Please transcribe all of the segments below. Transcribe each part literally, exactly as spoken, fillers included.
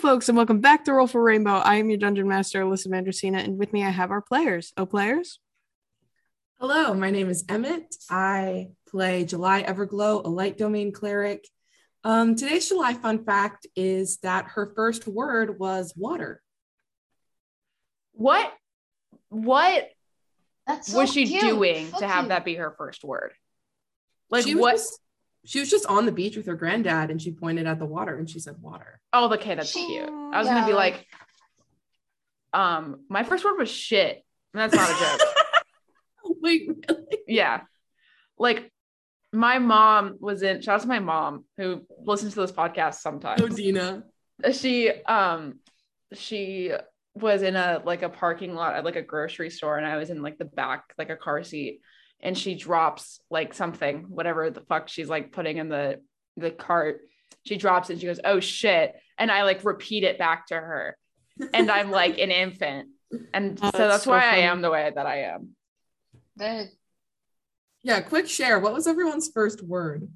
folks, and welcome back to Roll for Rainbow. I am your Dungeon Master, Alyssa Mandracina, and with me I have our players. Oh, players. Hello, my name is Emmett. I play July Everglow, a light domain cleric. Um, today's July fun fact is that her first word was water. What? What That's so was she cute. doing so to cute. have that be her first word? Like she what? Was- She was just on the beach with her granddad and she pointed at the water and she said water. Oh, okay, that's she, cute. I was yeah. gonna be like, um, my first word was shit. That's not a joke. Wait, really? Yeah. Like my mom was in, shout out to my mom who listens to this podcast sometimes. Oh, Dina. She um she was in a like a parking lot at like a grocery store, and I was in like the back, like a car seat. And she drops like something, whatever the fuck she's like putting in the, the cart. She drops it and she goes, oh shit. And I like repeat it back to her. And I'm like an infant. And oh, so that's, that's so why funny. I am the way that I am. That is- yeah, quick share. What was everyone's first word?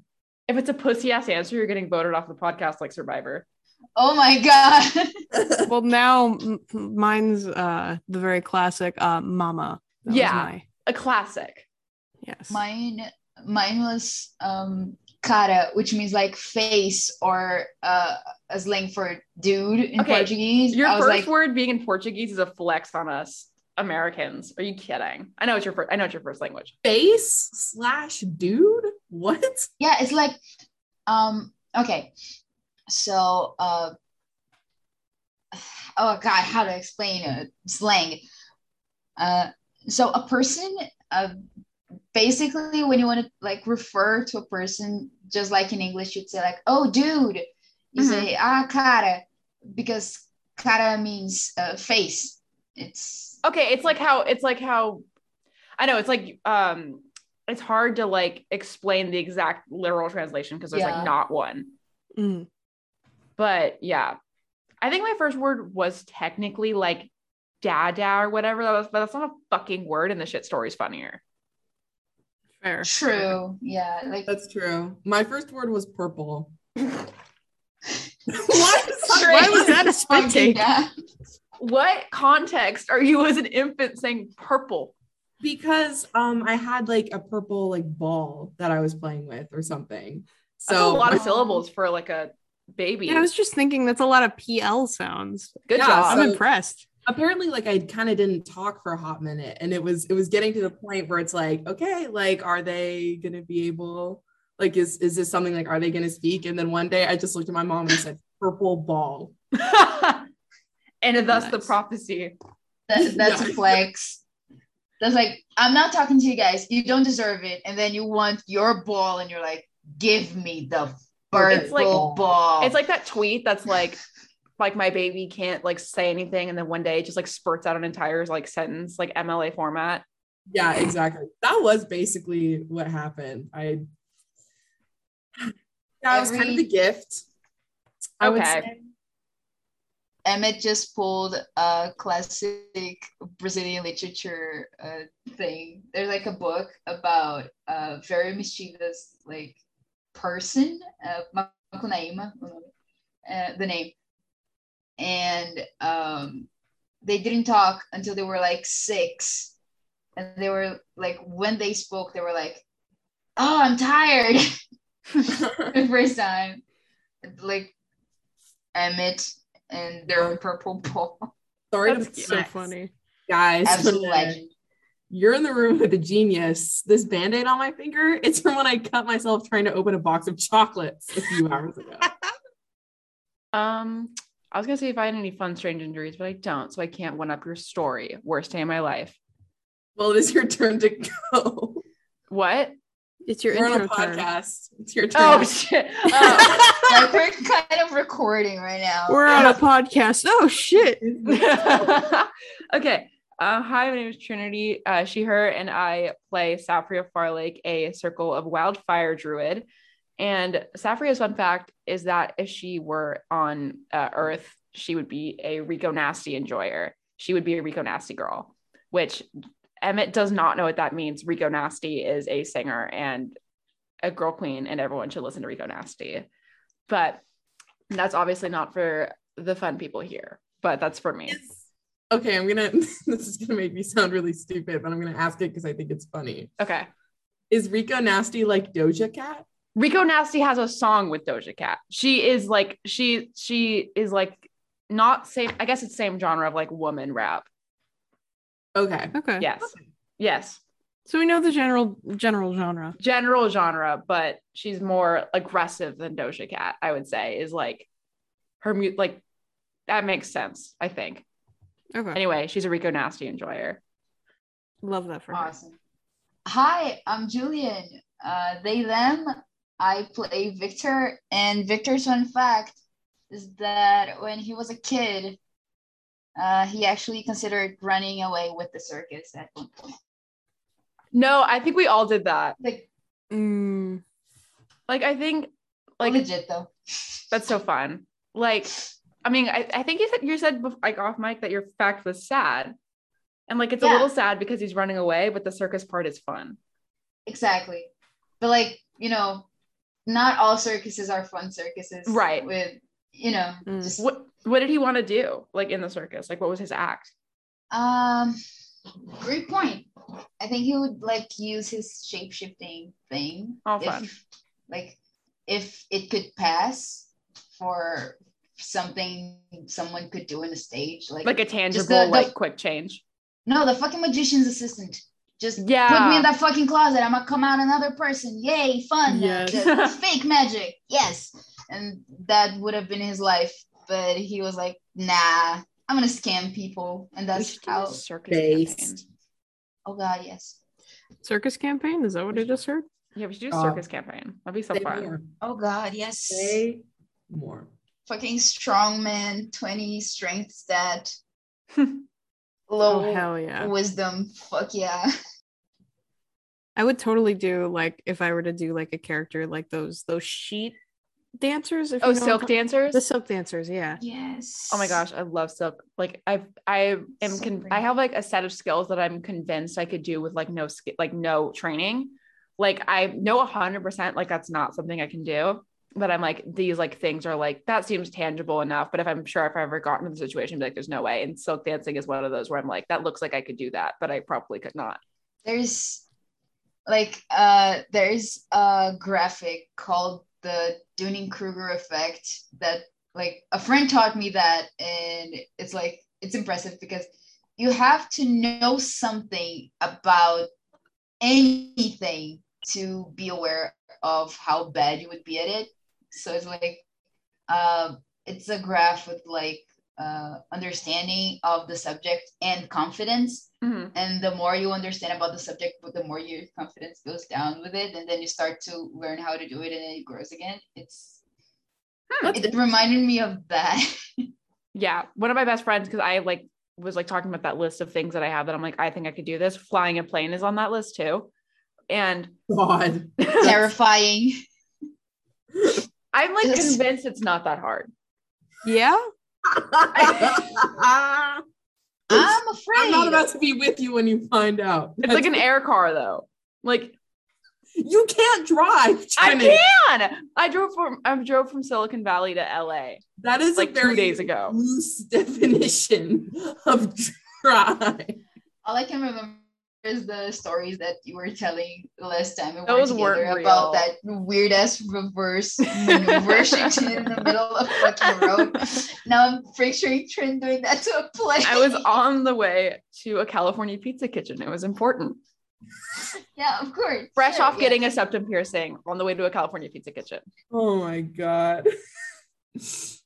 If it's a pussy ass answer, you're getting voted off the podcast like Survivor. Oh my God. Well, now m- mine's uh, the very classic uh, mama. That yeah, my- a classic. Yes. Mine, mine was um, cara, which means like face or uh, a slang for dude in okay. Portuguese. Your I first was like, word being in Portuguese is a flex on us Americans. Are you kidding? I know it's your first. I know it's your first language. Face slash dude. What? Yeah, it's like, um, okay, so, uh, oh God, how to explain it? Slang. Uh, so a person of. Uh, Basically, when you want to like refer to a person, just like in English, you'd say like, oh, dude, you mm-hmm. say, ah, cara, because cara means uh, face. It's okay. It's like how, it's like how, I know it's like, um, it's hard to like explain the exact literal translation because there's yeah. like not one. Mm-hmm. But yeah, I think my first word was technically like dada or whatever that was, but that's not a fucking word and the shit story's funnier. Fair. True. Yeah. Like that's true. My first word was purple. What? Why was that a spit take? Yeah. What context are you as an infant saying purple? Because um I had like a purple like ball that I was playing with or something. So that's a lot of syllables for like a baby. Yeah, I was just thinking that's a lot of P L sounds. Good yeah, job. So- I'm impressed. Apparently, like I kind of didn't talk for a hot minute, and it was it was getting to the point where it's like, okay, like are they gonna be able, like is is this something like are they gonna speak? And then one day, I just looked at my mom and said, "Purple ball," and thus nice. The prophecy. That's that's a flex. That's like I'm not talking to you guys. You don't deserve it, and then you want your ball, and you're like, "Give me the purple it's like, ball." It's like that tweet that's like. Like my baby can't like say anything. And then one day it just like spurts out an entire like sentence, like M L A format. Yeah, exactly. That was basically what happened. I, that was kind of the gift. I okay. would say. Emmett just pulled a classic Brazilian literature uh, thing. There's like a book about a very mischievous like person, uh, Macunaíma, uh, the name. And um they didn't talk until they were like six, and they were like when they spoke they were like, oh, I'm tired. The first time like Emmett and their purple ball. Sorry that's to so nice. Funny guys. Absolute legend. You're in the room with a genius. This band-aid on my finger, it's from when I cut myself trying to open a box of chocolates a few hours ago. um I was going to say if I had any fun, strange injuries, but I don't. So I can't one up your story. Worst day of my life. Well, it is your turn to go. What? It's your We're intro on a podcast. Turn. It's your turn. Oh, shit. Oh. Like we're kind of recording right now. We're on a podcast. Oh, shit. Okay. Uh, hi, my name is Trinity. Uh, she, her, and I play Safria Farlake, a circle of wildfire druid. And Safria's fun fact is that if she were on uh, Earth, she would be a Rico Nasty enjoyer. She would be a Rico Nasty girl, which Emmett does not know what that means. Rico Nasty is a singer and a girl queen, and everyone should listen to Rico Nasty. But that's obviously not for the fun people here, but that's for me. Yes. Okay, I'm gonna, this is gonna make me sound really stupid, but I'm gonna ask it because I think it's funny. Okay. Is Rico Nasty like Doja Cat? Rico Nasty has a song with Doja Cat. She is like, she, she is like not same, I guess it's same genre of like woman rap. Okay. Okay. Yes. Okay. Yes. So we know the general, general genre. General genre, but she's more aggressive than Doja Cat, I would say, is like her, mu- like, that makes sense, I think. Okay. Anyway, she's a Rico Nasty enjoyer. Love that for awesome. Her. Hi, I'm Julian. Uh, they, them, I play Victor, and Victor's fun fact is that when he was a kid, uh, he actually considered running away with the circus at one point. No, I think we all did that. Like, mm. like I think, like legit though. That's so fun. Like, I mean, I, I think you said you said like off mic that your fact was sad, and like it's yeah. a little sad because he's running away, but the circus part is fun. Exactly, but like you know, not all circuses are fun circuses, right? With you know, mm. just what what did he want to do like in the circus? Like, what was his act? Um. Great point. I think he would like use his shape-shifting thing. Oh, fun. If, like if it could pass for something someone could do in a stage, like like a tangible the, like the, quick change. No, the fucking magician's assistant. Just yeah. put me in that fucking closet. I'm gonna come out another person. Yay, fun. Yes. Fake magic. Yes. And that would have been his life, but he was like, nah. I'm gonna scam people, and that's how circus based. Campaign. Oh god, yes. Circus campaign? Is that what I just heard? Yeah, we should do a circus uh, campaign. That'd be so fun. More. Oh god, yes. Say more. Fucking strongman, twenty strength stat, low oh, hell yeah. wisdom. Fuck yeah. I would totally do like if I were to do like a character like those those sheep. dancers if oh you know silk dancers the silk dancers yeah yes oh my gosh I love silk like I've I am so con- I have like a set of skills that I'm convinced I could do with like no sk- like no training like I know one hundred percent like that's not something I can do but I'm like these like things are like that seems tangible enough but if I'm sure if I ever got into the situation I'd be like there's no way and silk dancing is one of those where I'm like that looks like I could do that but I probably could not. There's like uh there's a graphic called the Dunning-Kruger effect that like a friend taught me that and it's like it's impressive because you have to know something about anything to be aware of how bad you would be at it. So it's like uh, it's a graph with like uh, understanding of the subject and confidence mm-hmm. and the more you understand about the subject but the more your confidence goes down with it and then you start to learn how to do it and then it grows again. It's hmm, it reminded me of that. Yeah, one of my best friends because I like was like talking about that list of things that I have that I'm like I think I could do this. Flying a plane is on that list too and god terrifying. I'm like convinced it's not that hard. Yeah. I'm afraid I'm not about to be with you when you find out. It's That's like an air car though. Like you can't drive. Jenny. I can. I drove from I drove from Silicon Valley to L A. That is like a very two days ago. Loose definition of drive. All I can remember is the stories that you were telling last time we were together about that weird ass reverse maneuver in the middle of fucking road. Now I'm picturing Trin doing that to a plane. I was on the way to a California pizza kitchen. It was important. Yeah, of course. Fresh sure, off yeah. getting a septum piercing on the way to a California pizza kitchen. Oh my god. It's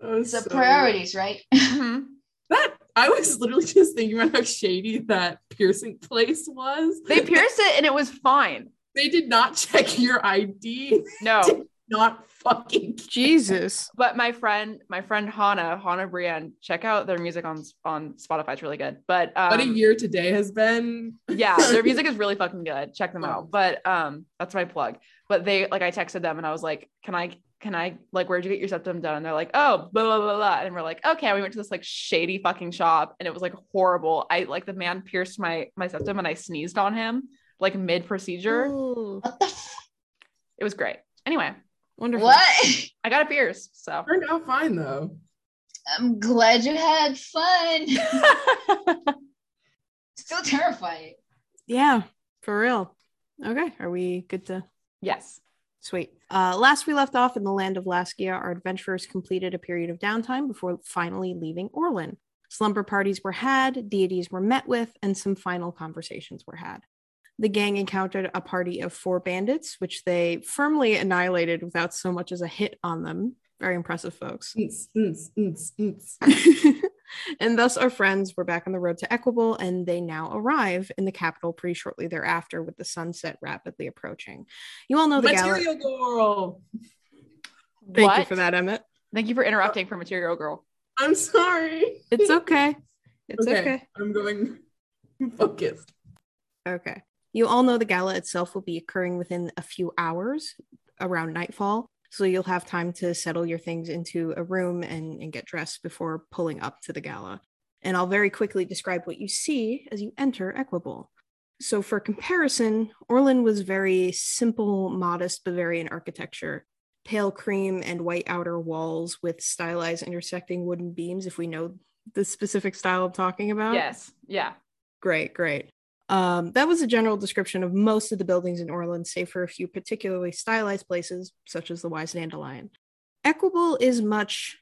the priorities, right? Mm-hmm. That I was literally just thinking about how shady that piercing place was. They pierced it and it was fine. They did not check your I D. No. Did not fucking care. Jesus. But my friend, my friend Hannah, Hannah Brienne, check out their music on, on Spotify. It's really good. But um, what a year today has been. Yeah, their music is really fucking good. Check them out. But um, that's my plug. But they like I texted them and I was like, can I can I like, where'd you get your septum done? And they're like, oh, blah, blah, blah, blah. And we're like, okay. We went to this like shady fucking shop and it was like horrible. I like the man pierced my, my septum and I sneezed on him like mid procedure. What the f- It was great. Anyway. Wonderful. What? I got a pierce. So. Turned out fine though. I'm glad you had fun. Still terrifying. Yeah, for real. Okay, are we good to? Yes. Sweet. Uh, last we left off in the land of Laskia, our adventurers completed a period of downtime before finally leaving Orlin. Slumber parties were had, deities were met with, and some final conversations were had. The gang encountered a party of four bandits, which they firmly annihilated without so much as a hit on them. Very impressive, folks. Eats, eats, eats, eats. And thus our friends were back on the road to Equabul, and they now arrive in the capital pretty shortly thereafter, with the sunset rapidly approaching. You all know the Material gala- Girl. Thank what? you for that, Emmett. Thank you for interrupting for Material Girl. I'm sorry. It's okay. It's okay. okay. I'm going focused. Okay. You all know the gala itself will be occurring within a few hours around nightfall. So you'll have time to settle your things into a room and, and get dressed before pulling up to the gala. And I'll very quickly describe what you see as you enter Equabul. So for comparison, Orlin was very simple, modest Bavarian architecture. Pale cream and white outer walls with stylized intersecting wooden beams, if we know the specific style I'm talking about. Yes, yeah. Great, great. Um, that was a general description of most of the buildings in Orlin, save for a few particularly stylized places, such as the Wise Dandelion. Equabul is much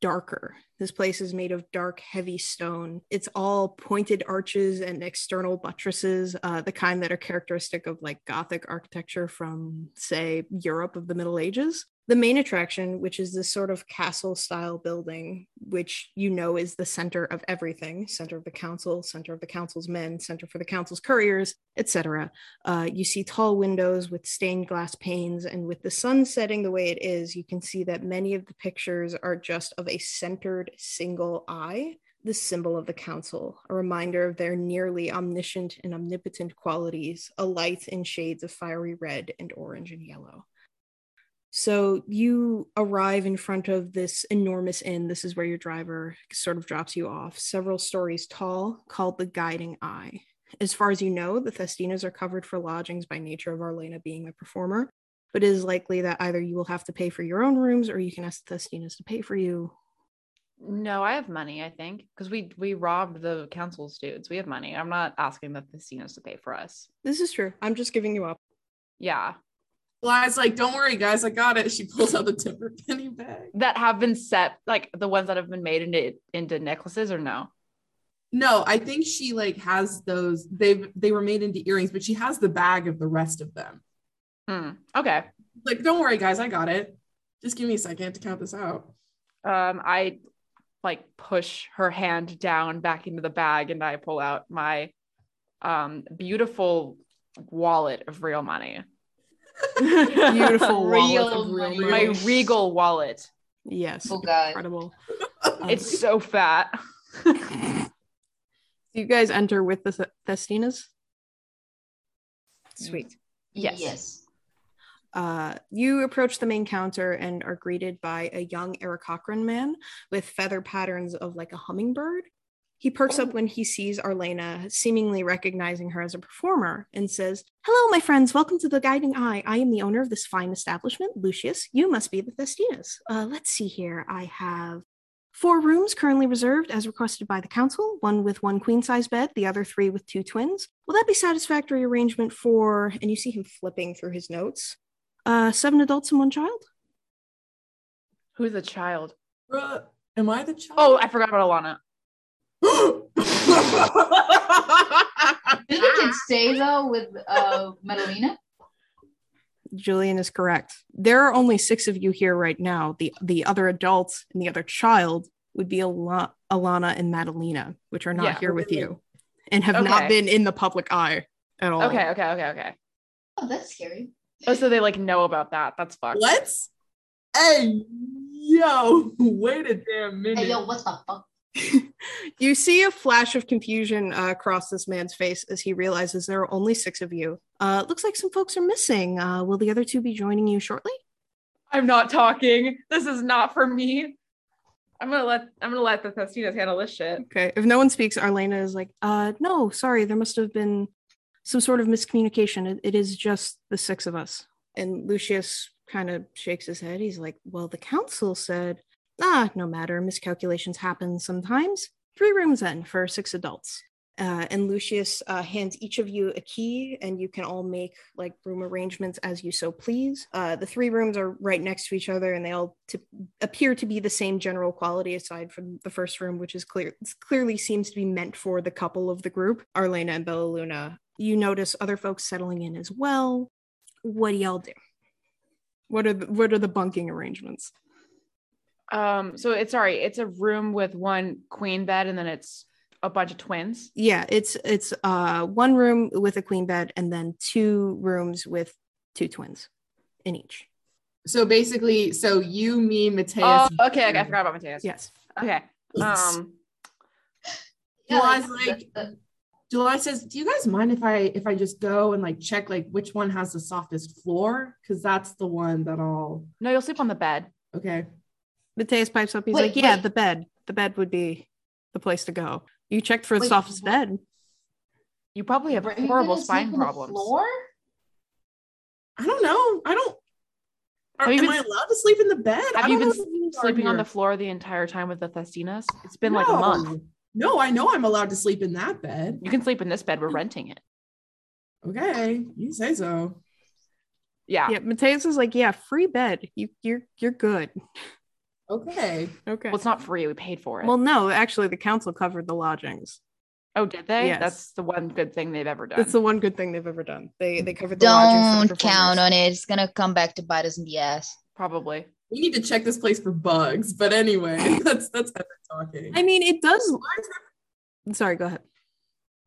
darker. This place is made of dark, heavy stone. It's all pointed arches and external buttresses, uh, the kind that are characteristic of like Gothic architecture from, say, Europe of the Middle Ages. The main attraction, which is this sort of castle-style building, which you know is the center of everything, center of the council, center of the council's men, center for the council's couriers, et cetera. Uh, you see tall windows with stained glass panes, and with the sun setting the way it is, you can see that many of the pictures are just of a centered single eye, the symbol of the council, a reminder of their nearly omniscient and omnipotent qualities, alight in shades of fiery red and orange and yellow. So you arrive in front of this enormous inn. This is where your driver sort of drops you off, several stories tall, called the Guiding Eye. As far as you know, the Thestinas are covered for lodgings by nature of Arlena being the performer, but it is likely that either you will have to pay for your own rooms or you can ask the Thestinas to pay for you. No, I have money, I think, because we we robbed the council's dudes. We have money. I'm not asking the Thestinas to pay for us. This is true. I'm just giving you up. Yeah. Lies like, don't worry, guys, I got it. She pulls out the Tipper penny bag. That have been set, like the ones that have been made into into necklaces, or no? No, I think she like has those. They've they were made into earrings, but she has the bag of the rest of them. Mm, okay. Like, don't worry, guys, I got it. Just give me a second to count this out. Um, I like push her hand down back into the bag, and I pull out my um beautiful wallet of real money. Beautiful real, wallet real my money. Regal wallet. Yes, oh, incredible. Um, it's so fat. You guys enter with the Thestinas? Sweet. Yes. Yes. Uh, you approach the main counter and are greeted by a young Eric Cochran man with feather patterns of like a hummingbird. He perks up when he sees Arlena, seemingly recognizing her as a performer, and says, "Hello, my friends. Welcome to the Guiding Eye. I am the owner of this fine establishment, Lucius. You must be the Thestinas. Uh, let's see here. I have four rooms currently reserved as requested by the council, one with one queen-size bed, the other three with two twins. Will that be satisfactory arrangement for," and you see him flipping through his notes, uh, seven adults and one child? Who's the child? Uh, am I the child? Oh, I forgot about Alana. Didn't it say though with uh Madalina? Julian is correct. There are only six of you here right now. The the other adult and the other child would be Al- Alana and Madalina, which are not yeah. here with you and have okay. not been in the public eye at all. Okay, okay, okay, okay. Oh, that's scary. Oh, so they like know about that. That's fucked. What? Hey, yo, wait a damn minute. Hey, yo, what the fuck? You see a flash of confusion uh, across this man's face as he realizes there are only six of you. Uh, looks like some folks are missing. Uh, will the other two be joining you shortly? I'm not talking. This is not for me. I'm gonna let I'm gonna let the Thestinas handle this shit. Okay. If no one speaks, Arlena is like, uh, no, sorry, there must have been some sort of miscommunication. It, it is just the six of us. And Lucius kind of shakes his head. He's like, well, the council said Ah, no matter, miscalculations happen sometimes. Three rooms then for six adults. Uh, and Lucius uh, hands each of you a key, and you can all make like room arrangements as you so please. Uh, the three rooms are right next to each other, and they all t- appear to be the same general quality, aside from the first room, which is clear clearly seems to be meant for the couple of the group, Arlena and Bella Luna. You notice other folks settling in as well. What do y'all do? What are the, what are the bunking arrangements? Um. So it's sorry. It's a room with one queen bed, and then it's a bunch of twins. Yeah, it's it's uh one room with a queen bed and then two rooms with two twins in each. So basically, so you, me, Mateus. Oh, okay, okay, I forgot about Mateus. Yes. Okay. Yes. Um yeah, July's like the- July says, do you guys mind if I if I just go and like check like which one has the softest floor? Because that's the one that I'll No, you'll sleep on the bed. Okay. Mateus pipes up, he's wait, like, yeah, wait. the bed. The bed would be the place to go. You checked for the Wait, softest what? bed. You probably have Are horrible spine problems. Floor? I don't know. I don't. Are, am been, I allowed to sleep in the bed? Have I you been sleeping here. on the floor the entire time with the Thestinas? It's been no. like a month. No, I know I'm allowed to sleep in that bed. You can sleep in this bed. We're renting it. Okay, you say so. Yeah. Yeah. Mateus is like, yeah, free bed. You, you're, you're good. Okay. Okay. Well, it's not free. We paid for it. Well, no, actually, the council covered the lodgings. Oh, did they? Yes. That's the one good thing they've ever done. That's the one good thing they've ever done. They they covered the Don't lodgings. Don't count on it. It's gonna come back to bite us in the ass. Probably. We need to check this place for bugs. But anyway, that's that's how they're talking. I mean, it does. Sorry, go ahead.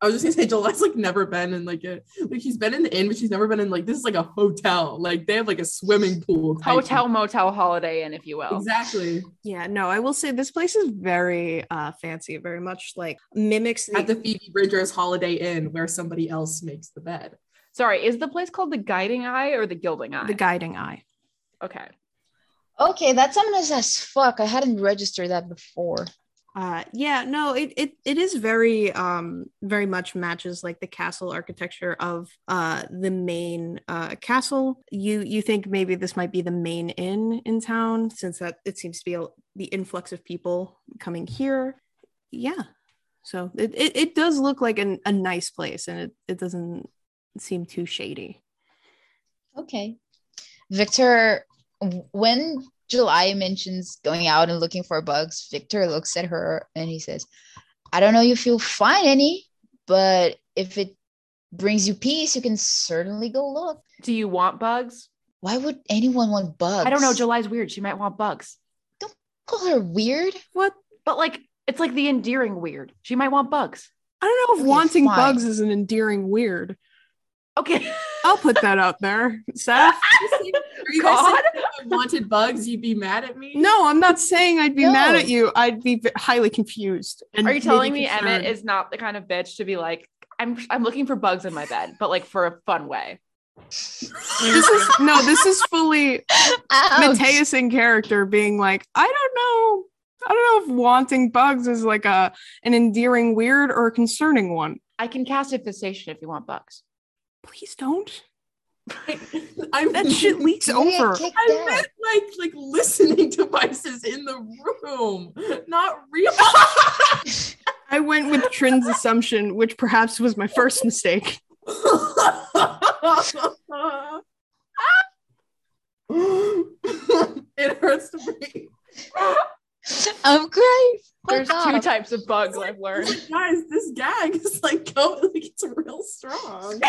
I was just gonna say, July's like never been in like a like she's been in the inn, but she's never been in like this is like a hotel. Like they have like a swimming pool, hotel, thing. motel, Holiday Inn, if you will. Exactly. Yeah. No, I will say this place is very uh, fancy. Very much like mimics the- at the Phoebe Bridgers Holiday Inn, where somebody else makes the bed. Sorry, is the place called the Guiding Eye or the Gilding Eye? The Guiding Eye. Okay. Okay, that's ominous as fuck. I hadn't registered that before. Uh, yeah, no, it, it, it is very, um, very much matches like the castle architecture of, uh, the main, uh, castle. You, you think maybe this might be the main inn in town since that it seems to be a, the influx of people coming here. Yeah. So it, it, it does look like an, a nice place and it, it doesn't seem too shady. Okay. Victor, when July mentions going out and looking for bugs, Victor looks at her and he says, I don't know if you'll find any, but if it brings you peace, you can certainly go look. Do you want bugs? Why would anyone want bugs? I don't know. July's weird. She might want bugs. Don't call her weird. What? But like, it's like the endearing weird. She might want bugs. I don't know if okay, wanting fine. bugs is an endearing weird. Okay. I'll put that out there. Seth? Are you God? Guys saying if I wanted bugs, you'd be mad at me? No, I'm not saying I'd be no. mad at you. I'd be highly confused. And Are you telling me concerned. Emmett is not the kind of bitch to be like, I'm I'm looking for bugs in my bed, but like for a fun way? This is, no, this is fully Mateus in character being like, I don't know. I don't know if wanting bugs is like a an endearing weird or a concerning one. I can cast infestation if you want bugs. Please don't. I'm, that shit leaks over. I meant like like listening devices in the room, not real. I went with Trin's assumption, which perhaps was my first mistake. It hurts to breathe. I'm great. There's oh, two types of bugs I've learned. Guys, this gag is like go like it's real strong.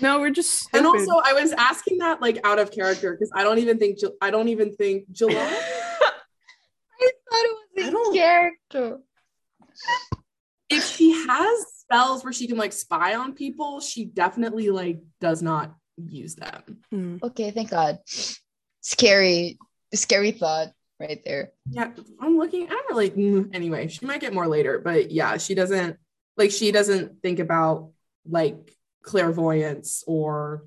No, we're just stupid. And also I was asking that like out of character because I don't even think Ju- I don't even think July. I thought it was in character. If she has spells where she can like spy on people, she definitely like does not use them. Mm. Okay, thank God. Scary. Scary thought right there. Yeah, I'm looking. I'm really mm. anyway. She might get more later, but yeah, she doesn't like. She doesn't think about like clairvoyance or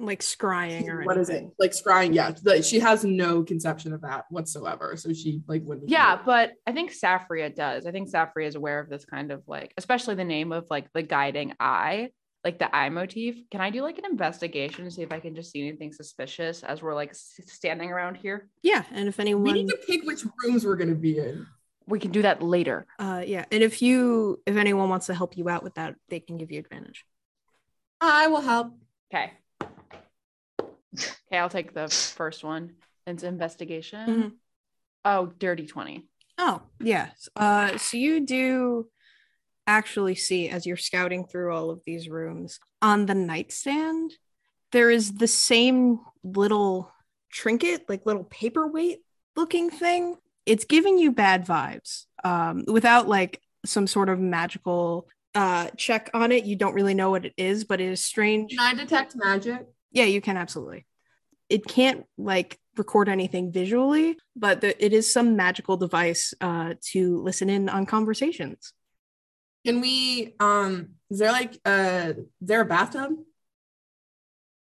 like scrying or what anything. Is it? Like scrying. Yeah, the, she has no conception of that whatsoever. So she like wouldn't. Yeah, but I think Safria does. I think Safria is aware of this kind of like, especially the name of like the Guiding Eye. like the eye motif. Can I do like an investigation to see if I can just see anything suspicious as we're like s- standing around here? Yeah, and if anyone— we need to pick which rooms we're going to be in. We can do that later. Uh, yeah, and if you, if anyone wants to help you out with that, they can give you advantage. I will help. Okay. Okay, I'll take the first one. It's investigation. Mm-hmm. Oh, dirty twenty. Oh, yes. Uh, so you do actually see, as you're scouting through all of these rooms, on the nightstand, there is the same little trinket, like little paperweight looking thing. It's giving you bad vibes. Um, without like some sort of magical uh, check on it, you don't really know what it is, but it is strange. Can I detect magic? Yeah, you can, absolutely. It can't like record anything visually, but the, it is some magical device uh, to listen in on conversations. Can we, um, is there like, uh, is there a bathtub? Is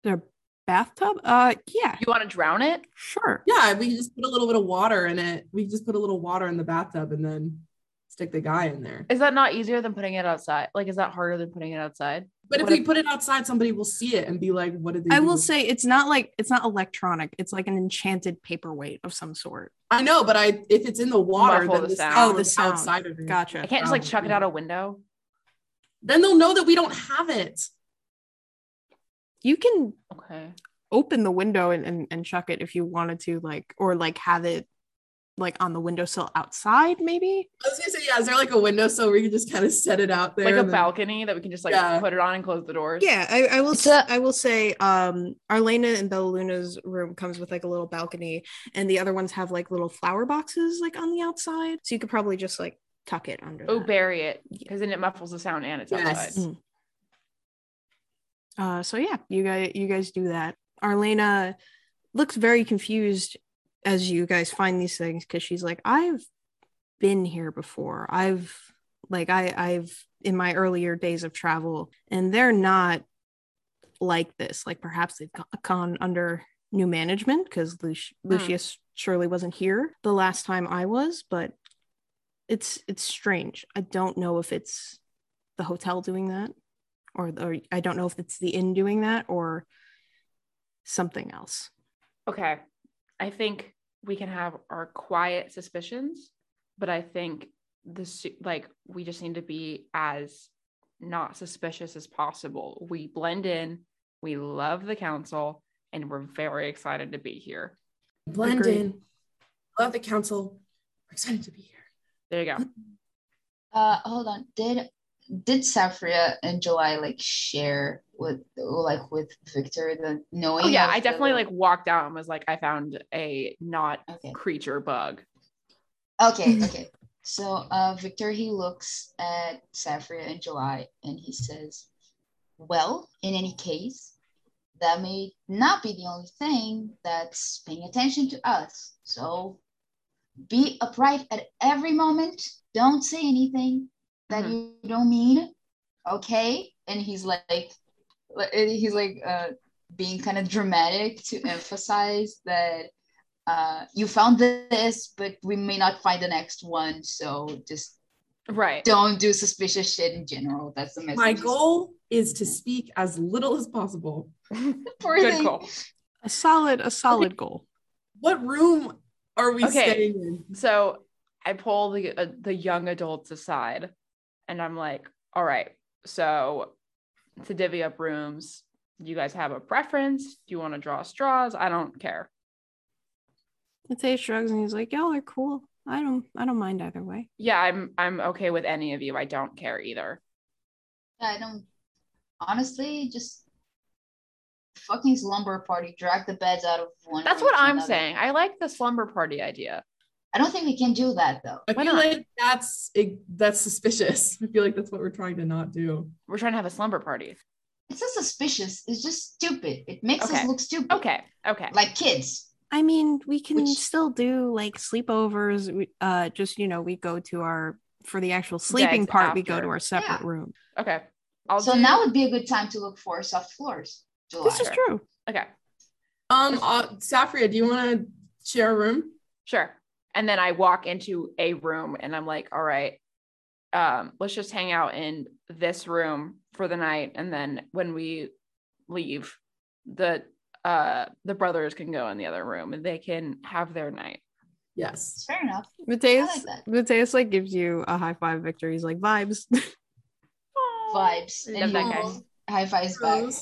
there a bathtub? Uh, yeah. You want to drown it? Sure. Yeah, we just put a little bit of water in it. We just put a little water in the bathtub and then stick the guy in there. Is that not easier than putting it outside? Like, is that harder than putting it outside? But if, if we put it outside, somebody will see it and be like, what did they I do? Will say it's not like, it's not electronic. It's like an enchanted paperweight of some sort. I know, but I if it's in the water, then the, the sound. Oh, the sound. Outside of it. Gotcha. I can't just like chuck it out a window. Then they'll know that we don't have it. You can okay. open the window and, and, and chuck it if you wanted to, like, or like have it like on the windowsill outside, maybe? I was gonna say, yeah, is there like a windowsill where you can just kind of set it out there? Like a then... balcony that we can just like yeah. put it on and close the doors? Yeah, I, I will a- I will say um, Arlena and Bella Luna's room comes with like a little balcony, and the other ones have like little flower boxes like on the outside. So you could probably just like tuck it under Oh, that. Bury it, because then it muffles the sound and it's yes. outside. Mm. Uh, so yeah, you guys, you guys do that. Arlena looks very confused as you guys find these things, because she's like, I've been here before. I've like I I've in my earlier days of travel, and they're not like this. Like perhaps they've gone under new management, because Lu- Lucius hmm. surely wasn't here the last time I was. But it's it's strange. I don't know if it's the hotel doing that, or, or I don't know if it's the inn doing that, or something else. Okay. I think we can have our quiet suspicions, but I think this, like, we just need to be as not suspicious as possible. We blend in, we love the council, and we're very excited to be here. Blend Agreed. In, love the council, we're excited to be here. There you go. Uh, hold on. Did did Safria and July like share with like with Victor the knowing? Oh, yeah, I definitely the, like walked out and was like, I found a not okay. creature bug. Okay, okay. So uh, Victor, he looks at Safria and July and he says, well, in any case, that may not be the only thing that's paying attention to us. So be upright at every moment. Don't say anything that mm-hmm. you don't mean. Okay. And he's like, he's like uh, being kind of dramatic to emphasize that uh, you found this, but we may not find the next one. So just right. don't do suspicious shit in general. That's the message. My goal is to speak as little as possible. Good goal. A solid, a solid okay. goal. What room are we okay. staying in? So I pull the uh, the young adults aside, and I'm like, all right, so to divvy up rooms, do you guys have a preference? Do you want to draw straws? I don't care. Mateus shrugs and he's like, y'all are cool. I don't I don't mind either way. Yeah, I'm I'm okay with any of you. I don't care either. I don't honestly just fucking slumber party. Drag the beds out of one. That's what I'm another. saying. I like the slumber party idea. I don't think we can do that though. I Why feel not? like that's that's suspicious. I feel like that's what we're trying to not do. We're trying to have a slumber party. It's not suspicious. It's just stupid. It makes okay. us look stupid. Okay. Okay. Like kids. I mean, we can Which... still do like sleepovers. We, uh, just you know, we go to our for the actual sleeping Dags part. After. We go to our separate yeah. room. Okay. I'll so do... now would be a good time to look for soft floors. July. This is true. Okay. Um, uh, Safria, do you want to share a room? Sure. And then I walk into a room and I'm like, all right, um, let's just hang out in this room for the night. And then when we leave, the uh, the brothers can go in the other room and they can have their night. Yes. Fair enough. Mateus, like Mateus like gives you a high five, Victor. He's like, vibes. Vibes. And that guy. High fives back.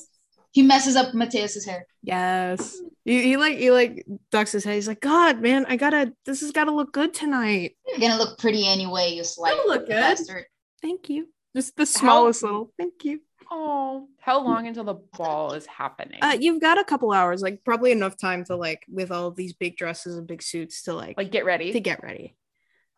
He messes up Mateus's hair. Yes. He, he like he like ducks his head. He's like, God, man, I gotta. This has gotta look good tonight. You're gonna look pretty anyway. You slight. It'll look good. Bastard. Thank you. Just the smallest how, little. Thank you. Oh, how long until the ball is happening? Uh, you've got a couple hours, like probably enough time to like with all these big dresses and big suits to like like get ready to get ready.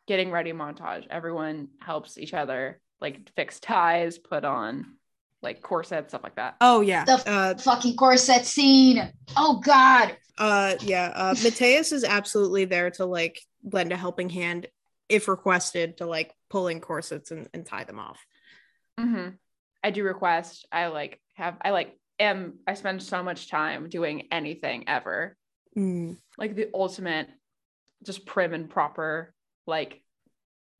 Getting ready montage. Everyone helps each other. Like fix ties, put on like corset, stuff like that. Oh yeah, the f- uh, fucking corset scene. Oh god. Uh yeah. Uh, Mateus is absolutely there to like lend a helping hand if requested to like pulling corsets and, and tie them off. Mm-hmm. I do request. I like have. I like am. I spend so much time doing anything ever. Mm. Like the ultimate, just prim and proper. Like.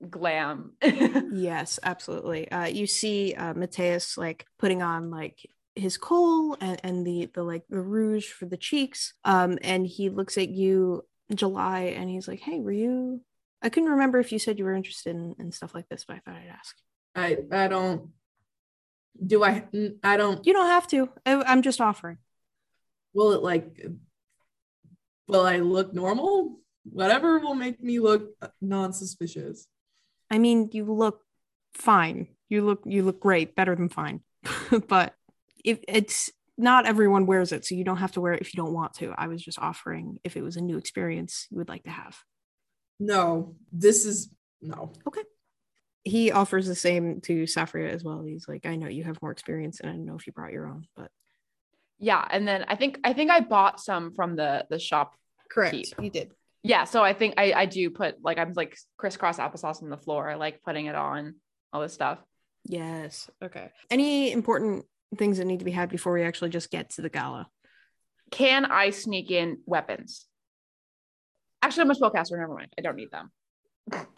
Glam. Yes, absolutely. Uh you see uh Mateus like putting on like his kohl and, and the the like the rouge for the cheeks, um and he looks at you, July, and he's like, hey, were you I couldn't remember if you said you were interested in, in stuff like this, but I thought I'd ask. I I don't do I I don't you don't have to. I, I'm just offering. Will it like will I look normal? Whatever will make me look non-suspicious. I mean, you look fine. You look you look great, better than fine. But if it's not everyone wears it, so you don't have to wear it if you don't want to. I was just offering if it was a new experience you would like to have. No, this is no. Okay. He offers the same to Safria as well. He's like, I know you have more experience and I don't know if you brought your own, but yeah, and then I think I think I bought some from the the shop. Correct. Keep. You did. Yeah, so I think I, I do put, like, I'm, like, crisscross applesauce on the floor, like, putting it on, all this stuff. Yes, okay. Any important things that need to be had before we actually just get to the gala? Can I sneak in weapons? Actually, I'm a spellcaster, never mind. I don't need them.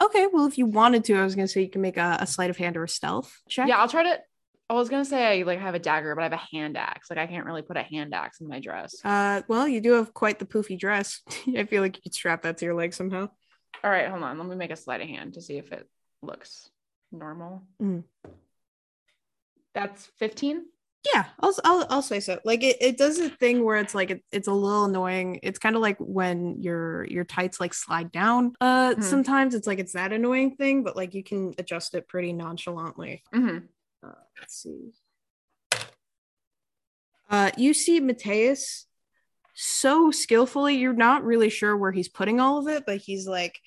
Okay, well, if you wanted to, I was going to say you can make a, a sleight of hand or a stealth check. Yeah, I'll try to... I was going to say I like have a dagger, but I have a hand axe. Like I can't really put a hand axe in my dress. Uh, well, you do have quite the poofy dress. I feel like you could strap that to your leg somehow. All right, hold on. Let me make a sleight of hand to see if it looks normal. Mm. That's fifteen? Yeah, I'll, I'll I'll say so. Like it, it does a thing where it's like it, it's a little annoying. It's kind of like when your your tights like slide down. Uh, mm-hmm. Sometimes it's like it's that annoying thing, but like you can adjust it pretty nonchalantly. Mm-hmm. Uh, let's see. Uh, you see Mateus so skillfully, you're not really sure where he's putting all of it, but he's like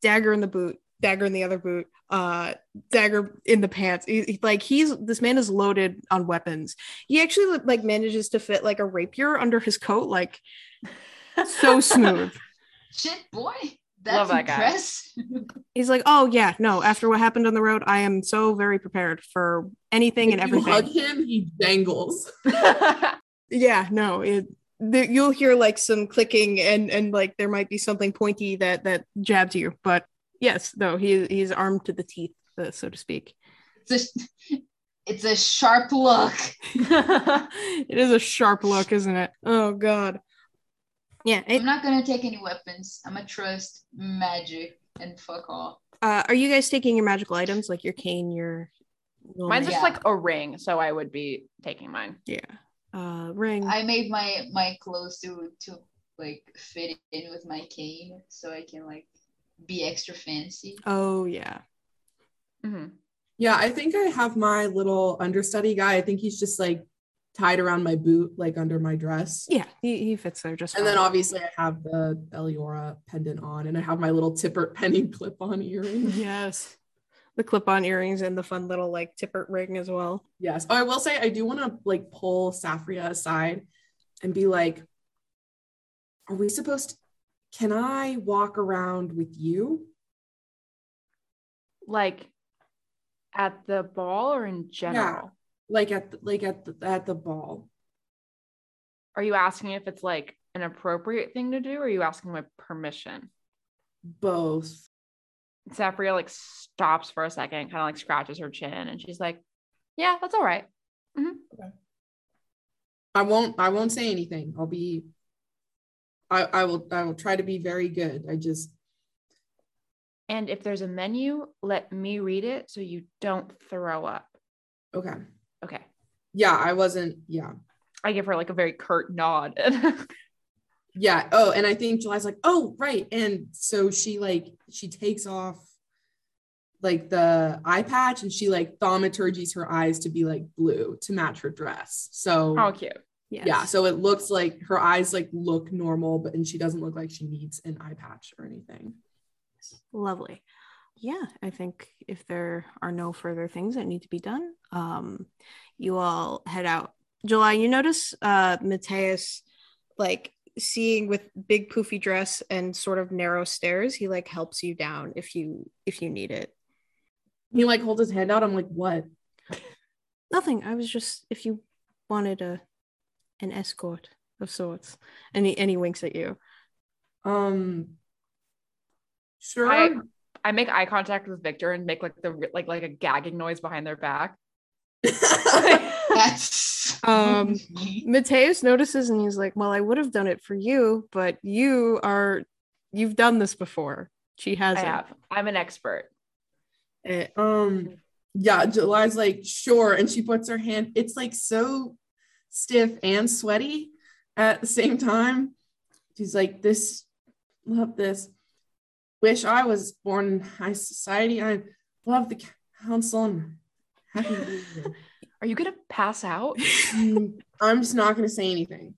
dagger in the boot, dagger in the other boot, uh, dagger in the pants. He, he, like he's this man is loaded on weapons. He actually like manages to fit like a rapier under his coat, like so smooth. Shit, boy. That's Love impress. That guy. He's like, oh yeah, no. After what happened on the road, I am so very prepared for anything if and everything. You hug him, he dangles. Yeah, no. It, th- you'll hear like some clicking, and and like there might be something pointy that that jabs you. But yes, no, he he's armed to the teeth, uh, so to speak. It's a, it's a sharp look. It is a sharp look, isn't it? Oh god. Yeah, it, I'm not gonna take any weapons. I'm gonna trust magic and fuck all. Uh, are you guys taking your magical items, like your cane, your? Mine's yeah. just like a ring, so I would be taking mine. Yeah, uh, ring. I made my my clothes to to like fit in with my cane, so I can like be extra fancy. Oh yeah. Mm-hmm. Yeah, I think I have my little understudy guy. I think he's just like. Tied around my boot, like under my dress. Yeah, he, he fits there just. And fine. Then obviously I have the Eliora pendant on, and I have my little Tipper penny clip-on earrings. Yes, the clip-on earrings and the fun little like Tipper ring as well. Yes. Oh, I will say I do want to like pull Safria aside and be like, "Are we supposed? To, can I walk around with you? Like, at the ball or in general?" Yeah. Like at the, like at the, at the ball. Are you asking if it's like an appropriate thing to do, or are you asking my permission? Both. Safria like stops for a second, kind of like scratches her chin, and she's like, yeah, that's all right. Mm-hmm. Okay. I won't I won't say anything. I'll be I, I will I will try to be very good. I just And if there's a menu, let me read it so you don't throw up. Okay. Okay. Yeah, I wasn't, yeah. I give her like a very curt nod. Yeah. Oh, and I think July's like, oh, right. And so she like, she takes off like the eye patch and she like thaumaturgies her eyes to be like blue to match her dress. So how cute. Yes. Yeah. So it looks like her eyes like look normal, but and she doesn't look like she needs an eye patch or anything. Lovely. Yeah, I think if there are no further things that need to be done, um, you all head out. July, you notice uh, Mateus, like seeing with big poofy dress and sort of narrow stairs, he like helps you down if you if you need it. He like holds his hand out. I'm like, what? Nothing. I was just if you wanted a an escort of sorts, and he and he winks at you. Um, sure. I- I make eye contact with Victor and make like the like like a gagging noise behind their back. um, Mateus notices and he's like, "Well, I would have done it for you, but you are you've done this before." She hasn't. I have. I'm an expert. And, um, yeah, July's like, "Sure," and she puts her hand. It's like so stiff and sweaty at the same time. She's like, "This, love this. Wish I was born in high society. I love the council. I'm happy to be here." Are you gonna pass out? I'm just not gonna say anything.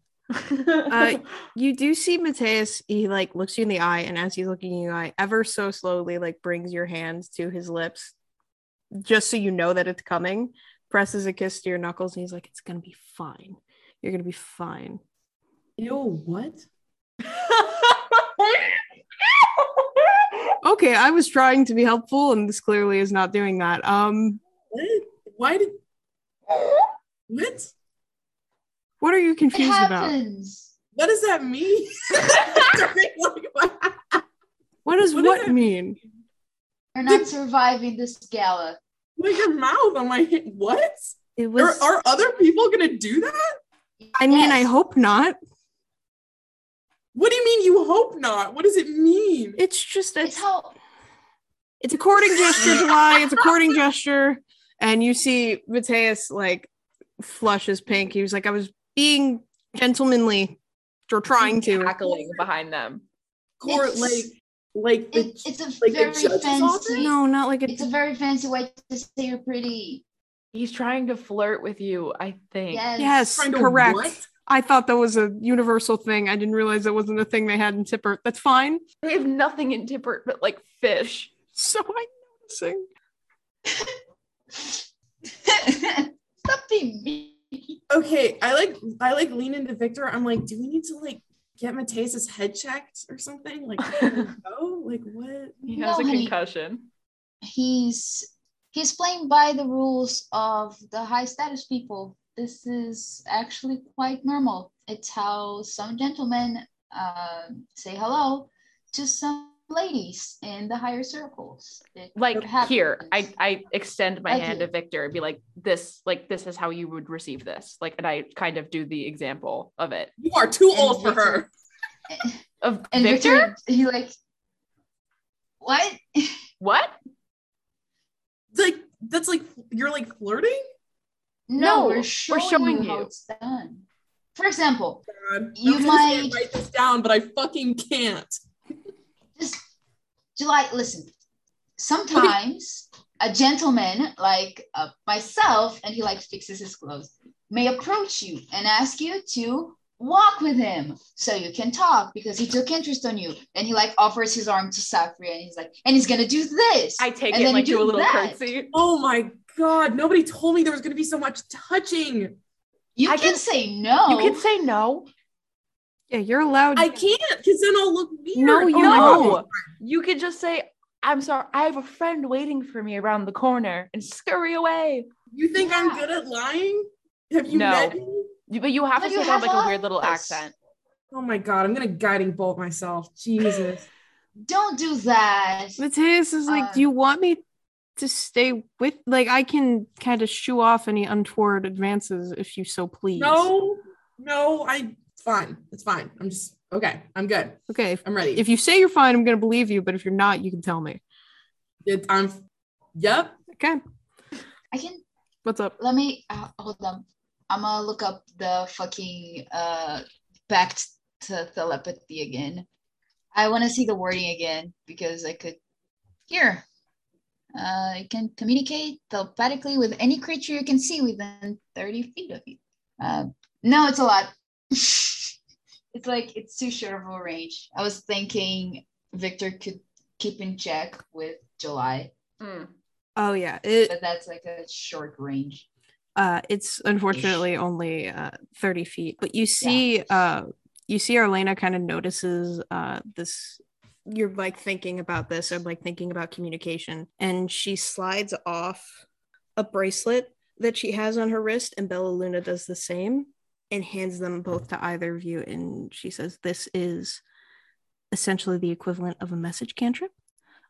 Uh, you do see Mateus. He like looks you in the eye, and as he's looking in the eye, ever so slowly, like brings your hands to his lips, just so you know that it's coming. Presses a kiss to your knuckles, and he's like, "It's gonna be fine. You're gonna be fine." Ew, what? Okay, I was trying to be helpful, and this clearly is not doing that. Um, what? Why did what? What are you confused about? What does that mean? What does what, what does mean? We're not surviving this gala. With your mouth on my hand. What? It was. Are, are other people gonna do that? I mean, yes. I hope not. What do you mean you hope not? What does it mean? It's just a, it's how it's a courting gesture, July. It's a courting gesture. And you see Mateus like flushes pink. He was like, I was being gentlemanly or trying to cackling behind them. Court like like the, it's, it's a like very a fancy office? No, not like a, it's a very fancy way to say you're pretty. He's trying to flirt with you, I think. Yes, yes trying correct. To what? I thought that was a universal thing. I didn't realize it wasn't a thing they had in Tipper. That's fine. They have nothing in Tipper but like fish. So I'm noticing. Stop being mean. Okay, I like I like lean into Victor. I'm like, do we need to like get Mateus' head checked or something? Like, oh, like what? He has no, a concussion. He, he's he's playing by the rules of the high status people. This is actually quite normal. It's how some gentlemen uh, say hello to some ladies in the higher circles. It like here, I, I extend my like hand here. To Victor and be like, this, like, this is how you would receive this. Like, and I kind of do the example of it. You are too and old Victor, for her. Of and Victor? Victor? He like, what? What? Like, that's like, you're like flirting? No, no, we're showing, we're showing you, you how it's done. For example, God, you might write this down, but I fucking can't. Just July, listen. Sometimes okay. A gentleman like uh, myself, and he like fixes his clothes, may approach you and ask you to walk with him so you can talk because he took interest on you. And he like offers his arm to Safria, and he's like, and he's gonna do this. I take and it like do, do a little that. Curtsy. Oh my God, nobody told me there was going to be so much touching. You I can, can say no. You can say no. Yeah, you're allowed. I can't, because then I'll look weird. No, you no. You could just say, I'm sorry, I have a friend waiting for me around the corner and scurry away. You think yeah. I'm good at lying? Have you no. met me? You, but you have but to say that like us. A weird little accent. Oh my God, I'm going to guiding bolt myself. Jesus. Don't do that. Mateus is like, um, do you want me to stay with, like, I can kind of shoo off any untoward advances if you so please. No, no, I, fine. It's fine. I'm just, okay, I'm good. Okay. I'm ready. If you say you're fine, I'm going to believe you, but if you're not, you can tell me. It, I'm, yep. Okay. I can. What's up? Let me, uh, hold on. I'm going to look up the fucking, uh, back to telepathy again. I want to see the wording again because I could hear. Uh, you can communicate telepathically with any creature you can see within thirty feet of you. Uh, no, it's a lot. It's like, it's too short of a range. I was thinking Victor could keep in check with July. Mm. Oh, yeah. It, but that's like a short range. Uh, it's unfortunately only uh, thirty feet. But you see, yeah. uh, you see Arlena kind of notices uh, this... You're like thinking about this, I'm like thinking about communication, and she slides off a bracelet that she has on her wrist, and Bella Luna does the same and hands them both to either of you, and she says, this is essentially the equivalent of a message cantrip.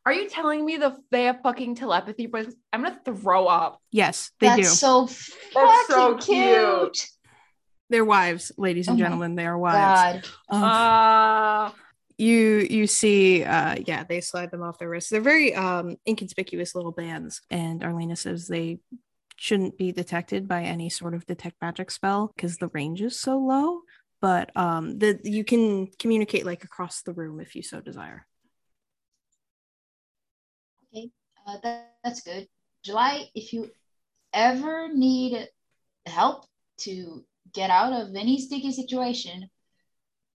Are you telling me the they have fucking telepathy bracelets? I'm gonna throw up. Yes, they That's do. So That's so cute. cute. They're wives, ladies and oh gentlemen. They are wives. God. Oh. Uh... You you see, uh, yeah, they slide them off their wrists. They're very um, inconspicuous little bands. And Arlena says they shouldn't be detected by any sort of detect magic spell because the range is so low. But um, the, you can communicate like across the room if you so desire. Okay, uh, that, that's good. July, if you ever need help to get out of any sticky situation,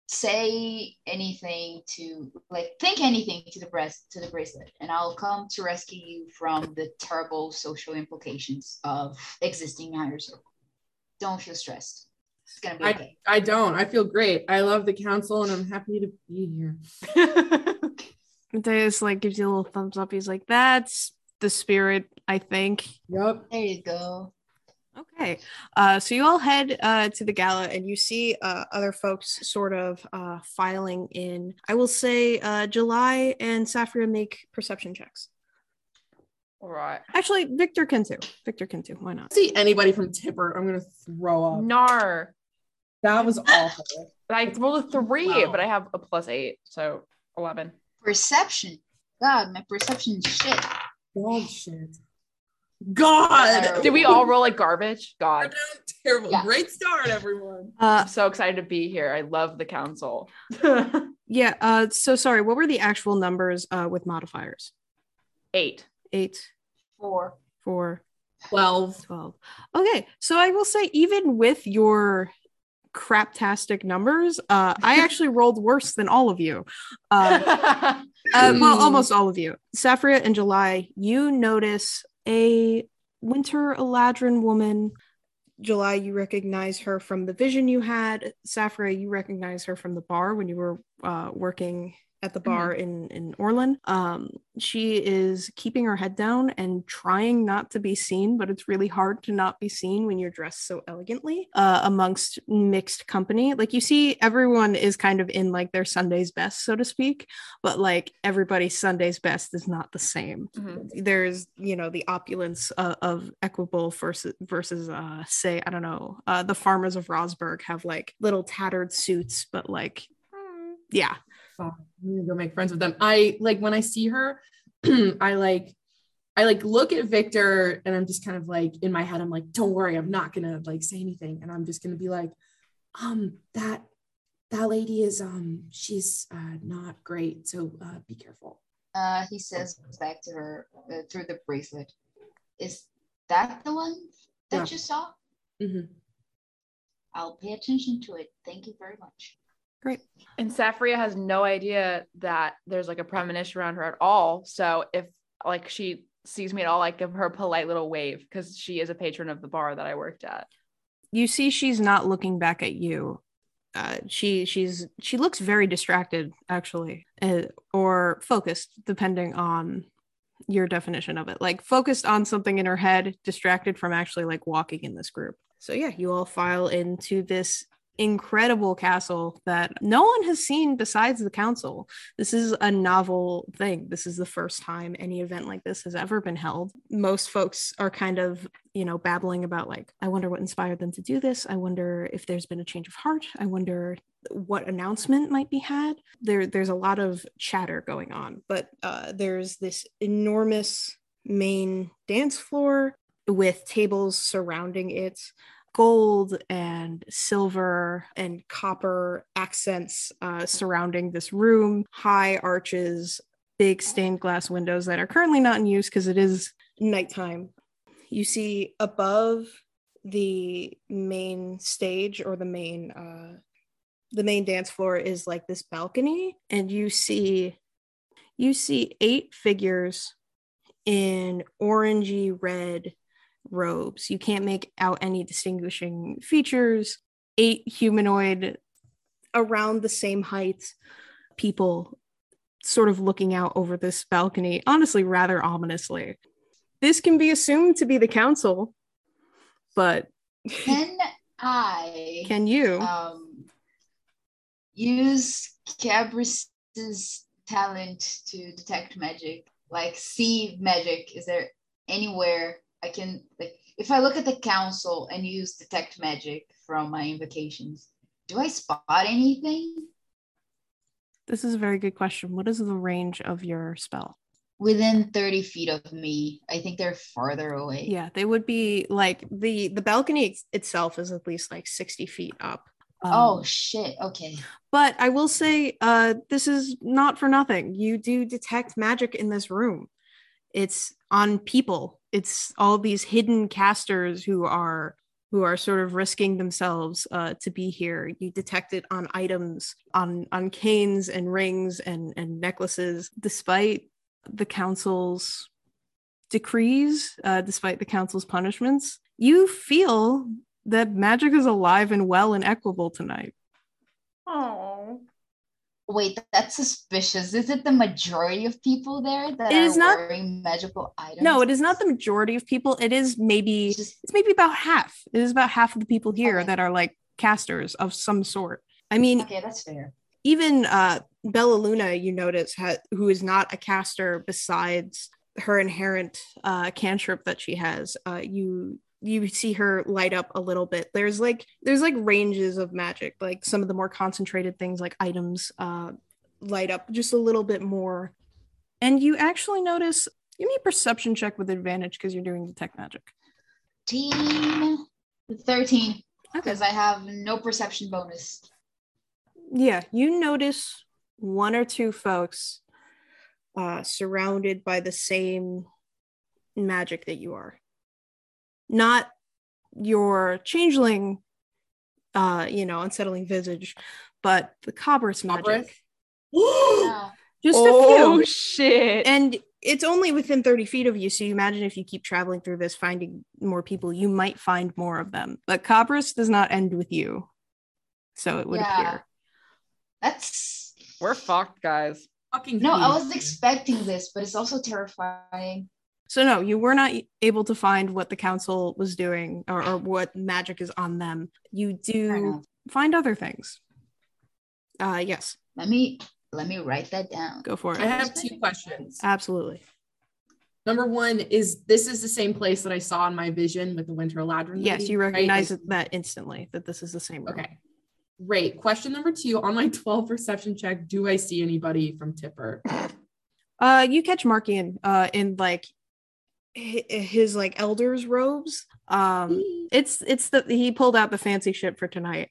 say anything to like think anything to the breast to the bracelet, and I'll come to rescue you from the terrible social implications of existing higher circle. Don't feel stressed. It's gonna be okay. I, I don't. I feel great. I love the council, and I'm happy to be here. Mateus like gives you a little thumbs up. He's like, "That's the spirit, I think." Yep. There you go. Okay, uh, so you all head uh, to the gala, and you see uh, other folks sort of uh, filing in. I will say uh, July and Safria make perception checks. All right. Actually, Victor can too. Victor can too. Why not? See anybody from Tipper, I'm going to throw up. Nar. That was awful. I rolled a three, wow. But I have a plus eight, so eleven. Perception. God, my perception is shit. God, shit. God, did we all roll like garbage? God, terrible. Yeah. Great start, everyone. Uh, I'm so excited to be here. I love the council. Yeah. Uh, so sorry. What were the actual numbers uh, with modifiers? Eight, eight, four, four, twelve, twelve. Okay. So I will say, even with your craptastic numbers, uh, I actually rolled worse than all of you. Uh, uh, well, almost all of you. Safria and July, you notice a winter Eladrin woman. July, you recognize her from the vision you had. Safria, you recognize her from the bar when you were uh, working at the bar mm-hmm. in, in Orlin. Um, she is keeping her head down and trying not to be seen, but it's really hard to not be seen when you're dressed so elegantly uh, amongst mixed company. Like, you see everyone is kind of in like their Sunday's best, so to speak, but like everybody's Sunday's best is not the same. Mm-hmm. There's, you know, the opulence uh, of Equabul versus, versus uh, say, I don't know, uh, the farmers of Rosberg have like little tattered suits, but like, mm. yeah. Oh, I'm gonna go make friends with them. I like when I see her, I like, I like look at Victor, and I'm just kind of like in my head, I'm like, don't worry, I'm not gonna like say anything, and I'm just gonna be like, um, that that lady is um, she's uh, not great, so uh, be careful. Uh, he says back to her uh, through the bracelet, "Is that the one that yeah. you saw?" Mm-hmm. I'll pay attention to it. Thank you very much. Great. And Safria has no idea that there's like a premonition around her at all. So if like she sees me at all, I give her a polite little wave because she is a patron of the bar that I worked at. You see, she's not looking back at you. Uh, she she's she looks very distracted, actually, uh, or focused, depending on your definition of it. Like focused on something in her head, distracted from actually like walking in this group. So yeah, you all file into this incredible castle that no one has seen besides the council. This is a novel thing. This is the first time any event like this has ever been held. Most folks are kind of, you know, babbling about like, I wonder what inspired them to do this. I wonder if there's been a change of heart. I wonder what announcement might be had. There, there's a lot of chatter going on, but uh, there's this enormous main dance floor with tables surrounding it. Gold and silver and copper accents uh, surrounding this room, high arches, big stained glass windows that are currently not in use because it is nighttime. You see above the main stage or the main uh, the main dance floor is like this balcony, and you see you see eight figures in orangey red robes. You can't make out any distinguishing features. Eight humanoid, around the same height, people sort of looking out over this balcony, honestly, rather ominously. This can be assumed to be the council, but... Can I... Can you? Um, use Cabris's talent to detect magic, like see magic. Is there anywhere... I can, like, if I look at the council and use detect magic from my invocations, do I spot anything? This is a very good question. What is the range of your spell? Within thirty feet of me. I think they're farther away. Yeah, they would be like the, the balcony itself is at least like sixty feet up. Um, oh, shit. Okay. But I will say uh, this is not for nothing. You do detect magic in this room. It's on people. It's all these hidden casters who are who are sort of risking themselves uh, to be here. You detect it on items, on on canes and rings and, and necklaces. Despite the council's decrees, uh, despite the council's punishments, you feel that magic is alive and well in Equabul tonight. Oh. Wait, that's suspicious. Is it the majority of people there that it is are not, wearing magical items? No, it is not the majority of people. It is maybe it's, just, it's maybe about half. It is about half of the people here okay. that are like casters of some sort. I mean, okay, that's fair. Even uh, Bella Luna, you notice, ha- who is not a caster besides her inherent uh, cantrip that she has. Uh, you. You see her light up a little bit. There's like there's like ranges of magic. Like some of the more concentrated things, like items, uh, light up just a little bit more. And you actually notice. Give me a perception check with advantage because you're doing detect magic. Team thirteen. Because okay. I have no perception bonus. Yeah, you notice one or two folks uh, surrounded by the same magic that you are. Not your changeling, uh, you know, unsettling visage, but the cobras magic. Yeah. Just oh, a few. Oh, shit. And it's only within thirty feet of you, so you imagine if you keep traveling through this, finding more people, you might find more of them. But cobras does not end with you, so it would yeah. appear. That's... We're fucked, guys. Fucking no, I was expecting this, but it's also terrifying. So no, you were not able to find what the council was doing or, or what magic is on them. You do find other things. Uh, yes. Let me let me write that down. Go for it. I have two questions. Absolutely. Number one is this is the same place that I saw in my vision with the Winter Eladrin. Yes, lady, you recognize right? that instantly, that this is the same room. Okay. Great. Question number two, on my twelve perception check, do I see anybody from Tipper? Uh, you catch Markian uh, in like his like elders robes. Um it's it's the he pulled out the fancy shit for tonight,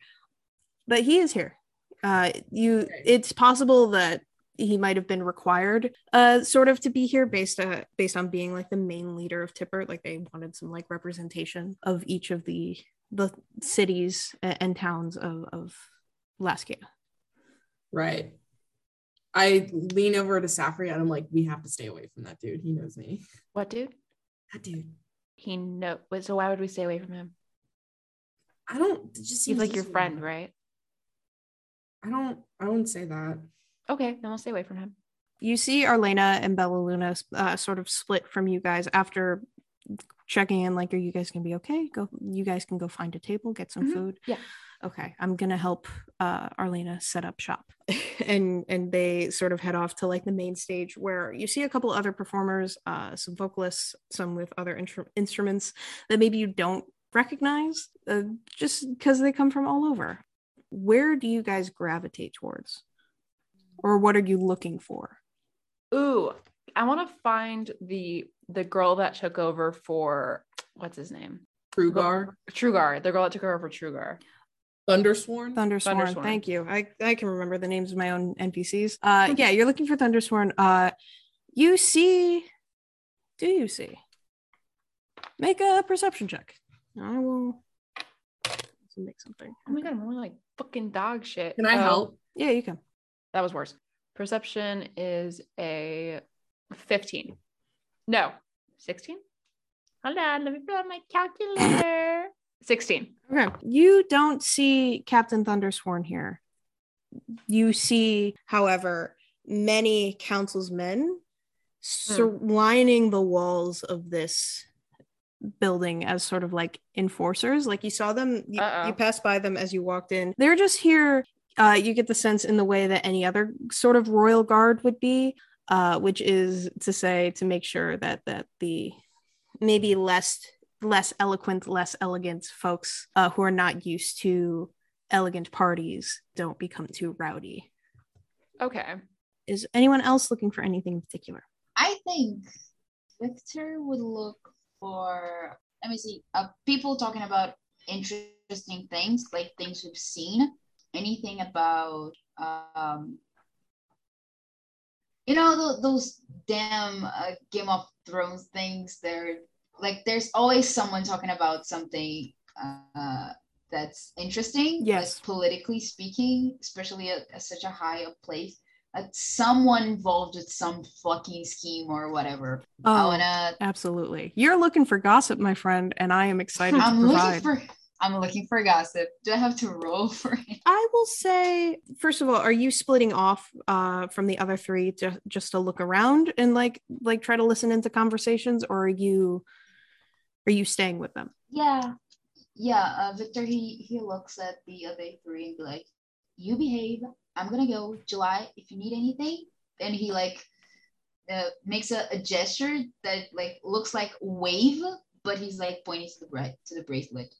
but he is here. Uh you it's possible that he might have been required uh sort of to be here based uh based on being like the main leader of Tipper. Like they wanted some like representation of each of the the cities and towns of of Laskia. Right. I lean over to Safria and I'm like, we have to stay away from that dude. He knows me. What dude? That dude. He know. So why would we stay away from him? I don't. Just He's like your friend, him. Right? I don't. I wouldn't say that. Okay, then I'll stay away from him. You see, Arlena and Bella Luna uh, sort of split from you guys after checking in. Like, are you guys gonna be okay? Go. You guys can go find a table, get some mm-hmm. food. Yeah. Okay, I'm gonna help uh, Arlena set up shop. and and they sort of head off to like the main stage where you see a couple other performers, uh, some vocalists, some with other intru- instruments that maybe you don't recognize uh, just because they come from all over. Where do you guys gravitate towards? Or what are you looking for? Ooh, I want to find the the girl that took over for, what's his name? Trugar. Trugar, the girl that took over for Trugar. Thundersworn? Thundersworn? Thundersworn, thank you. I, I can remember the names of my own N P Cs. Uh, yeah, you're looking for Thundersworn. Uh, you see, do you see? Make a perception check. I will make something. Oh my god, I'm really like fucking dog shit. Can I um, help? Yeah, you can. That was worse. Perception is a fifteen. No, sixteen? Hold on, let me pull out my calculator. sixteen. Okay. You don't see Captain Thundersworn here. You see, however, many council's men hmm. lining the walls of this building as sort of like enforcers. Like you saw them, you, you passed by them as you walked in. They're just here. Uh, you get the sense in the way that any other sort of royal guard would be, uh, which is to say to make sure that that the maybe less less eloquent, less elegant folks uh, who are not used to elegant parties don't become too rowdy. Okay. Is anyone else looking for anything in particular? I think Victor would look for, let me see, uh, people talking about interesting things, like things we've seen. Anything about, um, you know, th- those damn uh, Game of Thrones things. They're like, there's always someone talking about something uh, that's interesting. Yes, like, politically speaking, especially at, at such a high a place. Uh, someone involved with some fucking scheme or whatever. Oh, I wanna... absolutely. You're looking for gossip, my friend, and I am excited I'm to provide. Looking for... I'm looking for gossip. Do I have to roll for it? I will say, first of all, are you splitting off uh, from the other three to, just to look around and like like try to listen into conversations, or are you are you staying with them? Yeah, yeah. Uh, Victor, he he looks at the other three and be like, "You behave. I'm gonna go. July, if you need anything." And he like uh, makes a, a gesture that like looks like wave, but he's like pointing to the bra- to the bracelet.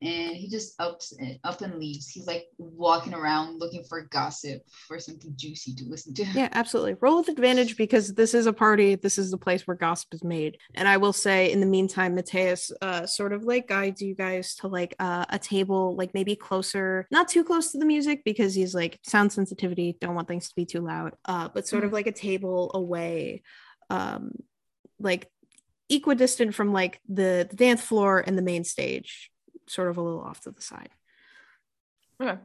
And he just ups and up and leaves. He's like walking around looking for gossip, for something juicy to listen to. Yeah, absolutely. Roll with advantage because this is a party. This is the place where gossip is made. And I will say, in the meantime, Mateus uh, sort of like guides you guys to like uh, a table, like maybe closer, not too close to the music because he's like sound sensitivity. Don't want things to be too loud. Uh, but sort mm-hmm. of like a table away, um, like equidistant from like the, the dance floor and the main stage. Sort of a little off to the side. Okay.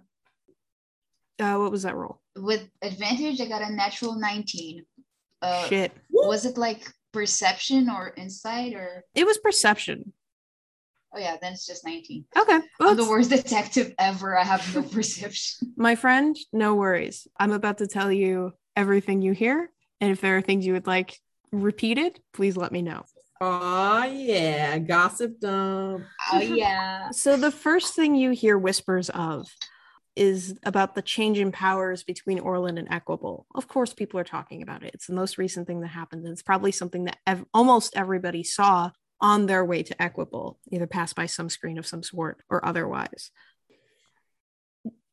Uh, what was that roll? With advantage, I got a natural nineteen. Uh, Shit. Was it like perception or insight or? It was perception. Oh yeah, then it's just nineteen. Okay. Oops. I'm the worst detective ever. I have no perception. My friend, no worries. I'm about to tell you everything you hear, and if there are things you would like repeated, please let me know. Oh yeah, gossip dump. Oh yeah. So the first thing you hear whispers of is about the change in powers between Orlin and Equabul. Of course, people are talking about it. It's the most recent thing that happened. And it's probably something that ev- almost everybody saw on their way to Equabul, either passed by some screen of some sort or otherwise.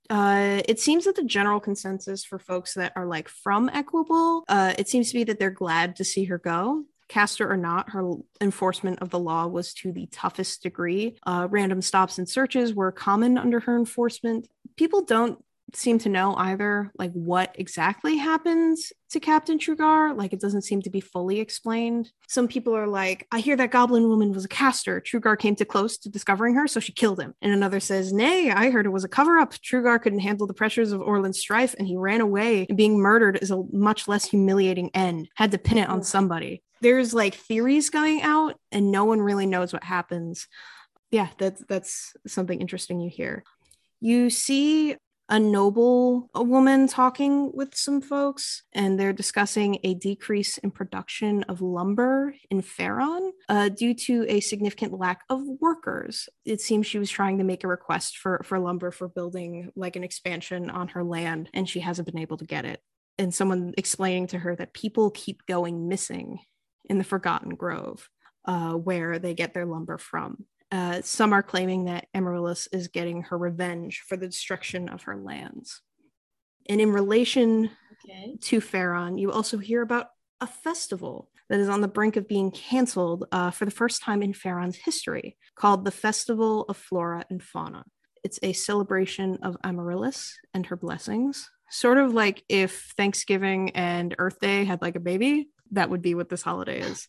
Uh, it seems that the general consensus for folks that are like from Equabul, uh, it seems to be that they're glad to see her go. Caster or not, her enforcement of the law was to the toughest degree. Uh, random stops and searches were common under her enforcement. People don't seem to know either, like, what exactly happens to Captain Trugar. Like, it doesn't seem to be fully explained. Some people are like, I hear that goblin woman was a caster. Trugar came too close to discovering her, so she killed him. And another says, nay, I heard it was a cover-up. Trugar couldn't handle the pressures of Orlin's strife, and he ran away. And being murdered is a much less humiliating end. Had to pin it on somebody. There's like theories going out, and no one really knows what happens. Yeah, that's, that's something interesting you hear. You see... a noble a woman talking with some folks, and they're discussing a decrease in production of lumber in Pheron uh, due to a significant lack of workers. It seems she was trying to make a request for, for lumber for building like an expansion on her land, and she hasn't been able to get it. And someone explaining to her that people keep going missing in the Forgotten Grove, uh, where they get their lumber from. Uh, some are claiming that Amaryllis is getting her revenge for the destruction of her lands. And in relation okay. to Pheron, you also hear about a festival that is on the brink of being canceled uh, for the first time in Pheron's history, called the Festival of Flora and Fauna. It's a celebration of Amaryllis and her blessings, sort of like if Thanksgiving and Earth Day had like a baby. That would be what this holiday is.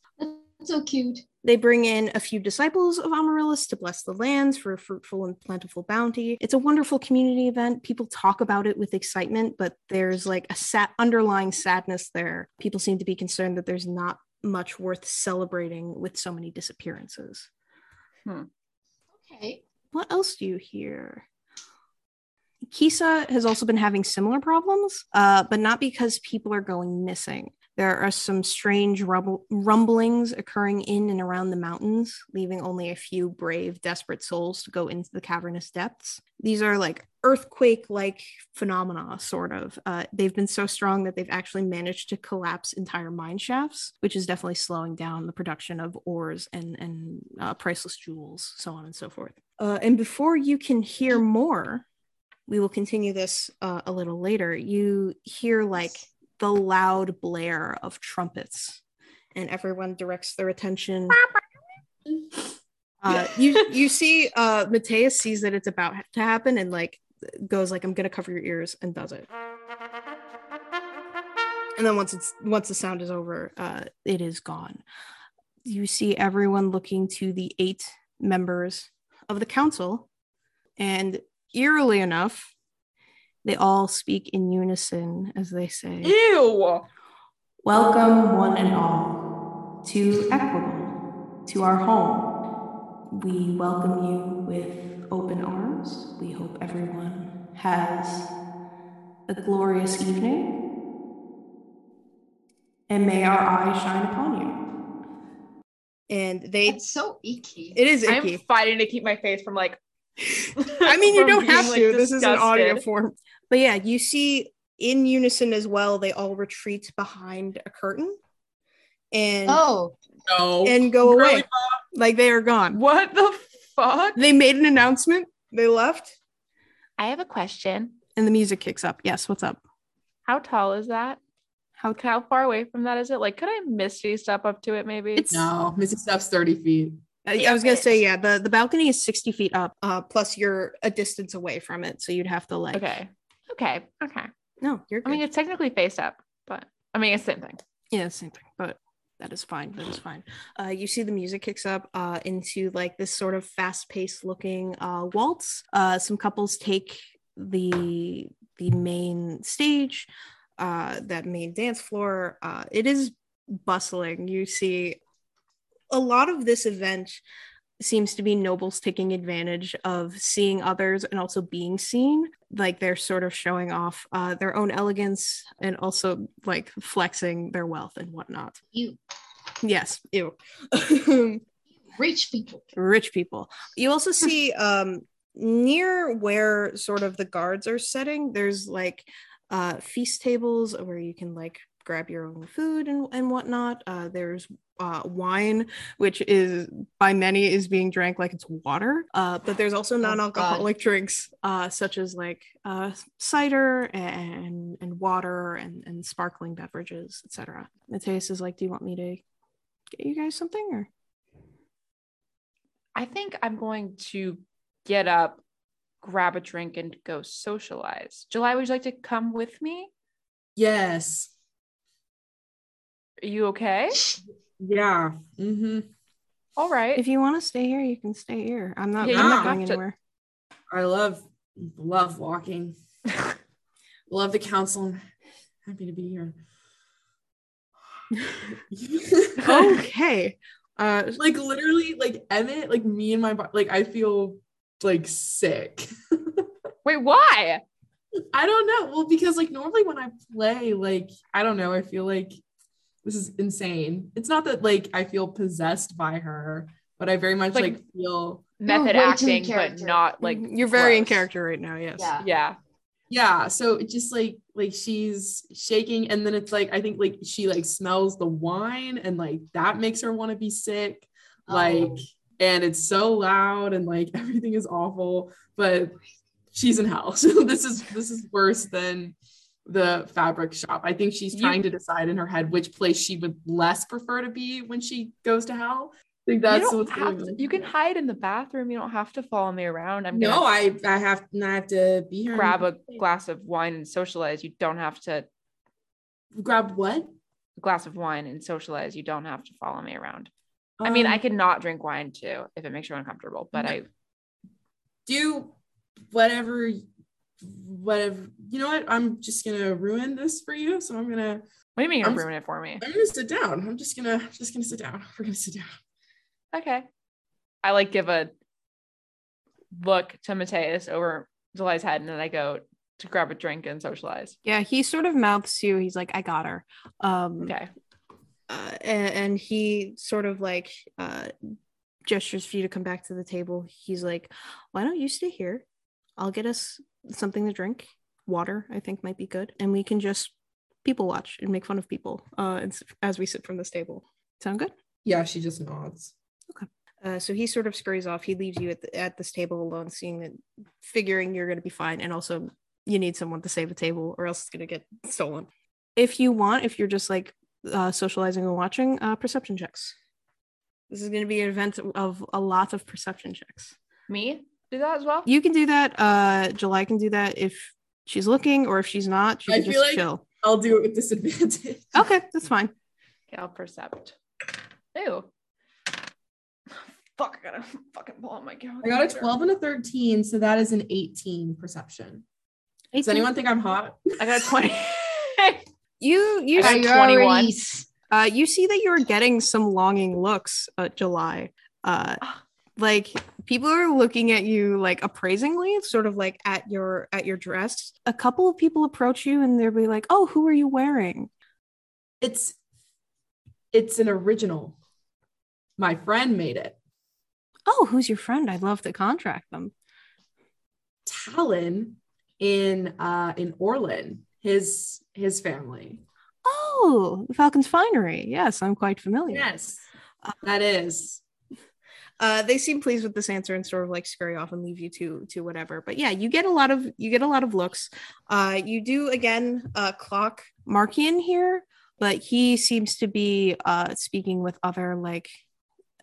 So cute. They bring in a few disciples of Amaryllis to bless the lands for a fruitful and plentiful bounty. It's a wonderful community event. People talk about it with excitement, but there's like a sad underlying sadness there. People seem to be concerned that there's not much worth celebrating with so many disappearances. Hmm. Okay. What else do you hear? Kisa has also been having similar problems, uh, but not because people are going missing. There are some strange rumble- rumblings occurring in and around the mountains, leaving only a few brave, desperate souls to go into the cavernous depths. These are like earthquake-like phenomena, sort of. Uh, they've been so strong that they've actually managed to collapse entire mine shafts, which is definitely slowing down the production of ores and, and uh, priceless jewels, so on and so forth. Uh, and before you can hear more, we will continue this uh, a little later, you hear like the loud blare of trumpets, and everyone directs their attention. Uh, you you see, uh, Mateus sees that it's about to happen, and like goes like, "I'm gonna cover your ears," and does it. And then once it's once the sound is over, uh, it is gone. You see everyone looking to the eight members of the council, and eerily enough, they all speak in unison as they say, "Ew! Welcome, one and all, to Equabul, to our home. We welcome you with open arms. We hope everyone has a glorious evening, and may our eye shine upon you." And they... It's so icky. It is icky. I'm fighting to keep my face from like... I mean, you don't have like to. Disgusted. This is an audio form. But yeah, you see in unison as well, they all retreat behind a curtain and oh no and go really away. Not. Like they are gone. What the fuck? They made an announcement. They left. I have a question. And the music kicks up. Yes, what's up? How tall is that? How how far away from that is it? Like, could I Misty step up to it maybe? It's- no, Misty Step's thirty feet. I was going to say, yeah, the, the balcony is sixty feet up, uh, plus you're a distance away from it. So you'd have to like... Okay. Okay. Okay. No, you're good. I mean, it's technically face up, but I mean, it's the same thing. Yeah, same thing, but that is fine. That is fine. Uh, you see the music kicks up uh, into like this sort of fast-paced looking uh, waltz. Uh, some couples take the the main stage, uh, that main dance floor. Uh, it is bustling. You see... A lot of this event seems to be nobles taking advantage of seeing others and also being seen. Like they're sort of showing off uh, their own elegance and also like flexing their wealth and whatnot. Ew. Yes, ew. Rich people. Rich people. You also see um, near where sort of the guards are setting, there's like uh, feast tables where you can like grab your own food and, and whatnot. Uh, there's uh, wine, which is by many is being drank like it's water. Uh, but there's also non-alcoholic oh, drinks uh, such as like uh, cider and and water and, and sparkling beverages, et cetera. Mateus is like, "Do you want me to get you guys something?" Or I think I'm going to get up, grab a drink, and go socialize. July, would you like to come with me? Yes. Are you okay? Yeah. Mm-hmm. All right. If you want to stay here, you can stay here. I'm not, yeah, I'm not going anywhere. To... I love, love walking. Love the council. I'm happy to be here. Okay. Uh, like literally, like Emmett, like me and my, like I feel like sick. Wait, why? I don't know. Well, because like normally when I play, like, I don't know, I feel like this is insane. It's not that like I feel possessed by her, but I very much like, like feel method acting, but not like you're very in character right now. Yes. Yeah. Yeah. Yeah. So it's just like like she's shaking, and then it's like I think like she like smells the wine, and like that makes her want to be sick. Oh. Like, and it's so loud, and like everything is awful, but she's in hell. So this is this is worse than the fabric shop. I think she's trying you, to decide in her head which place she would less prefer to be when she goes to hell. I think that's what's going on. You can hide in the bathroom. You don't have to follow me around. I'm no, I I have not have to be here. Grab a glass of wine and socialize. You don't have to grab what? A glass of wine and socialize. You don't have to follow me around. Um, I mean, I could not drink wine too if it makes you uncomfortable, but no. I do whatever. Whatever, you know what? I'm just gonna ruin this for you. So I'm gonna. What do you mean you're ruining it for me? I'm gonna sit down. I'm just gonna just gonna sit down. We're gonna sit down. Okay. I like give a look to Mateus over July's head, and then I go to grab a drink and socialize. Yeah, he sort of mouths you. He's like, "I got her." Um, okay. Uh, and, and he sort of like uh, gestures for you to come back to the table. He's like, "Why don't you stay here? I'll get us something to drink. Water, I think, might be good. And we can just people watch and make fun of people uh, as we sit from this table. Sound good?" Yeah, she just nods. Okay. Uh, so he sort of scurries off. He leaves you at, the, at this table alone, seeing that, figuring you're going to be fine. And also you need someone to save the table or else it's going to get stolen. If you want, if you're just like uh, socializing and watching, uh, perception checks. This is going to be an event of a lot of perception checks. Me? Do that as well? You can do that. Uh, July can do that if she's looking, or if she's not, she can I just feel like chill. I'll do it with disadvantage. Okay, that's fine. Okay, I'll percept. Ew. Fuck, I gotta fucking pull out my calendar. I got a twelve and a thirteen, so that is an eighteen perception. eighteen Does anyone think I'm hot? I got a twenty. you you got twenty-one. Already... Uh, you see that you're getting some longing looks at July. Uh Like people are looking at you like appraisingly, sort of like at your at your dress. A couple of people approach you and they'll be like, "Oh, who are you wearing?" It's it's an original. My friend made it. Oh, who's your friend? I'd love to contract them. Talon in uh in Orlin, his his family. Oh, the Falcon's Finery. Yes, I'm quite familiar. Yes, that is. Uh, they seem pleased with this answer and sort of like scurry off and leave you to to whatever. But yeah, you get a lot of you get a lot of looks. Uh, you do again uh, clock Markian here, but he seems to be uh, speaking with other like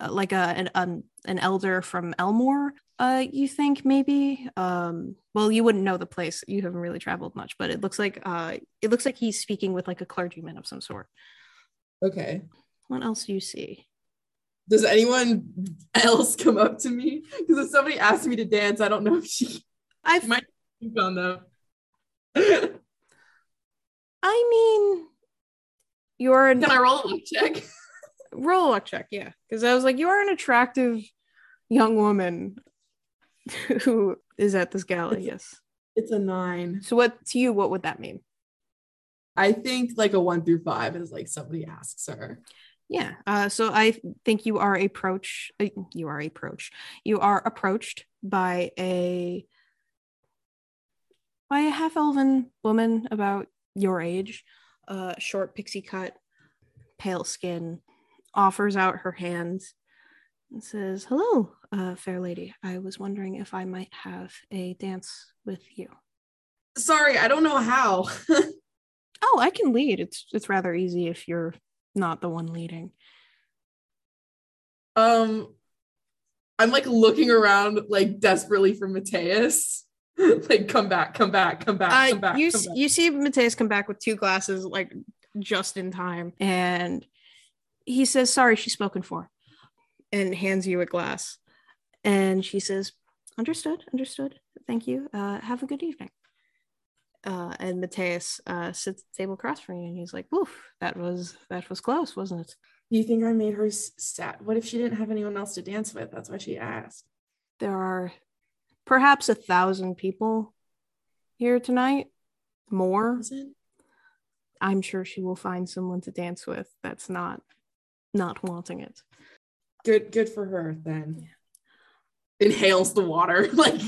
uh, like a an um, an elder from Elmore. Uh, you think maybe? Um, well, you wouldn't know the place. You haven't really traveled much, but it looks like uh, it looks like he's speaking with like a clergyman of some sort. Okay. What else do you see? Does anyone else come up to me? Because if somebody asked me to dance, I don't know if she I might keep on them. I mean, you're an. Can I roll a luck check? Roll a luck check, yeah. Because I was like, you are an attractive young woman who is at this gala. It's, yes, it's a nine. So, what to you? What would that mean? I think like a one through five is like somebody asks her. Yeah. Uh, so I think you are approach. You are approach. You are approached by a by a half elven woman about your age, uh, short pixie cut, pale skin. Offers out her hand and says, "Hello, uh, fair lady. I was wondering if I might have a dance with you." Sorry, I don't know how. Oh, I can lead. It's it's rather easy if you're not the one leading. Um, I'm like looking around like desperately for Mateus. Like, come back, come back, come back, come uh, back. You come s- back. You see Mateus come back with two glasses, like just in time, and he says, "Sorry, she's spoken for," and hands you a glass. And she says, "Understood, understood. Thank you. Uh, have a good evening." Uh, and Mateus uh, sits at the table across from you, and he's like, "Oof, that was that was close, wasn't it?" Do you think I made her sad? What if she didn't have anyone else to dance with? That's why she asked. There are perhaps a thousand people here tonight. More. Is it? I'm sure she will find someone to dance with that's not not wanting it. Good good for her then. Yeah. Inhales the water, like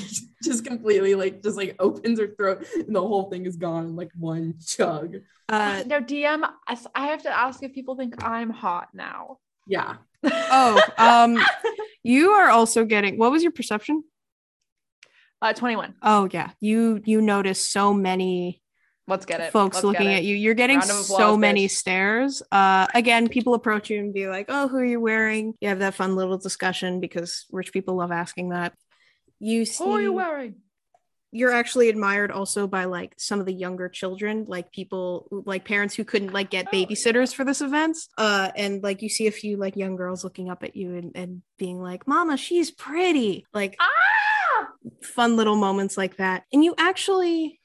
just completely like just like opens her throat and the whole thing is gone in like one chug. Uh no D M, I have to ask if people think I'm hot now. Yeah. Oh, um you are also getting, what was your perception? Uh twenty-one. Oh yeah. You you notice so many Let's get it. Folks Let's looking it. At you. You're getting applause, so many bitch. Stares. Uh, again, people approach you and be like, oh, who are you wearing? You have that fun little discussion because rich people love asking that. You see, who are you wearing? You're actually admired also by like some of the younger children, like people, like parents who couldn't like get babysitters oh, yeah. for this event. Uh, and like you see a few like young girls looking up at you and, and being like, Mama, she's pretty. Like ah! Fun little moments like that. And you actually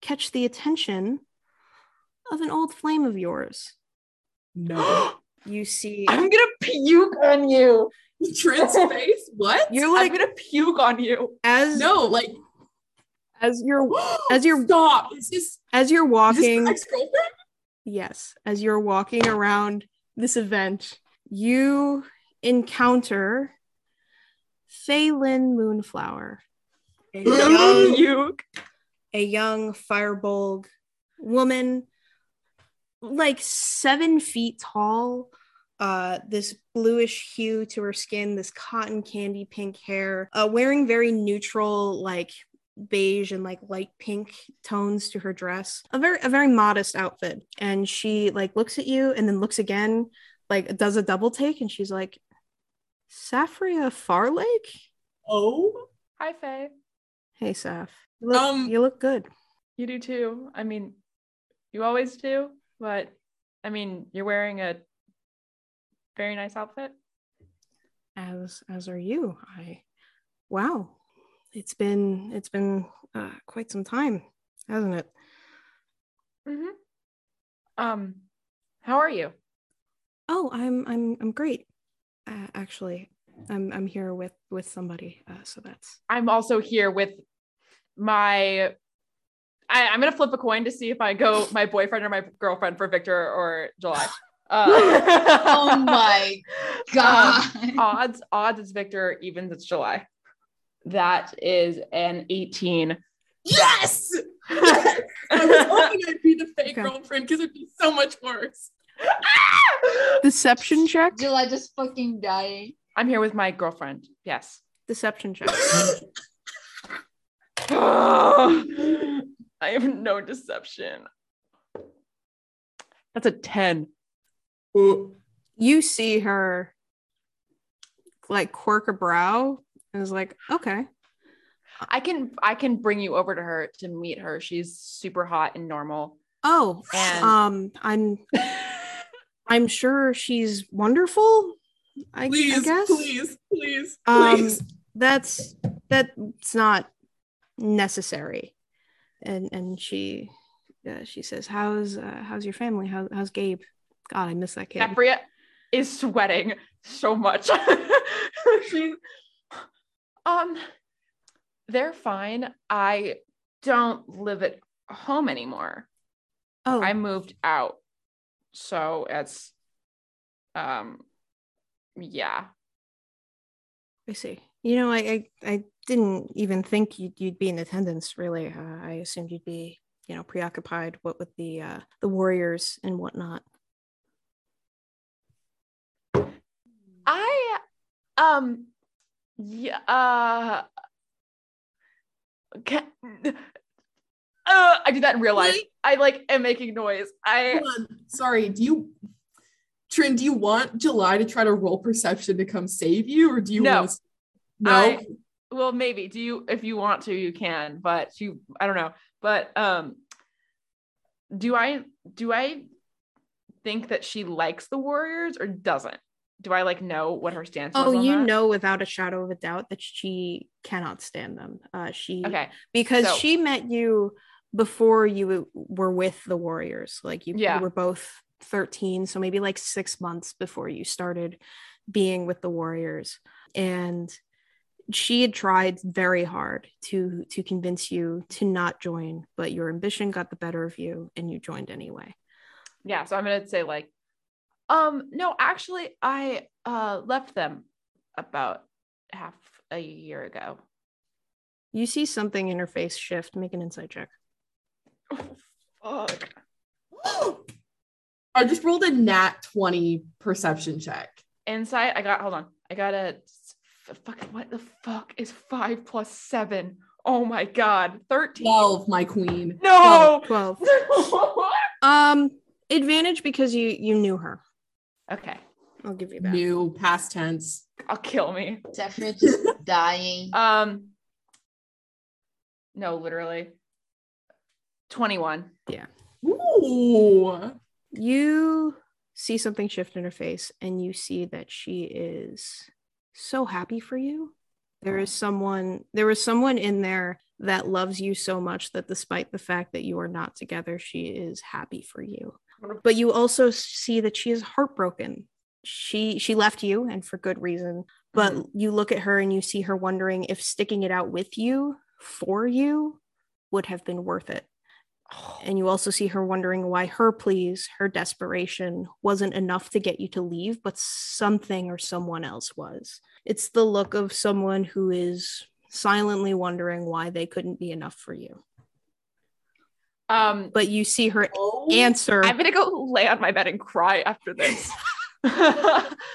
catch the attention of an old flame of yours. No. You see, I'm gonna puke on you. Trent's face. What? You're like, I'm gonna puke on you. As no, like as you're as you're stop. Is this, as you're walking? Is this ex-girlfriend? Yes. As you're walking around this event, you encounter Fae-Lin Moonflower. Puke. A young firebolt woman, like seven feet tall, uh, this bluish hue to her skin, this cotton candy pink hair, uh, wearing very neutral, like beige and like light pink tones to her dress, a very a very modest outfit. And she like looks at you and then looks again, like does a double take, and she's like, Safria Farlake? Oh, hi Faye. Hey Saf. You look, um, you look good. You do too. I mean, you always do, but I mean, you're wearing a very nice outfit. As as are you. I wow, it's been it's been uh, quite some time, hasn't it? Mm-hmm. Um, how are you? Oh, I'm I'm I'm great. Uh, actually, I'm I'm here with with somebody. Uh, so that's I'm also here with. My, I, I'm gonna flip a coin to see if I go my boyfriend or my girlfriend for Victor or July. Uh, oh my god! Um, odds, odds is Victor, evens it's July. That is an eighteen. Yes! Yes! I was hoping I'd be the fake okay. girlfriend because it'd be so much worse. Deception check. July just fucking dying. I'm here with my girlfriend. Yes. Deception check. I have no deception. That's a ten. Ooh. You see her like quirk a brow and is like, okay. I can I can bring you over to her to meet her. She's super hot and normal. Oh, and- um I'm I'm sure she's wonderful. I, please, I guess. Please, please, please. Um, that's that's not necessary. And and she uh, she says, how's uh, how's your family? How, how's Gabe? God, I miss that kid. Safria is sweating so much. She's um they're fine. I don't live at home anymore. Oh, I moved out. So it's um yeah. I see. You know, I I, I didn't even think you'd, you'd be in attendance, really. Uh, I assumed you'd be, you know, preoccupied what with the uh, the warriors and whatnot. I, um, yeah, uh, can, uh, I do that in real life. Wait. I, like, am making noise. I Sorry, do you... Trin, do you want July to try to roll perception to come save you, or do you no. want to? No. I, well, maybe. Do you? If you want to, you can. But you, I don't know. But um, do I? Do I think that she likes the warriors or doesn't? Do I like know what her stance is? Oh, on you that? Know without a shadow of a doubt that she cannot stand them. Uh, she okay because so. She met you before you were with the warriors. Like you, yeah. you were both. thirteen, so maybe like six months before you started being with the warriors, and she had tried very hard to to convince you to not join, but your ambition got the better of you and you joined anyway. Yeah, so I'm going to say like, um, no, actually I uh, left them about half a year ago. You see something in her face shift. Make an insight check. Oh, fuck. I just rolled a nat twenty perception check. Insight, I got, hold on. I got a, fuck, what the fuck is five plus seven? Oh my God. thirteen. twelve, my queen. No. twelve. twelve. um, advantage because you, you knew her. Okay. I'll give you that. New, past tense. I'll kill me. Safria just dying. Um, no, literally. twenty-one. Yeah. Ooh. You see something shift in her face and you see that she is so happy for you. There is someone, there is someone in there that loves you so much that despite the fact that you are not together, she is happy for you. But you also see that she is heartbroken. She she left you and for good reason. But mm-hmm. you look at her and you see her wondering if sticking it out with you, for you, would have been worth it. And you also see her wondering why her pleas, her desperation, wasn't enough to get you to leave, but something or someone else was. It's the look of someone who is silently wondering why they couldn't be enough for you. Um, but you see her oh, answer. I'm gonna go lay on my bed and cry after this.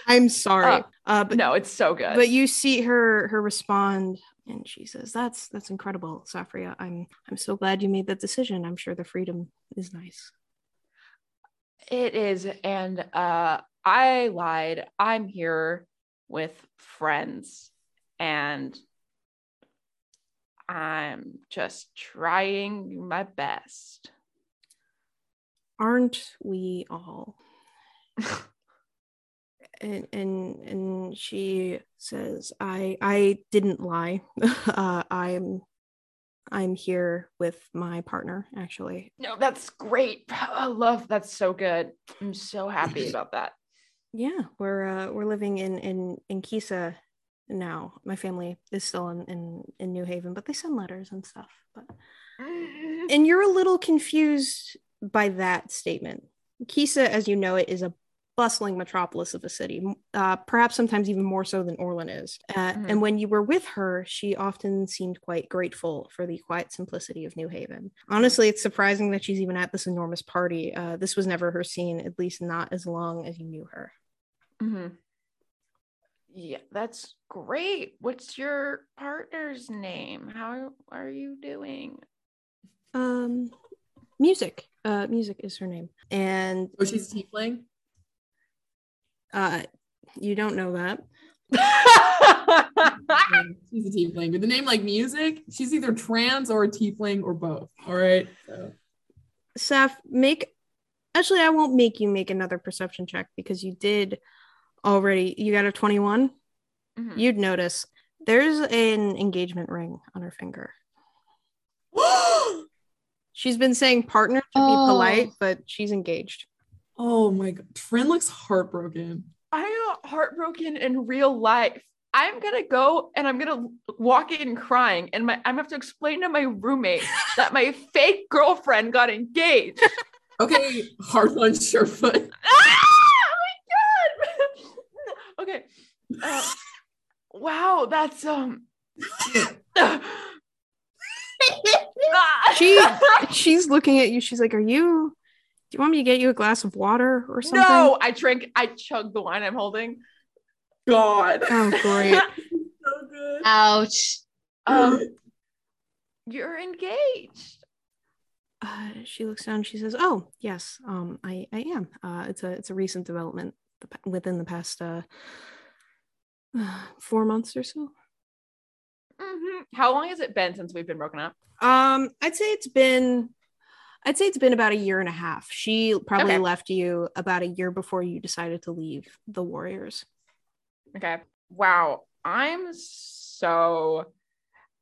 I'm sorry. Uh, uh, but, no, it's so good. But you see her her respond. And she says, that's that's incredible, Safria. I'm I'm so glad you made that decision. I'm sure the freedom is nice. It is. And uh, I lied. I'm here with friends. And I'm just trying my best. Aren't we all? And, and and she says, I I didn't lie. uh, I'm I'm here with my partner, actually. No, that's great. I love that's so good. I'm so happy about that. Yeah, we're uh, we're living in, in, in Kisa now. My family is still in, in, in New Haven, but they send letters and stuff. But and you're a little confused by that statement. Kisa, as you know it, is a bustling metropolis of a city, uh, perhaps sometimes even more so than Orlin is. Uh, mm. And when you were with her, she often seemed quite grateful for the quiet simplicity of New Haven. Honestly, it's surprising that she's even at this enormous party. Uh, this was never her scene, at least not as long as you knew her. Mm-hmm. Yeah, that's great. What's your partner's name? How are you doing? Um, Music. Uh, Music is her name. And oh, she's tiefling? Uh, you don't know that. She's a tiefling, but the name like Music, she's either trans or a tiefling or both. All right. So. Saf, make, actually, I won't make you make another perception check because you did already, you got a twenty-one. Mm-hmm. You'd notice there's an engagement ring on her finger. She's been saying partner to oh. be polite, but she's engaged. Oh my God. Trin looks heartbroken. I am heartbroken in real life. I'm going to go and I'm going to walk in crying. And my, I'm going to have to explain to my roommate that my fake girlfriend got engaged. Okay. Hard one, Surefoot. Ah, oh my God. Okay. Uh, wow. That's, um. she, she's looking at you. She's like, are you... Do you want me to get you a glass of water or something? No, I drink, I chug the wine I'm holding. God. Oh, great. So good. Ouch. Um, you're engaged. Uh, she looks down, she says, oh, yes, um, I, I am. Uh, it's a it's a recent development within the past uh, uh, four months or so. Mm-hmm. How long has it been since we've been broken up? Um, I'd say it's been... I'd say it's been about a year and a half. She probably okay. left you about a year before you decided to leave the Warriors. Okay. Wow. I'm so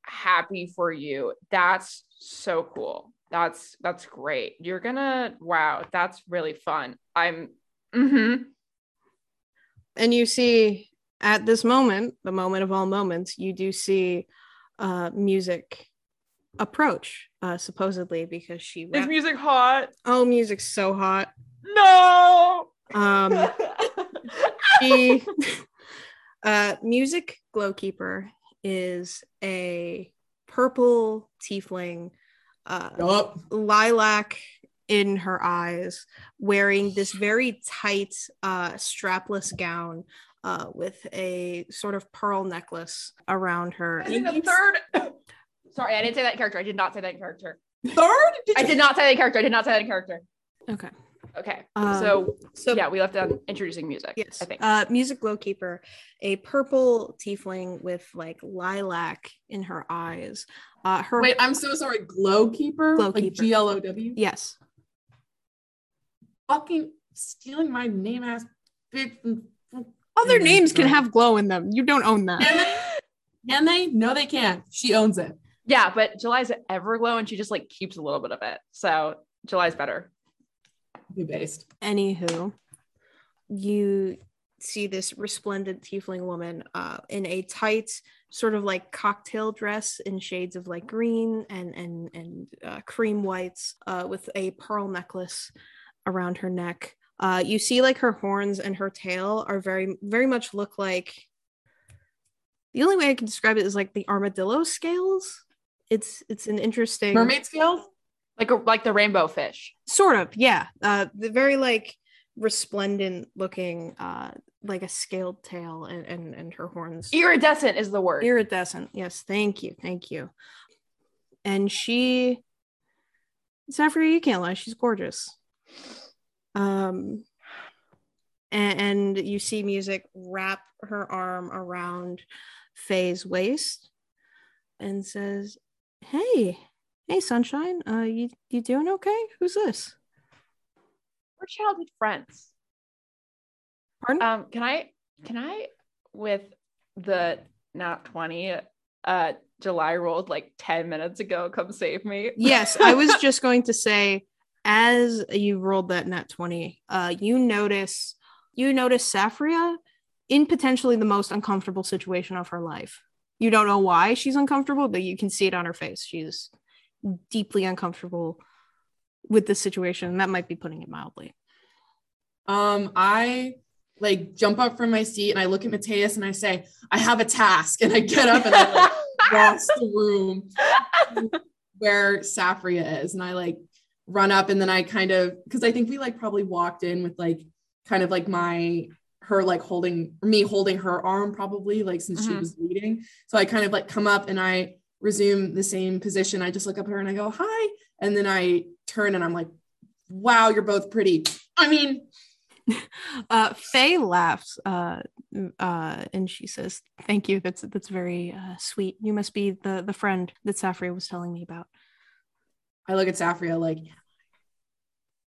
happy for you. That's so cool. That's, that's great. You're gonna, wow, that's really fun. I'm, mm-hmm. And you see At this moment, the moment of all moments, you do see uh, Music approach, uh, supposedly because she... Is Music hot? Oh, Music's so hot. No! Um, she, uh, Music Glowkeeper is a purple tiefling, uh, oh. lilac in her eyes, wearing this very tight uh, strapless gown uh, with a sort of pearl necklace around her. I think the third... Sorry, I didn't say that character. I did not say that character. Third? Did I did not say that character. I did not say that character. Okay. Okay. Um, so, so yeah, we left on introducing Music. Yes. I think. Uh, Music Glowkeeper, a purple tiefling with like lilac in her eyes. Uh, her. Wait, I'm so sorry. Glowkeeper? Glowkeeper. Like G L O W? Yes. Fucking stealing my name ass bitch. Other names can have glow in them. You don't own that. Can they? No, they can't. She owns it. Yeah, but July's Everglow and she just like keeps a little bit of it. So July's better. Be based. Anywho, you see this resplendent tiefling woman uh, in a tight sort of like cocktail dress in shades of like green and and and uh, cream whites uh, with a pearl necklace around her neck. Uh, you see like her horns and her tail are very, very much look like... The only way I can describe it is like the armadillo scales. It's it's an interesting mermaid scales, like a, like the rainbow fish, sort of. Yeah, uh, the very like resplendent looking, uh, like a scaled tail and, and and her horns. Iridescent is the word. Iridescent. Yes, thank you, thank you. And she, Safria, you can't lie. She's gorgeous. Um, and, and you see Music wrap her arm around Faye's waist and says, hey hey sunshine, uh you you doing okay? Who's this? We're childhood friends. Pardon? um can i can i with the not twenty uh July rolled like ten minutes ago, come save me. Yes, I was just going to say, as you rolled that nat twenty, uh you notice you notice Safria in potentially the most uncomfortable situation of her life. You don't know why she's uncomfortable, but you can see it on her face. She's deeply uncomfortable with this situation, and that might be putting it mildly. Um, I like jump up from my seat and I look at Mateus and I say, I have a task. And I get up and I like cross the room where Safria is. And I like run up and then I kind of, because I think we like probably walked in with like kind of like my her like holding me holding her arm probably like since mm-hmm. she was leading. So I kind of like come up and I resume the same position. I just look up at her and I go, hi. And then I turn and I'm like, wow, you're both pretty. I mean, uh, Faye laughs uh, uh, and she says, thank you. That's, that's very uh, sweet. You must be the, the friend that Safria was telling me about. I look at Safria like,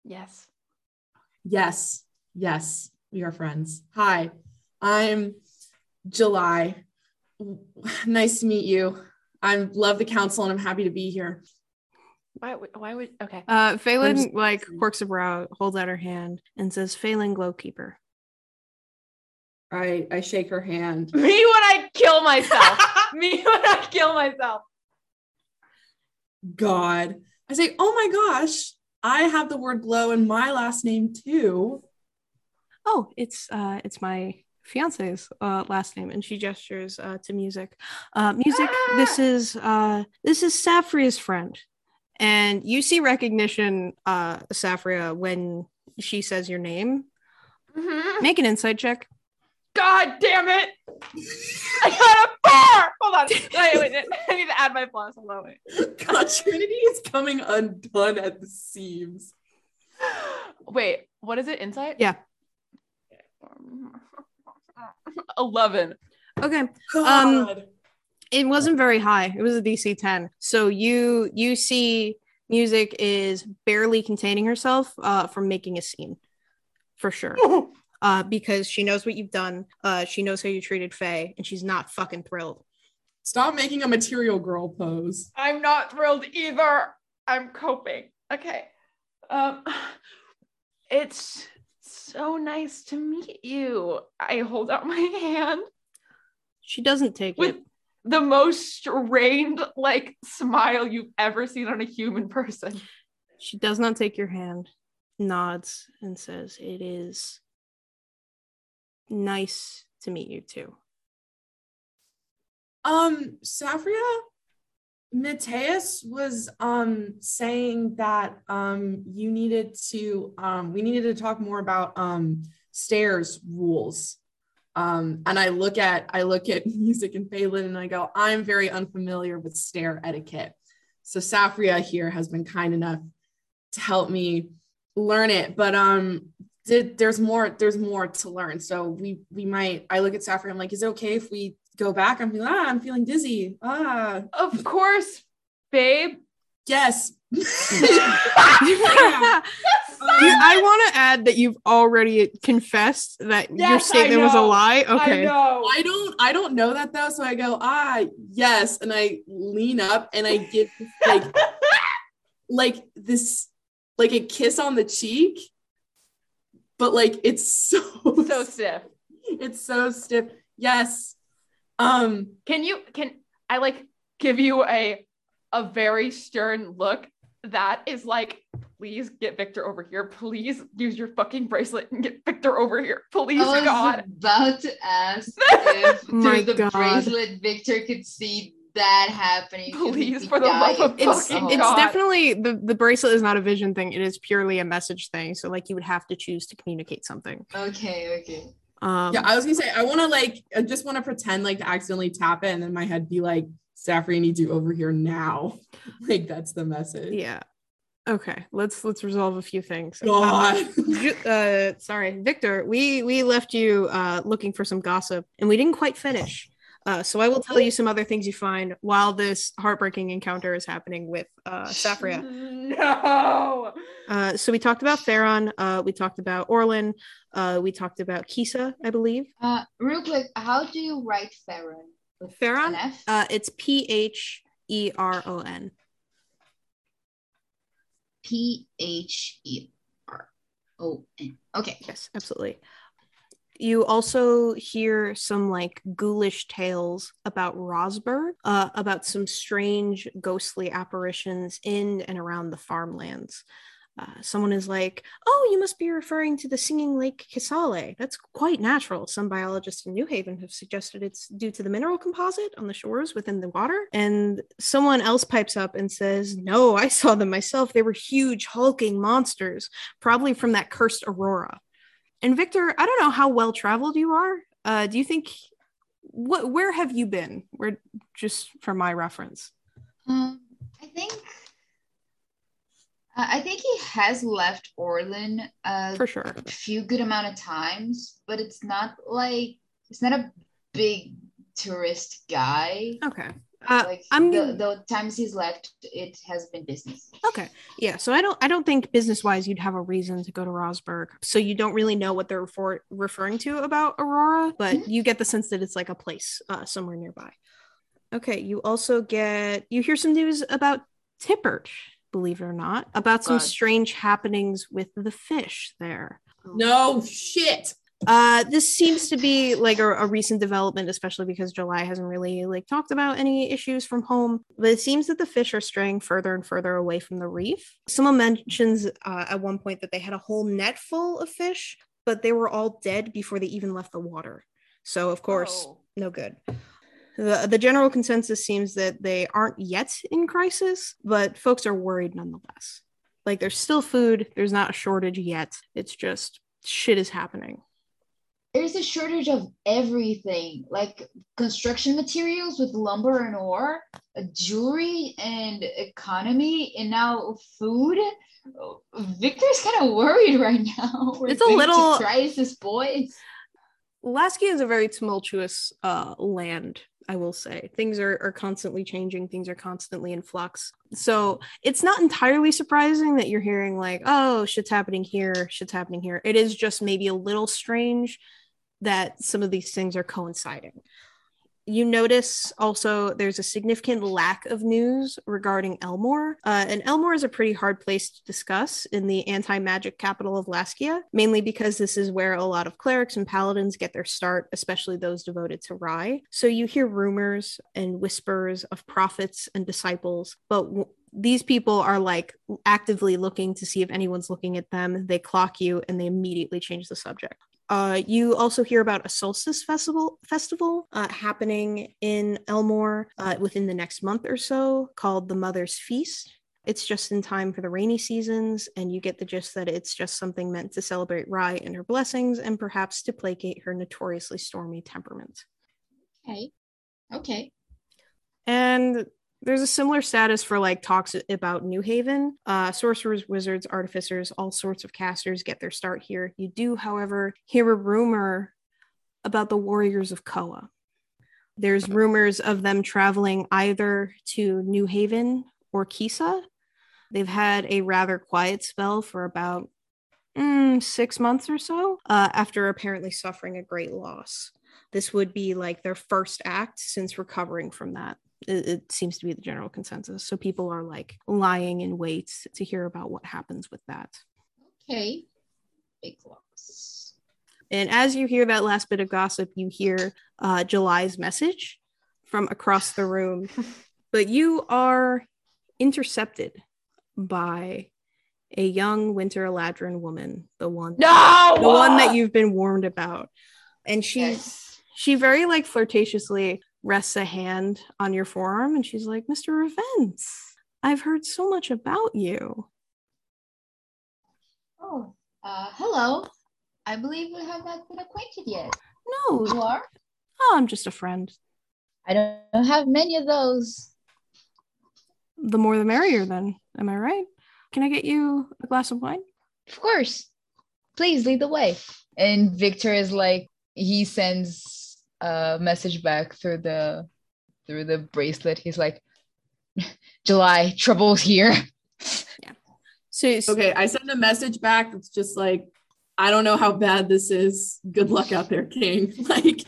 yes, yes, yes. We are friends. Hi, I'm July. Nice to meet you. I love the council and I'm happy to be here. Why would, why would, okay. Uh, Fae-Lin just, like quirks a brow, holds out her hand and says, Fae-Lin Glowkeeper. I, I shake her hand. Me when I kill myself. Me when I kill myself. God. I say, oh my gosh, I have the word glow in my last name too. Oh, it's uh, it's my fiance's uh, last name, and she gestures uh, to Music. Uh, music, ah! this is uh, this is Safria's friend, and you see recognition, uh, Safria, when she says your name. Mm-hmm. Make an insight check. God damn it! I got a bar. Hold on, wait, wait, I need to add my plus. Hold on, wait. God, Trinity is coming undone at the seams. Wait, what is it? Insight? Yeah. eleven. Okay. God. Um it wasn't very high. It was a D C ten. So you you see Music is barely containing herself uh from making a scene for sure. Uh because she knows what you've done. Uh she knows how you treated Faye and she's not fucking thrilled. Stop making a material girl pose. I'm not thrilled either. I'm coping. Okay. Um it's so nice to meet you. I hold out my hand. She doesn't take with it. The most strained, like, smile you've ever seen on a human person. She does not take your hand, nods, and says, "It is nice to meet you too." Um, Safria, Mateus was um saying that um you needed to um we needed to talk more about um stairs rules. Um, and I look at I look at Music and Fae-Lin and I go, I'm very unfamiliar with stair etiquette. So Safria here has been kind enough to help me learn it, but um, did, there's more there's more to learn. So we we might. I look at Safria. I'm like, is it okay if we go back? I'm feeling ah, I'm feeling dizzy. Ah, of course, babe. Yes. Yeah. You, I want to add that you've already confessed that yes, your statement was a lie. Okay. I know. I don't. I don't know that though. So I go, ah, yes, and I lean up and I give like, like this, like a kiss on the cheek, but like it's so so stiff. It's so stiff. Yes. Um. Can you? Can I like give you a a very stern look? That is like, please get Victor over here. Please use your fucking bracelet and get Victor over here. Please, I was God. About to ask if through the God. bracelet Victor could see that happening. Please, for the love of fucking it's, God. It's definitely, the, the bracelet is not a vision thing. It is purely a message thing. So like you would have to choose to communicate something. Okay, okay. Um, yeah, I was gonna say, I want to like, I just want to pretend like to accidentally tap it and then my head be like, Safria needs you over here now. Like that's the message. Yeah. Okay. Let's let's resolve a few things. God. Uh, uh, sorry, Victor. We we left you uh, looking for some gossip, and we didn't quite finish. Uh, so I will tell you some other things you find while this heartbreaking encounter is happening with uh, Safria. No. Uh, so we talked about Pheron. Uh, we talked about Orlin. Uh, we talked about Kisa, I believe. Uh, real quick, how do you write Pheron? Pheron, uh, it's P H E R O N. P H E R O N. Okay. Yes, absolutely. You also hear some like ghoulish tales about Rosberg, uh, about some strange ghostly apparitions in and around the farmlands. Uh, someone is like, oh, you must be referring to the singing lake Kisale. That's quite natural. Some biologists in New Haven have suggested it's due to the mineral composite on the shores within the water. And someone else pipes up and says, no, I saw them myself. They were huge, hulking monsters, probably from that cursed Aurora. And Victor, I don't know how well-traveled you are. Uh, do you think, what? Where have you been? Where, just for my reference. Um, I think... I think he has left Orlin uh, for sure a few good amount of times, but it's not like it's not a big tourist guy. Okay, uh, like I'm the, the times he's left, it has been business. Okay, yeah. So I don't, I don't think business wise you'd have a reason to go to Rosberg. So you don't really know what they're refer- referring to about Aurora, but mm-hmm. you get the sense that it's like a place uh, somewhere nearby. Okay, you also get you hear some news about Tipper. Believe it or not, about some God. strange happenings with the fish there. No shit. Uh, this seems to be like a, a recent development, especially because July hasn't really like talked about any issues from home. But it seems that the fish are straying further and further away from the reef. Someone mentions uh, at one point that they had a whole net full of fish, but they were all dead before they even left the water. So of course, oh. no good. The, the general consensus seems that they aren't yet in crisis, but folks are worried nonetheless. Like, there's still food. There's not a shortage yet. It's just shit is happening. There's a shortage of everything, like construction materials with lumber and ore, jewelry and economy, and now food. Victor's kind of worried right now. It's a little... Tries his boys. Laskia is a very tumultuous uh, land, I will say. Things are, are constantly changing. Things are constantly in flux. So it's not entirely surprising that you're hearing like, oh, shit's happening here, shit's happening here. It is just maybe a little strange that some of these things are coinciding. You notice also there's a significant lack of news regarding Elmore. Uh, and Elmore is a pretty hard place to discuss in the anti-magic capital of Laskia, mainly because this is where a lot of clerics and paladins get their start, especially those devoted to Rai. So you hear rumors and whispers of prophets and disciples, but w- these people are like actively looking to see if anyone's looking at them. They clock you and they immediately change the subject. Uh, you also hear about a solstice festival festival uh, happening in Elmore uh, within the next month or so, called the Mother's Feast. It's just in time for the rainy seasons, and you get the gist that it's just something meant to celebrate Rai and her blessings, and perhaps to placate her notoriously stormy temperament. Okay. Okay. And there's a similar status for like talks about New Haven. Uh, sorcerers, wizards, artificers, all sorts of casters get their start here. You do, however, hear a rumor about the warriors of Koa. There's rumors of them traveling either to New Haven or Kisa. They've had a rather quiet spell for about mm, six months or so uh, after apparently suffering a great loss. This would be like their first act since recovering from that. It seems to be the general consensus. So people are like lying in wait to hear about what happens with that. Okay. Big loss. And as you hear that last bit of gossip, you hear uh, July's message from across the room. But you are intercepted by a young Winter Eladrin woman, the one, no! the one that you've been warned about. And she, yes. she very like flirtatiously rests a hand on your forearm, and she's like, Mister Revents, I've heard so much about you. Oh, uh, hello. I believe we have not been acquainted yet. No. You are? Oh, I'm just a friend. I don't have many of those. The more the merrier, then. Am I right? Can I get you a glass of wine? Of course. Please lead the way. And Victor is like, he sends Uh, message back through the through the bracelet. He's like, July, trouble's here. Yeah. So, so okay, I send a message back that's just like, I don't know how bad this is. Good luck out there, King. Like,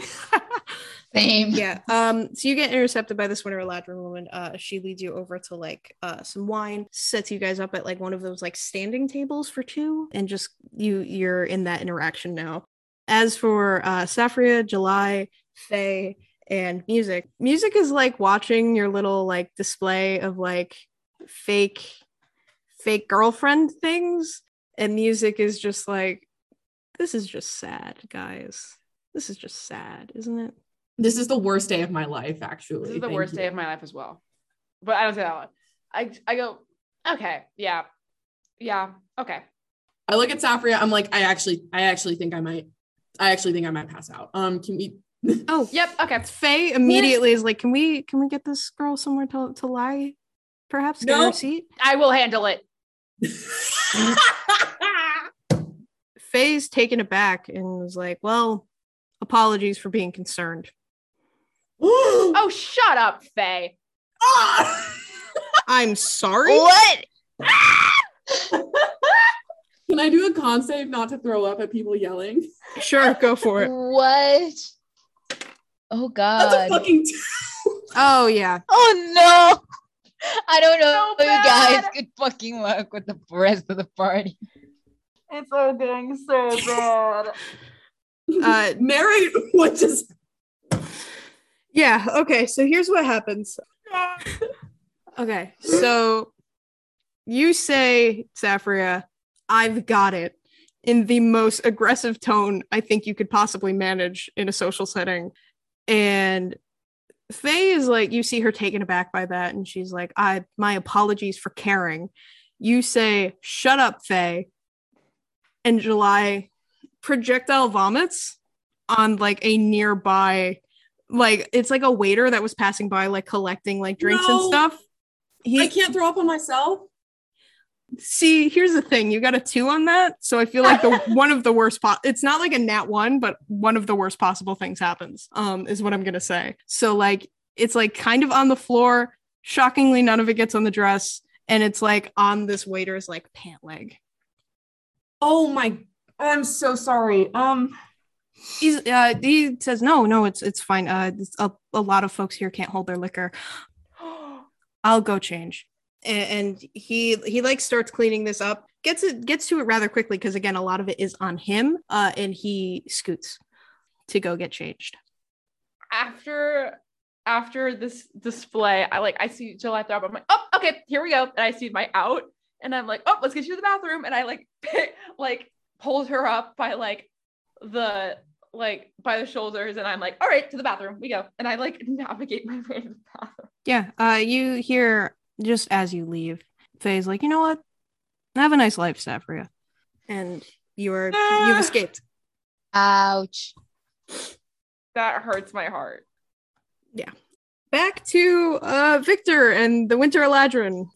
same. Yeah. Um. So you get intercepted by this Winter Eladrin woman. Uh. She leads you over to like uh some wine. Sets you guys up at like one of those like standing tables for two, and just you you're in that interaction now. As for uh, Safria, July, Fae, and Music, Music is like watching your little like display of like fake, fake girlfriend things, and Music is just like, this is just sad, guys. This is just sad, isn't it? This is the worst day of my life, actually. This is the Thank worst you. day of my life as well. But I don't say that one. I I go, okay, yeah, yeah, okay. I look at Safria. I'm like, I actually, I actually think I might. I actually think I might pass out. Um, can we? Oh, yep. Okay. Faye immediately is like, "Can we? Can we get this girl somewhere to to lie? Perhaps get no. her a seat. I will handle it." Faye's taken aback and was like, "Well, apologies for being concerned." Oh, shut up, Faye. Oh! I'm sorry. What? Can I do a con save not to throw up at people yelling? Sure, go for it. What? Oh, God. That's a fucking two. Oh, yeah. Oh, no. I don't know so if you guys could fucking work with the rest of the party. It's all going so bad. uh, Mary, what just... Yeah, okay, so here's what happens. Okay, so you say, Safria, I've got it, in the most aggressive tone I think you could possibly manage in a social setting. And Faye is like, you see her taken aback by that, and she's like, I, my apologies for caring. You say, shut up, Faye. And July projectile vomits on like a nearby, like, it's like a waiter that was passing by, like collecting like drinks no, and stuff. He- I can't throw up on myself. See, here's the thing. You got a two on that, so I feel like the one of the worst. Po- it's not like a nat one, but one of the worst possible things happens. Um, is what I'm gonna say. So like, it's like kind of on the floor. Shockingly, none of it gets on the dress, and it's like on this waiter's like pant leg. Oh my! I'm so sorry. Um, He's, uh, he says, no, no, it's it's fine. Uh, it's a, a lot of folks here can't hold their liquor. I'll go change. And he he like starts cleaning this up, gets it gets to it rather quickly because again a lot of it is on him, uh and he scoots to go get changed. After after this display, I like I see July throw up. I'm like, oh, okay, here we go. And I see my out and I'm like, oh, let's get you to the bathroom. And I like pick, like pulled her up by like the like by the shoulders, and I'm like, all right, to the bathroom we go. And I like navigate my way to the bathroom. Yeah. Uh you hear just as you leave, Faye's like, you know what? Have a nice life, Safria. And you are ah! you've escaped. Ouch. That hurts my heart. Yeah. Back to uh, Victor and the Winter Eladrin.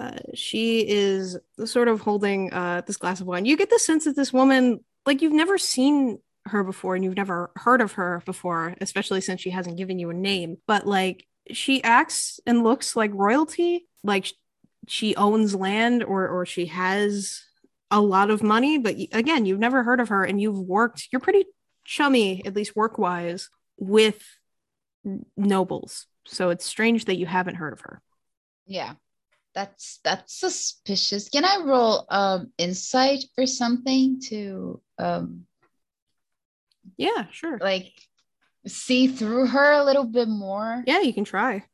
Uh, she is sort of holding uh, this glass of wine. You get the sense that this woman, like, you've never seen her before and you've never heard of her before, especially since she hasn't given you a name. But like, she acts and looks like royalty, like she owns land or or she has a lot of money. But again, you've never heard of her, and you've worked, you're pretty chummy, at least work-wise, with nobles. So it's strange that you haven't heard of her. Yeah, that's that's suspicious. Can I roll um, insight or something to... Um, yeah, sure. Like... see through her a little bit more? Yeah, you can try.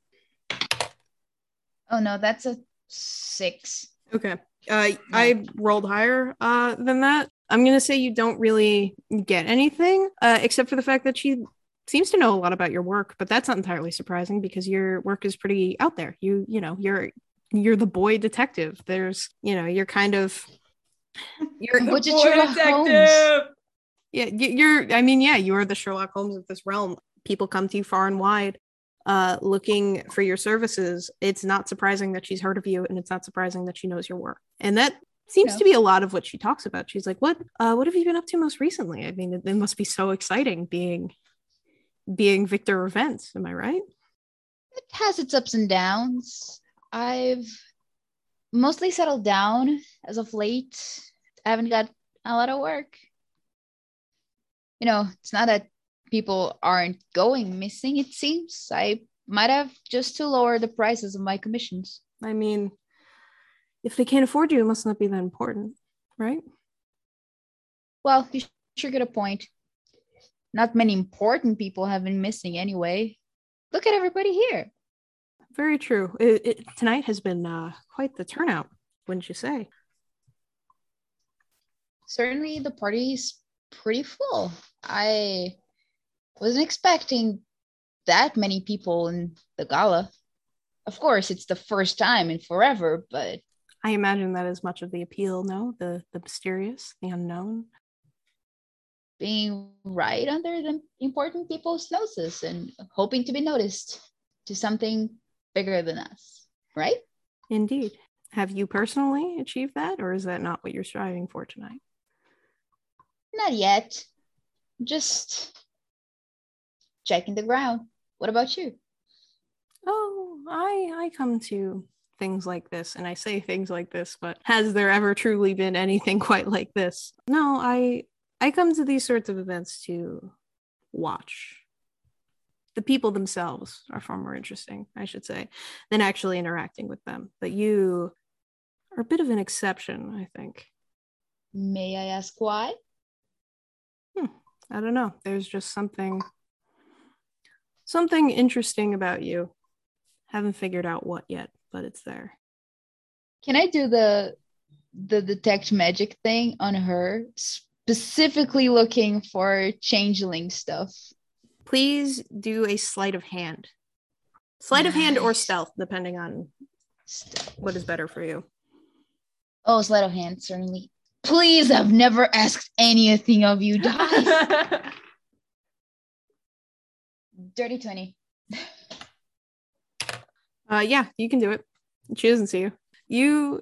Oh no, that's a six. Okay. Uh, I rolled higher uh, than that. I'm going to say you don't really get anything, uh, except for the fact that she seems to know a lot about your work, but that's not entirely surprising because your work is pretty out there. You, you know, you're, you're the boy detective. There's, you know, you're kind of, you're the boy detective. Yeah, you're, I mean, yeah, you are the Sherlock Holmes of this realm. People come to you far and wide uh, looking for your services. It's not surprising that she's heard of you, and it's not surprising that she knows your work. And that seems yeah. to be a lot of what she talks about. She's like, what uh, what have you been up to most recently? I mean, it, it must be so exciting being being Victor Events. Am I right? It has its ups and downs. I've mostly settled down as of late. I haven't got a lot of work. You know, it's not that people aren't going missing, it seems. I might have just to lower the prices of my commissions. I mean, if they can't afford you, it must not be that important, right? Well, you sure get a point. Not many important people have been missing anyway. Look at everybody here. Very true. It, it, tonight has been uh, quite the turnout, wouldn't you say? Certainly the party's pretty full. I wasn't expecting that many people in the gala. Of course, it's the first time in forever, but... I imagine that is much of the appeal, no? The the mysterious, the unknown. Being right under the important people's noses and hoping to be noticed to something bigger than us, right? Indeed. Have you personally achieved that, or is that not what you're striving for tonight? Not yet. Just checking the ground. What about you? Oh, I I come to things like this, and I say things like this, but has there ever truly been anything quite like this? No, I I come to these sorts of events to watch. The people themselves are far more interesting, I should say, than actually interacting with them. But you are a bit of an exception, I think. May I ask why? Hmm, I don't know. There's just something, something interesting about you. Haven't figured out what yet, but it's there. Can I do the, the detect magic thing on her, specifically looking for changeling stuff? Please do a sleight of hand, sleight of hand or stealth, depending on stealth. What is better for you. Oh, sleight of hand, certainly. Please, I've never asked anything of you guys. Dirty twenty. uh, yeah, you can do it. She doesn't see you. You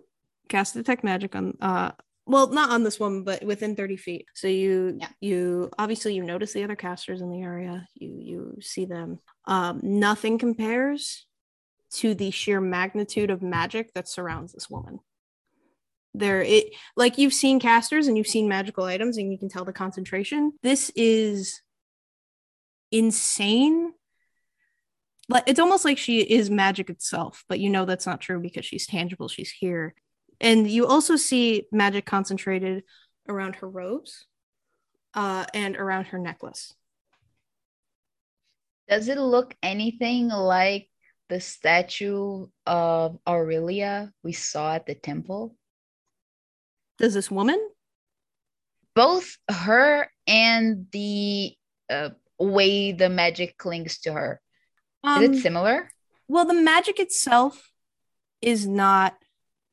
cast detect magic on, uh, well, not on this one, but within thirty feet. So you, yeah. you obviously you notice the other casters in the area. You you see them. Um, nothing compares to the sheer magnitude of magic that surrounds this woman. There, it like you've seen casters and you've seen magical items and you can tell the concentration. This is insane. Like, it's almost like she is magic itself, but you know that's not true because she's tangible, she's here. And you also see magic concentrated around her robes uh, and around her necklace. Does it look anything like the statue of Aurelia we saw at the temple? Does this woman? Both her and the uh, way the magic clings to her. Um, Is it similar? Well, the magic itself is not...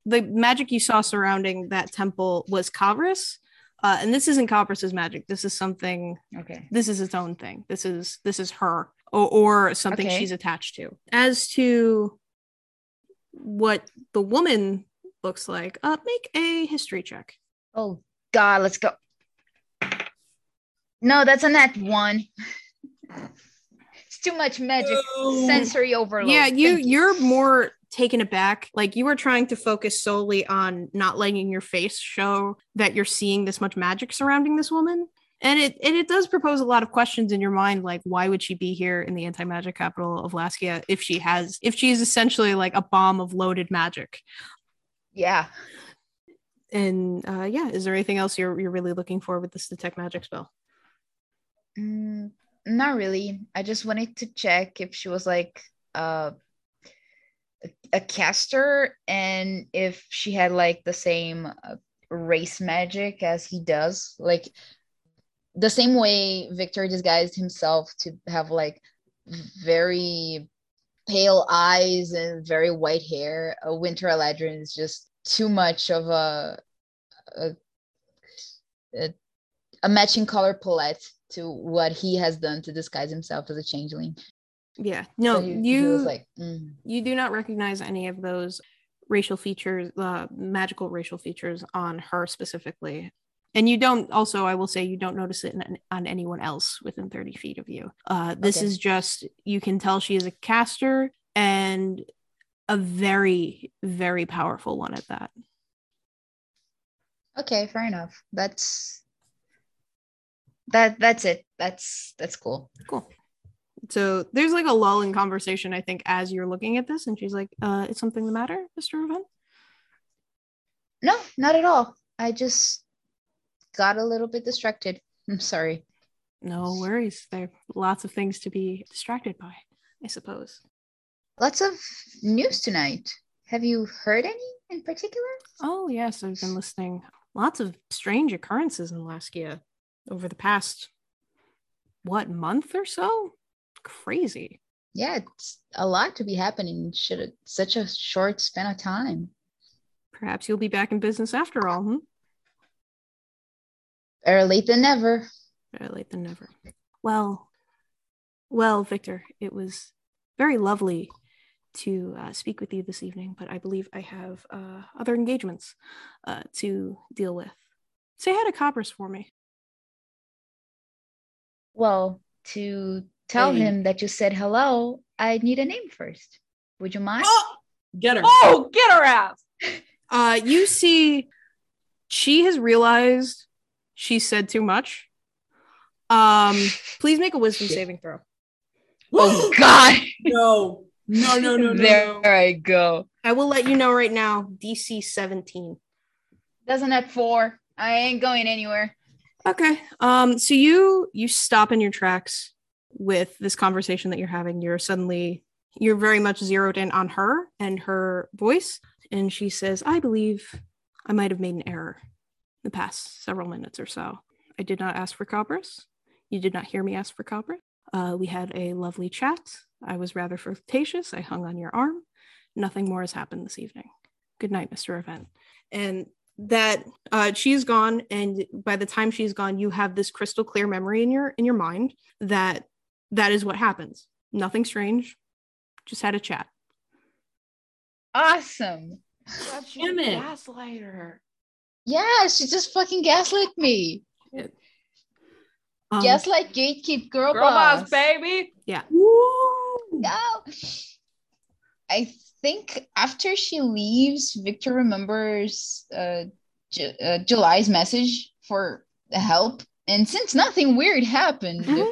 The magic you saw surrounding that temple was Kavris, uh, and this isn't Kavris's magic. This is something... Okay. This is its own thing. This is this is her, or, or something okay. she's attached to. As to what the woman looks like, uh, make a history check. Oh, God, let's go. No, that's a nat one. It's too much magic. Oh. Sensory overload. Yeah, you, you're more... taken aback, like you were trying to focus solely on not letting your face show that you're seeing this much magic surrounding this woman, and it and it does propose a lot of questions in your mind, like why would she be here in the anti-magic capital of Laskia if she has if she is essentially like a bomb of loaded magic? Yeah. And uh yeah, is there anything else you're you're really looking for with this detect magic spell? Mm, not really. I just wanted to check if she was like uh a caster and if she had like the same race magic as he does, like the same way Victor disguised himself to have like very pale eyes and very white hair. A Winter Eladrin is just too much of a a, a a matching color palette to what he has done to disguise himself as a changeling. Yeah, no, so you you, like, mm. you do not recognize any of those racial features, uh, magical racial features on her specifically. And you don't, also, I will say, you don't notice it in, on anyone else within thirty feet of you. Uh, this okay. is just, you can tell she is a caster and a very, very powerful one at that. Okay, fair enough. That's, that, that's it. That's, that's cool. Cool. So there's like a lull in conversation, I think, as you're looking at this. And she's like, uh, is something the matter, Mister Ruben? No, not at all. I just got a little bit distracted. I'm sorry. No worries. There are lots of things to be distracted by, I suppose. Lots of news tonight. Have you heard any in particular? Oh, yes. I've been listening. Lots of strange occurrences in Laskia over the past, what, month or so? Crazy. Yeah, it's a lot to be happening. Should it such a short span of time? Perhaps you'll be back in business after all. Hmm? Better late than never. Better late than never. Well, well, Victor, it was very lovely to uh, speak with you this evening, but I believe I have uh, other engagements uh, to deal with. Say hi to Copper's for me. Well, to Tell hey. him that you said hello. I need a name first. Would you mind? Oh, get her. Oh, get her out. Uh, you see, she has realized she said too much. Um, please make a wisdom Shit. saving throw. Oh, God. No. No, no, no, no. There no. I go. I will let you know right now, D C seventeen. Doesn't that four? I ain't going anywhere. Okay. Um, so you you stop in your tracks. With this conversation that you're having, you're suddenly, you're very much zeroed in on her and her voice. And she says, I believe I might have made an error the past several minutes or so. I did not ask for Copper's. You did not hear me ask for Copper. Uh, we had a lovely chat. I was rather flirtatious. I hung on your arm. Nothing more has happened this evening. Good night, Mister Event. And that uh, she's gone. And by the time she's gone, you have this crystal clear memory in your in your mind that That is what happens. Nothing strange. Just had a chat. Awesome. Such a gaslighter. Yeah, she just fucking gaslit me. Um, Gaslight gatekeep girl, girl boss. boss, baby. Yeah. Woo. No. I think after she leaves, Victor remembers uh, J- uh, July's message for help. And since nothing weird happened, mm-hmm.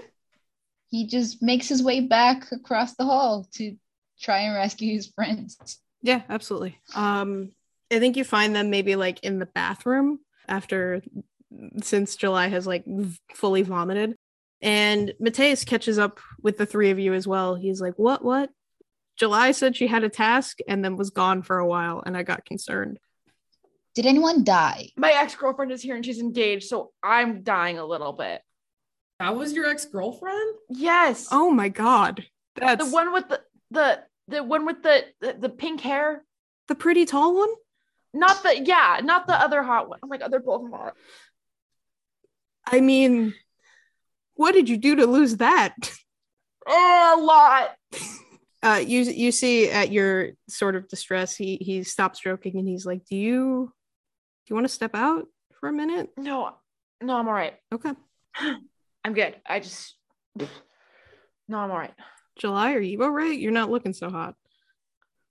he just makes his way back across the hall to try and rescue his friends. Yeah, absolutely. Um, I think you find them maybe like in the bathroom after, since July has like fully vomited. And Mateus catches up with the three of you as well. He's like, what, what? July said she had a task and then was gone for a while, and I got concerned. Did anyone die? My ex-girlfriend is here and she's engaged, so I'm dying a little bit. That was your ex-girlfriend? Yes. Oh my god. That's the one with the the, the one with the, the the pink hair. The pretty tall one? Not the yeah, not the other hot one. Oh my god, they're both hot. I mean, what did you do to lose that? Oh, a lot. Uh, you you see at your sort of distress, he he stops joking and he's like, "Do you do you want to step out for a minute?" No, no, I'm all right. Okay, I'm good. I just no, I'm all right. July, are you all right? You're not looking so hot.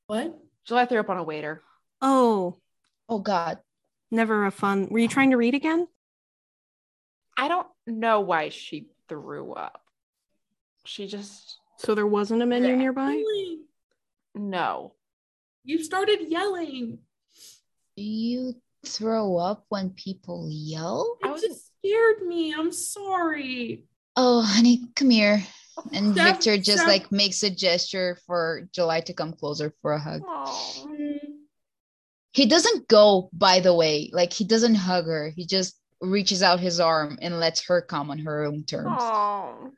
What? July threw up on a waiter. Oh, oh God, never a fun. Were you trying to read again? I don't know why she threw up. She just. So there wasn't a menu yeah. nearby? No. You started yelling. Do you throw up when people yell? It I was... just scared me. I'm sorry. Oh, honey, come here. And Steph, Victor just Steph. like makes a gesture for July to come closer for a hug. Aww. He doesn't go, by the way. Like, he doesn't hug her. He just reaches out his arm and lets her come on her own terms. Aww.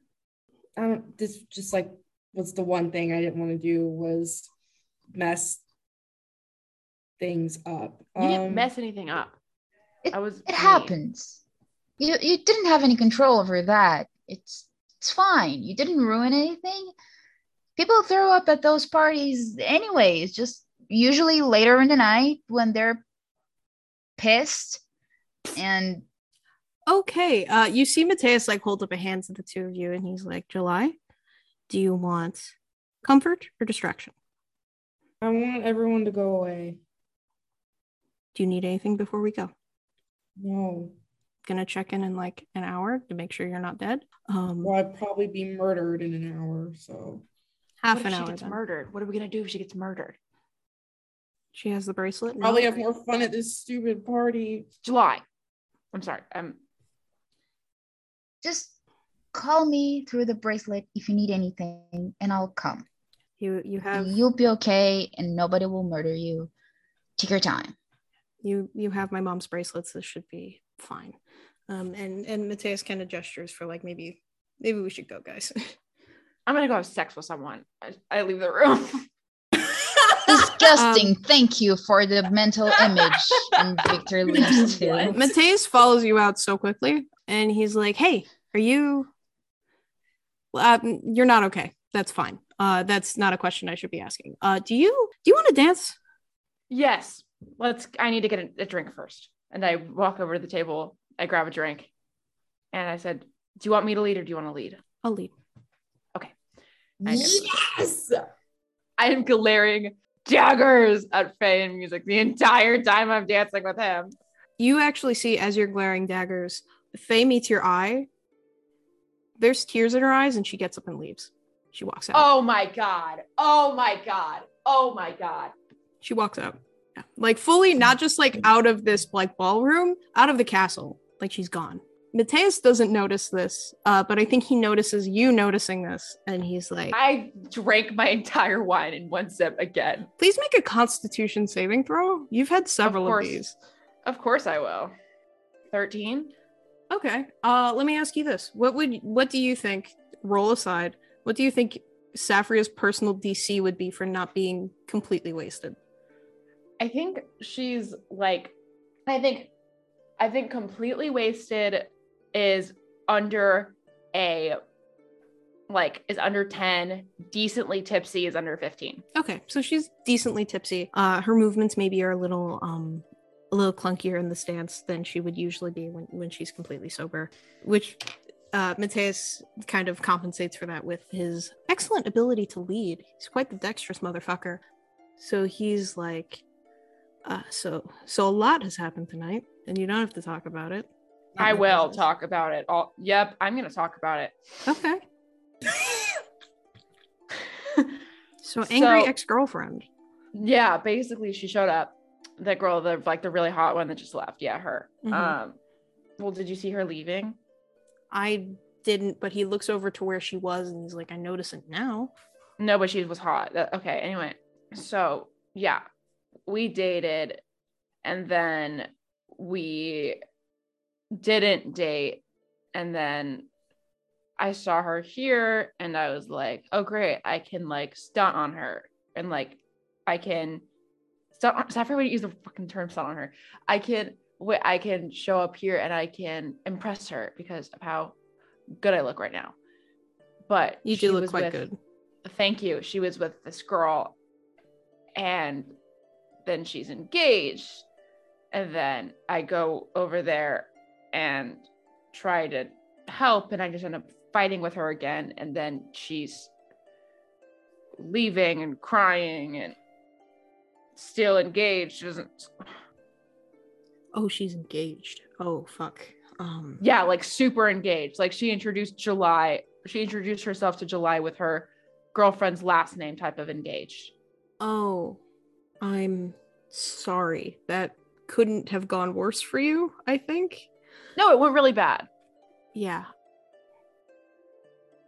I don't, this just like was the one thing I didn't want to do was mess things up. Um, you didn't mess anything up. It, I was it happens. You you didn't have any control over that. It's it's fine. You didn't ruin anything. People throw up at those parties anyways, just usually later in the night when they're pissed and okay, uh, you see Mateus like hold up a hand to the two of you and he's like, July, do you want comfort or distraction? I want everyone to go away. Do you need anything before we go? No. Gonna check in in like an hour to make sure you're not dead. Um, well, I'd probably be murdered in an hour, so. Half an hour. What if she gets murdered? What are we gonna do if she gets murdered? She has the bracelet. Probably no. have more fun at this stupid party. July, I'm sorry, I'm... Just call me through the bracelet if you need anything, and I'll come. You you have you'll be okay, and nobody will murder you. Take your time. You you have my mom's bracelets. This should be fine. Um, and and Mateus kind of gestures for like maybe maybe we should go, guys. I'm gonna go have sex with someone. I, I leave the room. Disgusting. Um, Thank you for the mental image. And Victor leaves too. Mateus follows you out so quickly, and he's like, "Hey, are you? Uh, you're not okay. That's fine. Uh, that's not a question I should be asking. Uh, do you? Do you want to dance? Yes. Let's. I need to get a, a drink first." And I walk over to the table. I grab a drink, and I said, "Do you want me to lead, or do you want to lead?" I'll lead. Okay. I yes. I am glaring daggers at Fae-Lin Music the entire time I'm dancing with him. You actually see, as you're glaring daggers, Faye meets your eye. There's tears in her eyes, and she gets up and leaves. She walks out. Oh my god! Oh my god! Oh my god! She walks out, yeah. Like fully, not just like out of this like ballroom, out of the castle. Like she's gone. Mateus doesn't notice this, uh, but I think he notices you noticing this, and he's like, I drank my entire wine in one sip again. Please make a Constitution saving throw. You've had several of, of these. Of course I will. thirteen. Okay. Uh, let me ask you this. What would, what do you think, roll aside, what do you think Safria's personal D C would be for not being completely wasted? I think she's like, I think, I think completely wasted is under a like is under ten, decently tipsy is under fifteen. Okay, so she's decently tipsy. Uh her movements maybe are a little um a little clunkier in the stance than she would usually be when, when she's completely sober, which uh Mateus kind of compensates for that with his excellent ability to lead. He's quite the dexterous motherfucker. So he's like, uh, so so a lot has happened tonight, and you don't have to talk about it. I will talk about it. All yep, I'm gonna talk about it. Okay. So angry so, ex-girlfriend. Yeah, basically she showed up. That girl, the like the really hot one that just left. Yeah, her. Mm-hmm. Um, well, did you see her leaving? I didn't, but he looks over to where she was and he's like, I notice it now. No, but she was hot. Okay, anyway. So yeah, we dated and then we didn't date, and then I saw her here and I was like, oh great, I can like stunt on her, and like I can stunt on, so I forgot to use the fucking term stunt on her. I can wait, I can show up here and I can impress her because of how good I look right now. But you do look quite good. Thank you. She was with this girl and then she's engaged, and then I go over there and try to help and I just end up fighting with her again, and then she's leaving and crying and still engaged. She doesn't oh she's engaged oh fuck um yeah like super engaged. Like she introduced July she introduced herself to July with her girlfriend's last name type of engaged. Oh, I'm sorry, that couldn't have gone worse for you. I think no, it went really bad. Yeah.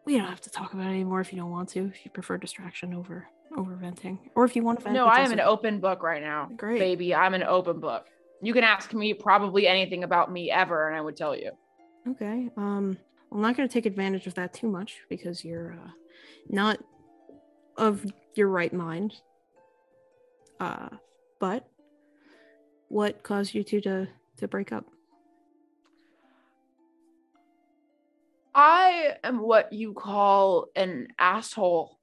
We don't have to talk about it anymore if you don't want to, if you prefer distraction over over venting. Or if you want to vent. No, I am an open book right now. Great. Baby, I'm an open book. You can ask me probably anything about me ever and I would tell you. Okay. Um, I'm not going to take advantage of that too much because you're uh, not of your right mind. Uh, but what caused you two to, to break up? I am what you call an asshole.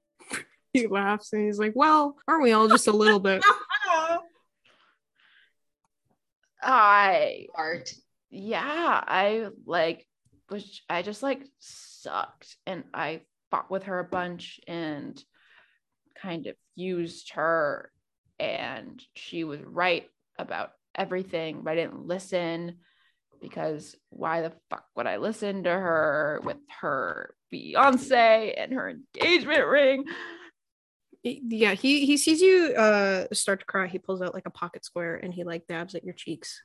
He laughs and he's like, well, aren't we all just a little bit? I art. Yeah, I like was I just like sucked and I fought with her a bunch and kind of used her, and she was right about everything, but I didn't listen. Because why the fuck would I listen to her with her fiance and her engagement ring? Yeah, he he sees you uh, start to cry. He pulls out like a pocket square and he like dabs at your cheeks.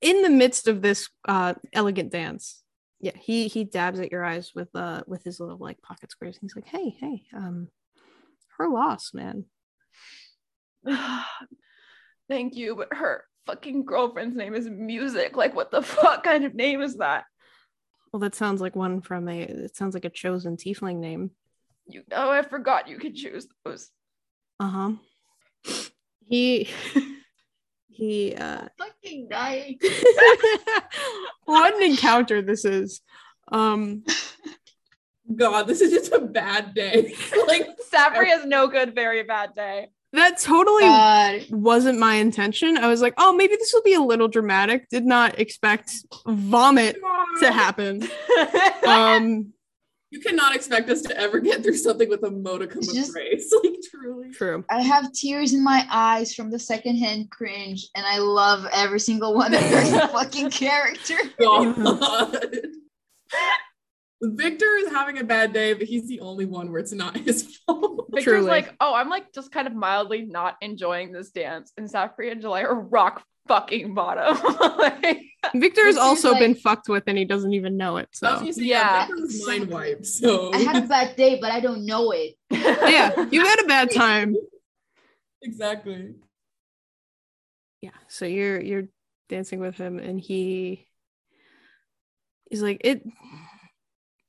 In the midst of this uh, elegant dance, yeah, he he dabs at your eyes with uh with his little like pocket squares. He's like, hey, hey, um, her loss, man. Thank you, but her fucking girlfriend's name is Music. Like, what the fuck kind of name is that? Well, that sounds like one from a it sounds like a chosen tiefling name. You oh I forgot you could choose those. Uh-huh. He he uh I'm fucking dying. What an encounter this is. Um God, this is just a bad day. Like Safria is no good, very bad day. That totally uh, wasn't my intention. I was like, oh, maybe this will be a little dramatic. Did not expect vomit to happen. Um, you cannot expect us to ever get through something with a modicum just, of grace. Like, truly. True. I have tears in my eyes from the secondhand cringe, and I love every single one of your fucking characters. God. Victor is having a bad day, but he's the only one where it's not his fault. Victor's Truly. Like, oh, I'm like just kind of mildly not enjoying this dance. And Safria and July are rock fucking bottom. Like, Victor's also like, been fucked with and he doesn't even know it. So say, yeah. Victor's mind wiped, so. I had a bad day, but I don't know it. Yeah, you had a bad time. Exactly. Yeah, so you're you're dancing with him and he he's like, it...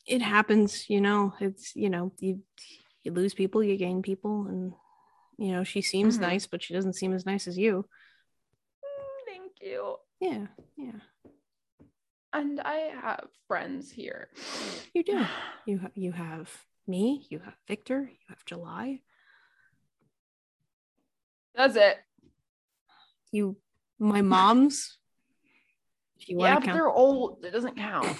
it happens, you know, it's, you know, you, you lose people, you gain people, and, you know, she seems mm-hmm. nice, but she doesn't seem as nice as you. Thank you. Yeah, yeah. And I have friends here. You do. You, ha- you have me, you have Victor, you have July. That's it. You, my mom's. If you yeah, but count- they're old. It doesn't count.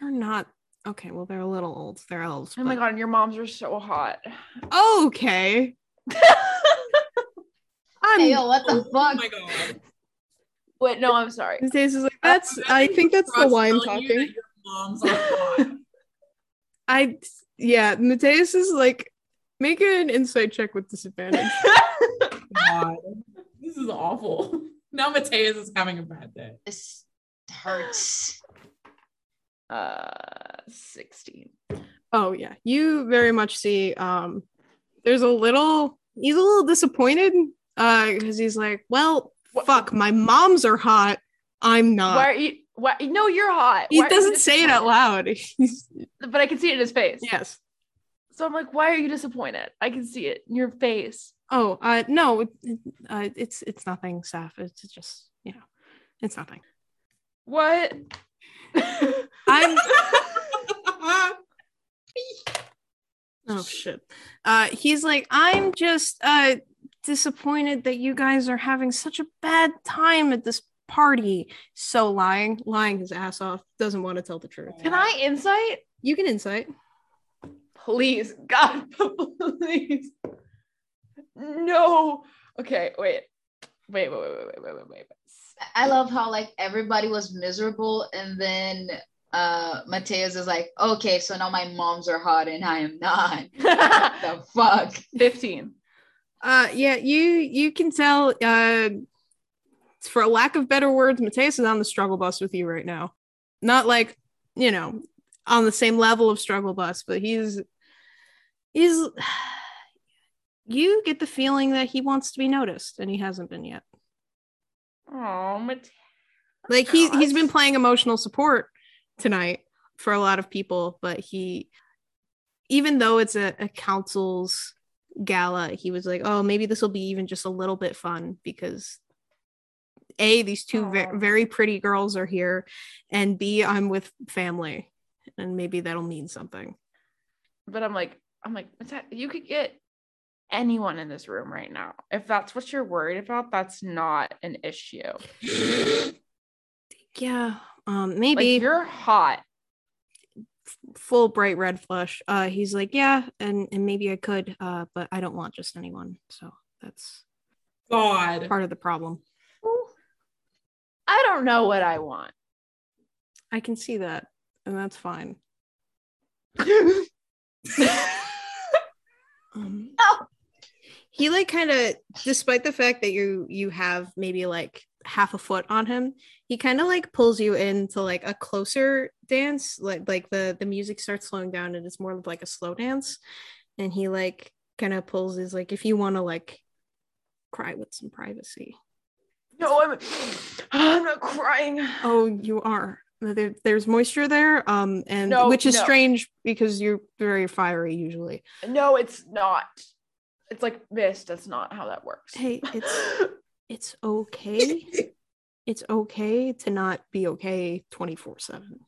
They're not. Okay, well, they're a little old. They're elves. Oh but... my god, your moms are so hot. Okay. I'm hey, yo, what the fuck? Oh my god. Wait, no, I'm sorry. Mateus is like, that's, I, I think that's the wine talking. You your mom's on I, yeah, Mateus is like, make an insight check with disadvantage. God, this is awful. Now Mateus is having a bad day. This hurts. Uh, sixteen. Oh yeah, you very much see. Um, there's a little. He's a little disappointed. Uh, because he's like, well, what? Fuck. My moms are hot. I'm not. Why are you? Why? No, you're hot. He why doesn't say it out loud. But I can see it in his face. Yes. So I'm like, why are you disappointed? I can see it in your face. Oh, uh, no, it, uh, it's it's nothing, Saf. It's just, you know, it's nothing. What? I'm. Oh shit. Uh, he's like, I'm just uh disappointed that you guys are having such a bad time at this party. So lying, lying his ass off. Doesn't want to tell the truth. Can I insight? You can insight. Please, God, please. No. Okay, wait. Wait, wait, wait, wait, wait, wait, wait. I love how like everybody was miserable, and then uh Mateus is like, okay, so now my moms are hot and I am not. What the fuck? fifteen. Uh yeah, you you can tell, uh for a lack of better words, Mateus is on the struggle bus with you right now. Not like, you know, on the same level of struggle bus, but he's he's you get the feeling that he wants to be noticed, and he hasn't been yet. Oh, Mateus. Like he he's been playing emotional support tonight for a lot of people, but he, even though it's a, a council's gala, he was like, oh, maybe this will be even just a little bit fun, because A, these two ve- very pretty girls are here, and B, I'm with family, and maybe that'll mean something. But I'm like, I'm like, you could get anyone in this room right now. If that's what you're worried about, that's not an issue. Yeah. Um, maybe like you're hot, F- full bright red flush. Uh, he's like, yeah, and, and maybe I could, uh, but I don't want just anyone. So that's God part of the problem. I don't know what I want. I can see that, and that's fine. um, no. He like kind of, despite the fact that you you have maybe like half a foot on him, he kind of like pulls you into like a closer dance, like like the the music starts slowing down and it's more of like a slow dance, and he like kind of pulls his like, if you want to like cry with some privacy. No, I'm I'm not crying. Oh, you are. There, there's moisture there, um and no, which is no. Strange because you're very fiery usually. No, it's not. It's like mist. That's not how that works. Hey, it's it's okay. It's okay to not be okay twenty-four seven.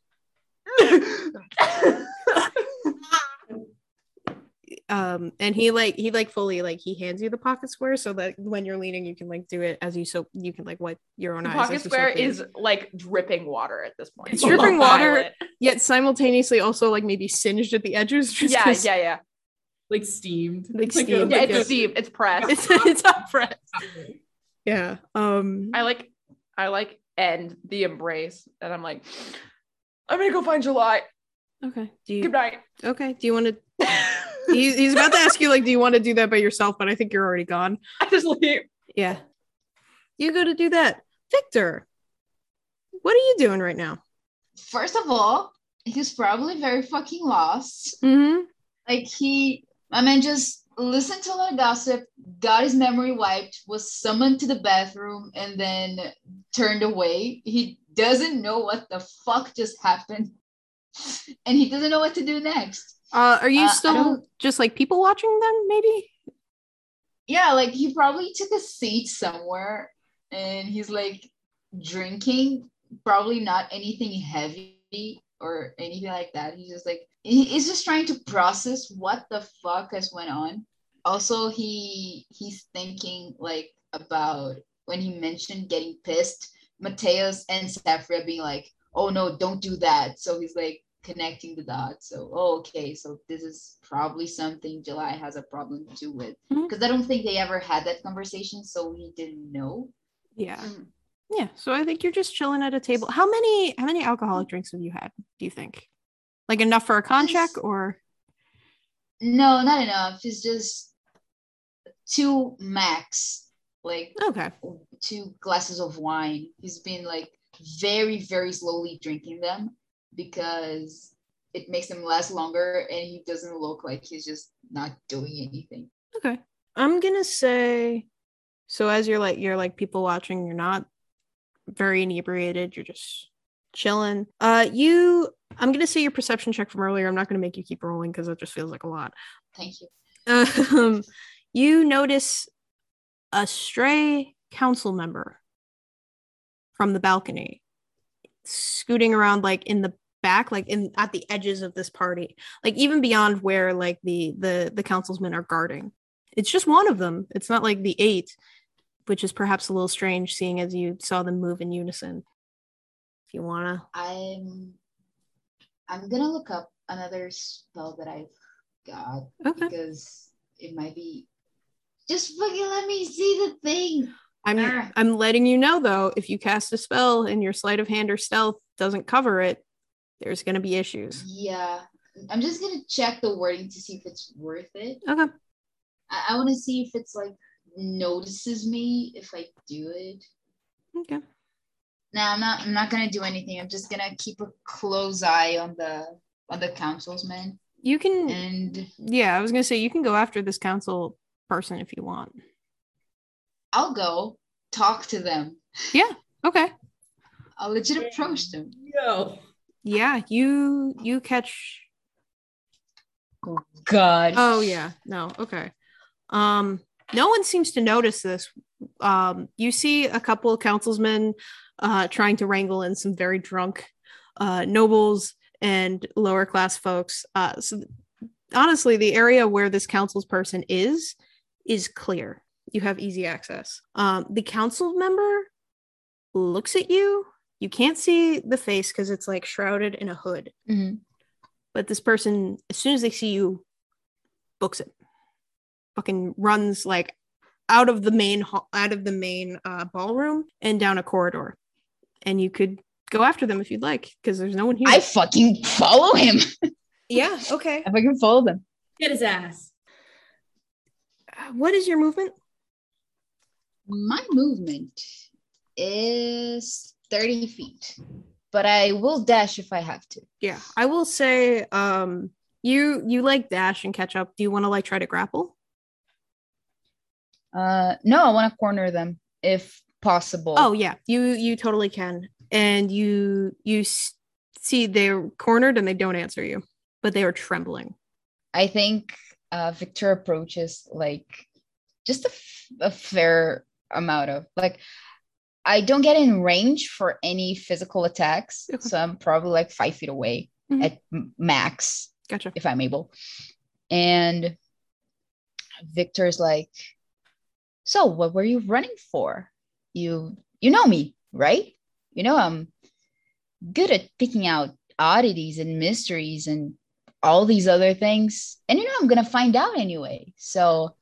Um, and he like he like fully like he hands you the pocket square so that when you're leaning you can like do it as you so you can like wipe your own the eyes. Pocket square is like dripping water at this point. It's dripping water, yet simultaneously also like maybe singed at the edges. Just yeah, yeah, yeah. Like steamed. Like, like steamed. A, yeah, like it's a, steamed. It's pressed. It's, it's not pressed. Yeah. Um. I like. I like end the embrace, and I'm like, I'm gonna go find July. Okay. Do you, Good night. Okay. Do you want to? he's, he's about to ask you like, do you want to do that by yourself? But I think you're already gone. I just leave. Yeah. You go to do that, Victor. What are you doing right now? First of all, he's probably very fucking lost. Mm-hmm. Like he, I mean, just listened to a lot of gossip, got his memory wiped, was summoned to the bathroom, and then turned away. He doesn't know what the fuck just happened, and he doesn't know what to do next. Uh, are you uh, still just like people watching them, maybe? Yeah, like he probably took a seat somewhere, and he's like drinking, probably not anything heavy or anything like that. He's just like, he's just trying to process what the fuck has went on. Also, he he's thinking like about when he mentioned getting pissed, Mateus and Safria being like, oh no, don't do that. So he's like, connecting the dots. So, oh, okay, so this is probably something July has a problem to do with. Because mm-hmm. I don't think they ever had that conversation, so we didn't know. Yeah. Mm-hmm. Yeah, so I think you're just chilling at a table. How many how many alcoholic drinks have you had, do you think? Like enough for a con check or? No, not enough. It's just two max. Like okay. two glasses of wine. He's been like very, very slowly drinking them because it makes them last longer and he doesn't look like he's just not doing anything. Okay. I'm gonna say, so as you're like you're like people watching, you're not very inebriated, you're just chilling. Uh you I'm gonna say your perception check from earlier. I'm not gonna make you keep rolling because that just feels like a lot. Thank you. Um you notice a stray council member from the balcony scooting around like in the back, like in at the edges of this party, like even beyond where like the the the councilmen are guarding. It's just one of them. It's not like the eight, which is perhaps a little strange seeing as you saw them move in unison. If you wanna, I'm I'm gonna look up another spell that I've got okay. because it might be. Just fucking let me see the thing. I'm ah. I'm letting you know though, if you cast a spell and your sleight of hand or stealth doesn't cover it, there's gonna be issues. Yeah, I'm just gonna check the wording to see if it's worth it. Okay. I, I want to see if it's like notices me if I do it. Okay. No, I'm not. I'm not gonna do anything. I'm just gonna keep a close eye on the on the councilmen. You can. And yeah, I was gonna say you can go after this council person if you want. I'll go talk to them. Yeah, okay. I'll legit approach them. Yo. Yeah, you you catch. Oh god. Oh yeah, no, okay. Um no one seems to notice this. Um you see a couple of councilmen uh trying to wrangle in some very drunk uh nobles and lower class folks. Uh so th- honestly the area where this council's person is is clear. You have easy access. Um, the council member looks at you. You can't see the face because it's like shrouded in a hood. Mm-hmm. But this person, as soon as they see you, books it. Fucking runs like out of the main hall, out of the main uh, ballroom and down a corridor. And you could go after them if you'd like because there's no one here. I fucking follow him. Yeah. Okay. I fucking follow them. Get his ass. What is your movement? My movement is thirty feet, but I will dash if I have to. Yeah, I will say um, you you like dash and catch up. Do you want to like try to grapple? Uh, no, I want to corner them if possible. Oh yeah, you you totally can, and you you see they're cornered and they don't answer you, but they are trembling. I think. Uh, Victor approaches like just a, f- a fair amount of like I don't get in range for any physical attacks, okay. So I'm probably like five feet away mm-hmm. at m- max. Gotcha. If I'm able. And Victor's like, "So what were you running for? You you know me, right? You know I'm good at picking out oddities and mysteries and." All these other things, and you know I'm gonna find out anyway. So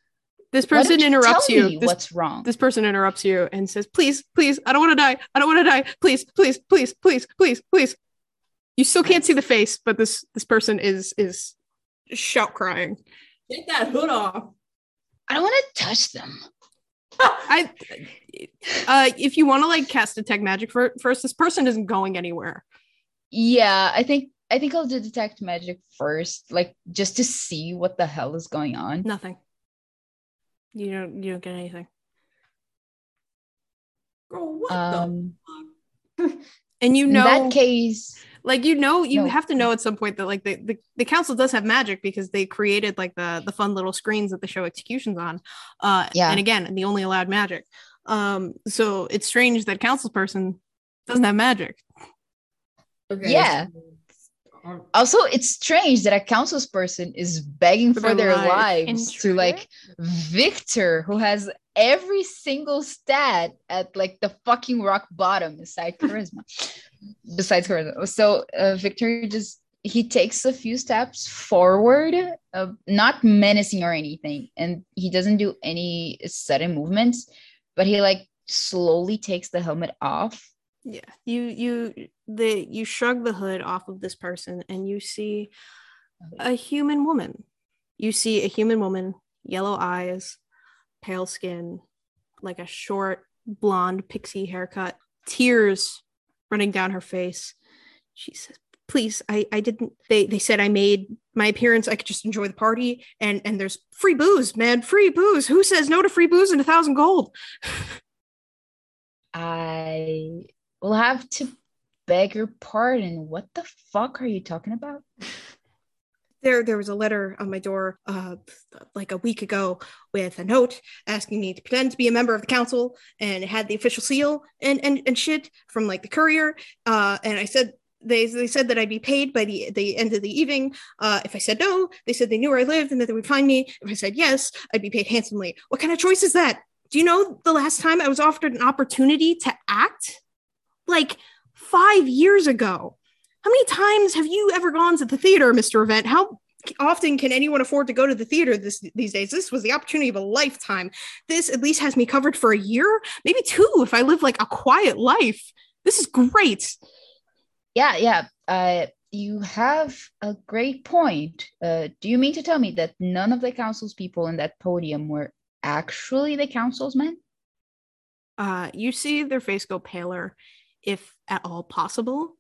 this person you interrupts you. This, what's wrong? This person interrupts you and says, "Please, please, I don't want to die. I don't want to die. Please, please, please, please, please, please." You still can't see the face, but this this person is is shout crying. Get that hood off! I don't want to touch them. I, uh, if you want to like cast detect magic for, first, this person isn't going anywhere. Yeah, I think. I think I'll do detect magic first, like just to see what the hell is going on. Nothing. You don't. You don't get anything. Girl, what um, the fuck? And you know, in that case, like you know, you no. have to know at some point that like the, the, the council does have magic because they created like the the fun little screens that they show executions on. Uh, yeah. And again, the only allowed magic. Um. So it's strange that council person doesn't have magic. Okay. Yeah. Also, it's strange that a council's person is begging for, for their lives, lives to like Victor, who has every single stat at like the fucking rock bottom aside charisma. Besides charisma. So uh, Victor just he takes a few steps forward, uh, not menacing or anything, and he doesn't do any sudden movements, but he like slowly takes the helmet off. Yeah, you you the you shrug the hood off of this person, and you see a human woman. You see a human woman, yellow eyes, pale skin, like a short blonde pixie haircut, tears running down her face. She says, please, I, I didn't, they they said I made my appearance, I could just enjoy the party, and, and there's free booze, man, free booze. Who says no to free booze and a thousand gold? I will have to beg your pardon. What the fuck are you talking about? There there was a letter on my door uh, like a week ago with a note asking me to pretend to be a member of the council, and it had the official seal and, and, and shit from like the courier. Uh, and I said, they they said that I'd be paid by the, the end of the evening. Uh, if I said no, they said they knew where I lived and that they would find me. If I said yes, I'd be paid handsomely. What kind of choice is that? Do you know the last time I was offered an opportunity to act? Like five years ago. How many times have you ever gone to the theater, Mister Event? How often can anyone afford to go to the theater this, these days? This was the opportunity of a lifetime. This at least has me covered for a year, maybe two, if I live like a quiet life. This is great. Yeah, yeah. Uh, you have a great point. Uh, do you mean to tell me that none of the council's people in that podium were actually the council's men? Uh, you see their face go paler, if at all possible.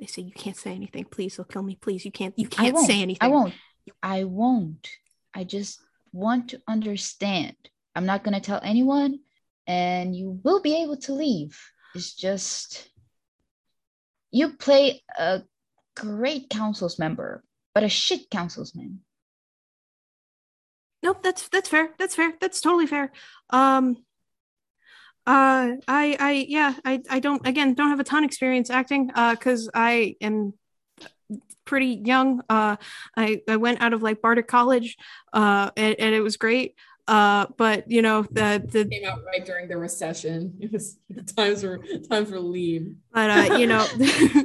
They say, you can't say anything. Please, they'll kill me. Please, you can't you can't say anything. I won't. I won't. I just want to understand. I'm not going to tell anyone, and you will be able to leave. It's just, you play a great council's member, but a shit council's man. Nope, that's that's fair. That's fair. That's totally fair. Um... Uh, I, I, yeah, I, I don't, again, don't have a ton of experience acting, uh, cause I am pretty young. Uh, I, I went out of like Barter College, uh, and, and it was great. Uh, but you know, the, the came out right during the recession. It was the times were times were lean. But uh, you know,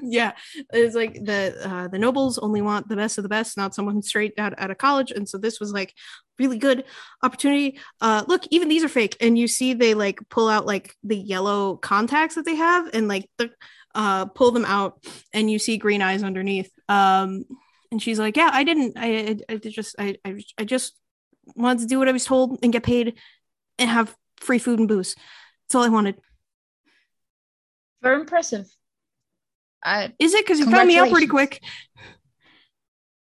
yeah, it's like the uh, the nobles only want the best of the best, not someone straight out, out of college. And so this was like really good opportunity. Uh, look, even these are fake, and you see they like pull out like the yellow contacts that they have, and like the uh pull them out, and you see green eyes underneath. Um, and she's like, yeah, I didn't, I, I, I just, I, I, I just. wanted to do what I was told and get paid and have free food and booze. That's all I wanted. Very impressive. I, Is it? Because you found me out pretty quick.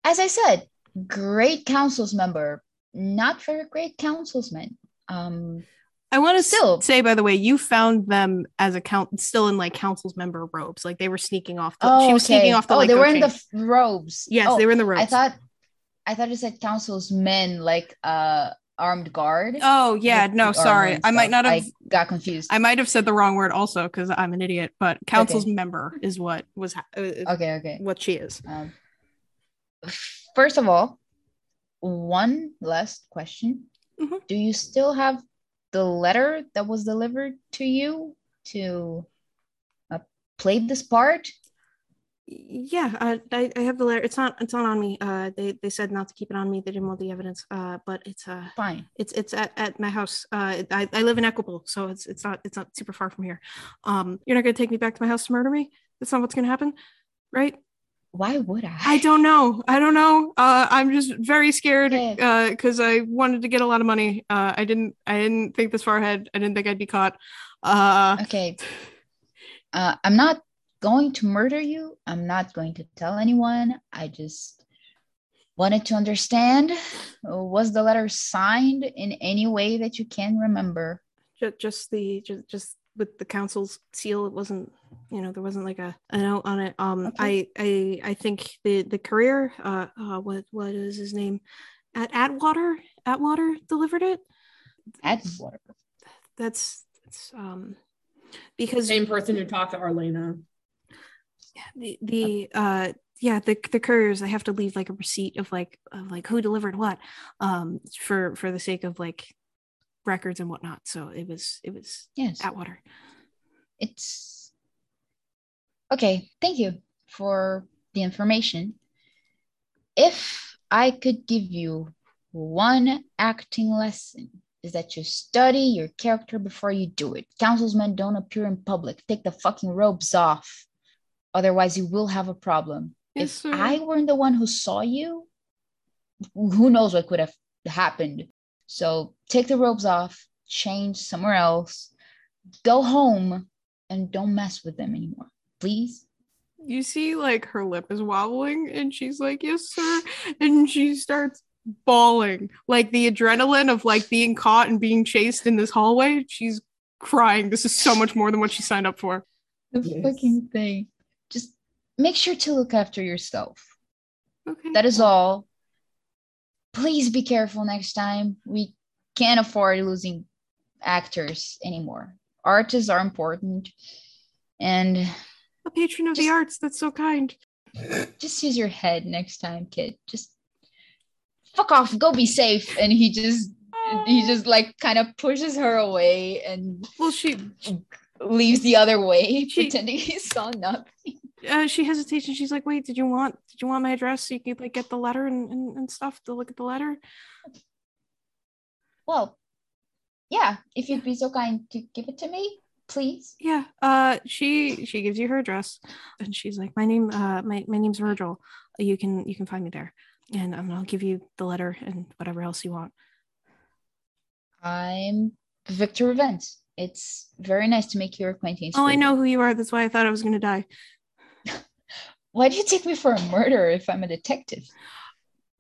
As I said, great council's member, not very great councilsman. Um, I want to still say, by the way, you found them as a count, still in like council's member robes. Like they were sneaking off. The, oh, she was okay. sneaking off. The, oh, like, they were in the f- robes. Yes, oh, they were in the robes. I thought. I thought it said council's men, like uh, armed guard. Oh, yeah. No, sorry. I might not have. I got confused. I might have said the wrong word also because I'm an idiot, but council's okay. member is what was. Ha- okay, okay. What she is. Um, first of all, one last question. Mm-hmm. Do you still have the letter that was delivered to you to uh, play this part? Yeah, uh, I, I have the letter. It's not. It's not on me. Uh, they they said not to keep it on me. They didn't want the evidence. Uh, but it's uh fine. It's it's at, at my house. Uh, I, I live in Equabul, so it's it's not it's not super far from here. Um, you're not gonna take me back to my house to murder me. That's not what's gonna happen, right? Why would I? I don't know. I don't know. Uh, I'm just very scared. Yeah. Uh, because I wanted to get a lot of money. Uh, I didn't. I didn't think this far ahead. I didn't think I'd be caught. Uh, okay. Uh, I'm not. going to murder you. I'm not going to tell anyone. I just wanted to understand. Was the letter signed in any way that you can remember? Just, just the just, just with the council's seal. It wasn't, you know, there wasn't like a, a note on it. Um, okay. I, I, I think the the courier. Uh, uh, what what is his name? At Atwater. Atwater delivered it. Atwater. That's that's um because same person who talked to Arlena. Yeah, the, the uh yeah the the couriers, they have to leave like a receipt of like of like who delivered what, um for for the sake of like records and whatnot. So it was it was yes Atwater. It's okay. Thank you for the information. If I could give you one acting lesson, is that you study your character before you do it. Councilmen don't appear in public. Take the fucking robes off. Otherwise, you will have a problem. Yes, if sir. I weren't the one who saw you, who knows what could have happened. So take the robes off, change somewhere else, go home, and don't mess with them anymore. Please? You see, like, her lip is wobbling, and she's like, yes, sir. And she starts bawling. Like, the adrenaline of, like, being caught and being chased in this hallway, she's crying. This is so much more than what she signed up for. The yes. fucking thing. Just make sure to look after yourself. Okay. That is all. Please be careful next time. We can't afford losing actors anymore. Artists are important. And a patron of just, the arts. That's so kind. Just use your head next time, kid. Just fuck off, go be safe. And he just he just like kind of pushes her away and well she leaves the other way, she, pretending he saw nothing. Uh, she hesitates and she's like, wait, did you want did you want my address so you could like get the letter and, and, and stuff to look at the letter? Well, yeah, if you'd be so kind to give it to me, please. Yeah. Uh she she gives you her address and she's like, My name, uh my, my name's Virgil. You can you can find me there. And um, I'll give you the letter and whatever else you want. I'm Victor Evans. It's very nice to make your acquaintance. Oh, I know who you are. That's why I thought I was going to die. Why do you take me for a murderer if I'm a detective?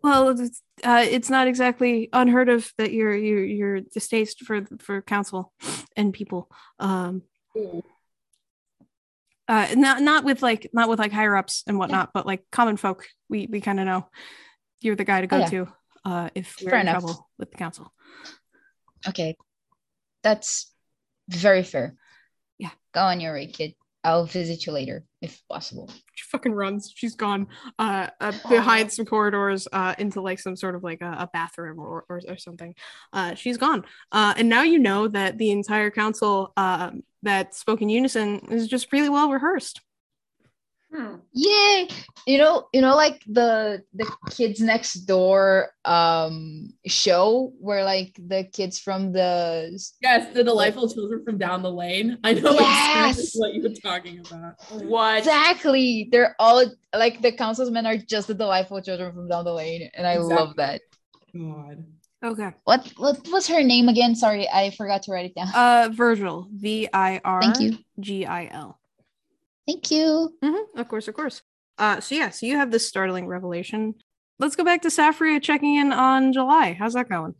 Well, it's, uh, it's not exactly unheard of that you're you're, you're distaste for for counsel and people. Um, uh, not not with like not with like higher ups and whatnot, yeah. But like common folk, we we kind of know. You're the guy to go oh, yeah. to uh, if we're fair in enough. Trouble with the council. Okay. That's very fair. Yeah. Go on your way, kid. I'll visit you later if possible. She fucking runs. She's gone uh, uh, behind some corridors uh, into like some sort of like a, a bathroom or, or, or something. Uh, she's gone. Uh, and now you know that the entire council uh, that spoke in unison is just really well rehearsed. Hmm. Yay! You know, you know, like the the Kids Next Door um show where like the kids from the yes, the delightful like, children from down the lane. I know yes! Exactly what you were talking about. What exactly? They're all like the councilmen are just the delightful children from down the lane, and I exactly. love that. God. Okay. What what was her name again? Sorry, I forgot to write it down. Uh, Virgil. V I R. Thank you. G I L. Thank you. Mm-hmm. Of course, of course. Uh, so yeah, so you have this startling revelation. Let's go back to Safria checking in on July. How's that going?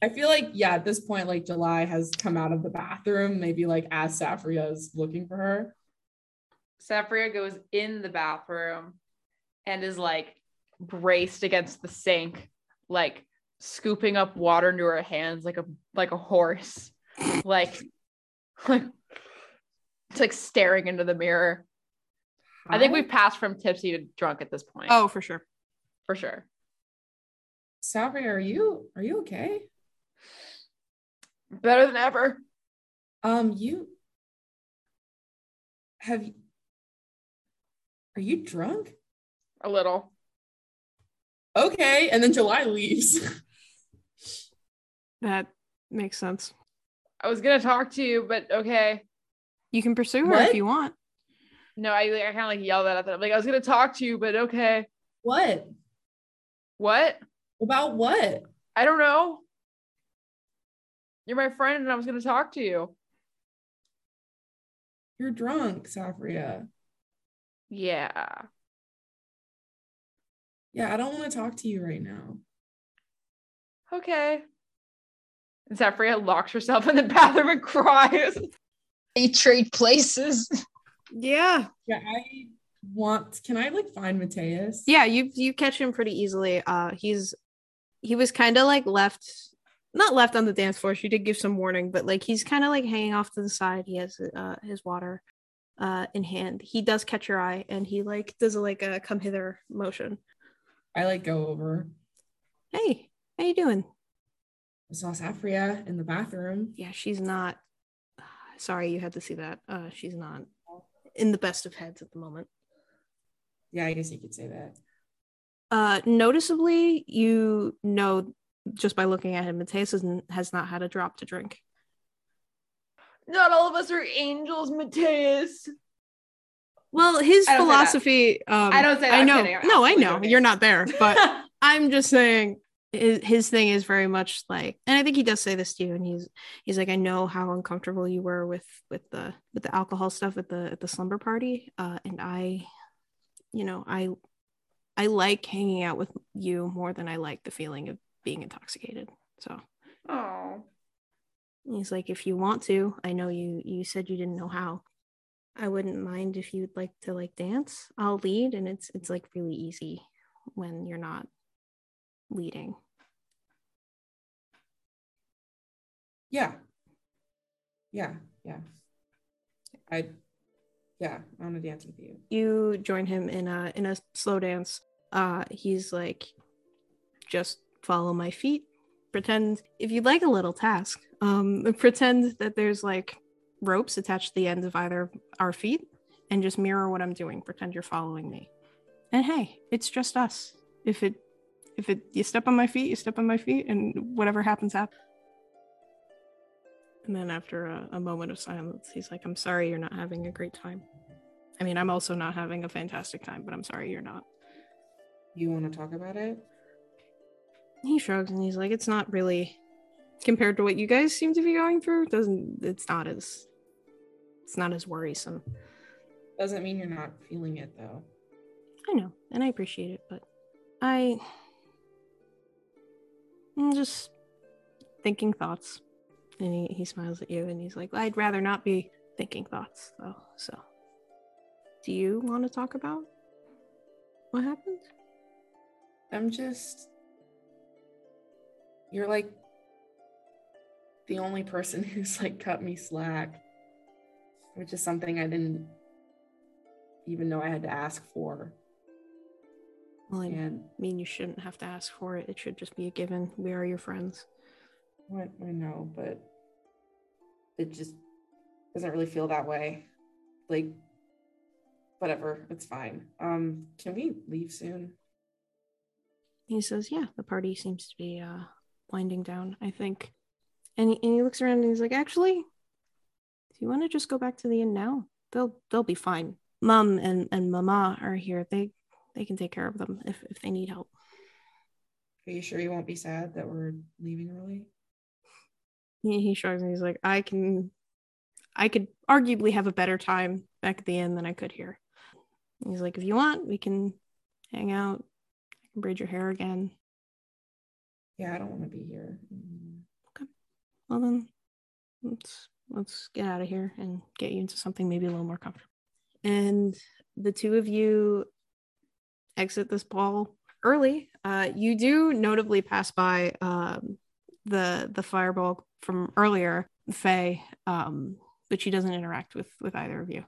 I feel like, yeah, at this point, like July has come out of the bathroom, maybe like as Safria is looking for her. Safria goes in the bathroom and is like braced against the sink, like scooping up water into her hands like a like a horse. Like, like It's like staring into the mirror. Hi. I think we've passed from tipsy to drunk at this point. Oh, for sure. For sure. Safria, are you are you okay? Better than ever. Um, you have you are you drunk? A little. Okay, and then July leaves. That makes sense. I was gonna talk to you, but okay. You can pursue her what? If you want. No, I like, I kind of like yelled that at them. Like, I was going to talk to you, but okay. What? What? About what? I don't know. You're my friend and I was going to talk to you. You're drunk, Safria. Yeah. Yeah, I don't want to talk to you right now. Okay. And Safria locks herself in the bathroom and cries. They trade places. Yeah. Yeah, I want. Can I like find Mateus? Yeah, you you catch him pretty easily. Uh, he's he was kind of like left, not left on the dance floor. She did give some warning, but like he's kind of like hanging off to the side. He has uh his water, uh in hand. He does catch your eye, and he like does a like a come hither motion. I like go over. Hey, how you doing? I saw Safria in the bathroom. Yeah, she's not. Sorry, you had to see that. Uh, she's not in the best of heads at the moment. Yeah, I guess you could say that. Uh, noticeably, you know, just by looking at him, Mateus has not had a drop to drink. Not all of us are angels, Mateus. Well, his I philosophy. Um, I don't say that. I know. No, I know. Okay. You're not there. But I'm just saying his, his thing is very much like, and I think he does say this to you. And he's he's like, I know how uncomfortable you were with with the with the alcohol stuff at the at the slumber party. Uh, and I, you know, I I like hanging out with you more than I like the feeling of being intoxicated. So. Oh. He's like, if you want to, I know you. You said you didn't know how. I wouldn't mind if you'd like to like dance. I'll lead, and it's it's like really easy when you're not leading. Yeah. Yeah, yeah. I yeah, I want to dance with you. You join him in a in a slow dance. Uh he's like, just follow my feet. Pretend if you'd like a little task. Um pretend that there's like ropes attached to the end of either of our feet, and just mirror what I'm doing. Pretend you're following me. And hey, it's just us. If it, if it, you step on my feet, you step on my feet, and whatever happens, happens. And then after a, a moment of silence, he's like, I'm sorry you're not having a great time. I mean, I'm also not having a fantastic time, but I'm sorry you're not. You want to talk about it? He shrugs and he's like, it's not really, compared to what you guys seem to be going through, doesn't, it's not as, it's not as worrisome. Doesn't mean you're not feeling it, though. I know, and I appreciate it, but I, I'm just thinking thoughts. And he, he smiles at you, and he's like, I'd rather not be thinking thoughts, though, so. Do you want to talk about what happened? I'm just, you're like, the only person who's like cut me slack, which is something I didn't even know I had to ask for. Well, I and mean, you shouldn't have to ask for it. It should just be a given. We are your friends. I know, but it just doesn't really feel that way. Like, whatever, it's fine. Um, can we leave soon? He says, yeah, the party seems to be uh, winding down, I think. And he, and he looks around and he's like, actually, if you want to just go back to the inn now, they'll they'll be fine. Mom and, and Mama are here. They they can take care of them if, if they need help. Are you sure you won't be sad that we're leaving early? He, he shrugs and he's like, I can, I could arguably have a better time back at the inn than I could here. And he's like, if you want, we can hang out. I can braid your hair again. Yeah, I don't want to be here. Well then, let's let's get out of here and get you into something maybe a little more comfortable. And the two of you exit this ball early. Uh, you do notably pass by um, the the fireball from earlier, Faye, um, but she doesn't interact with with either of you.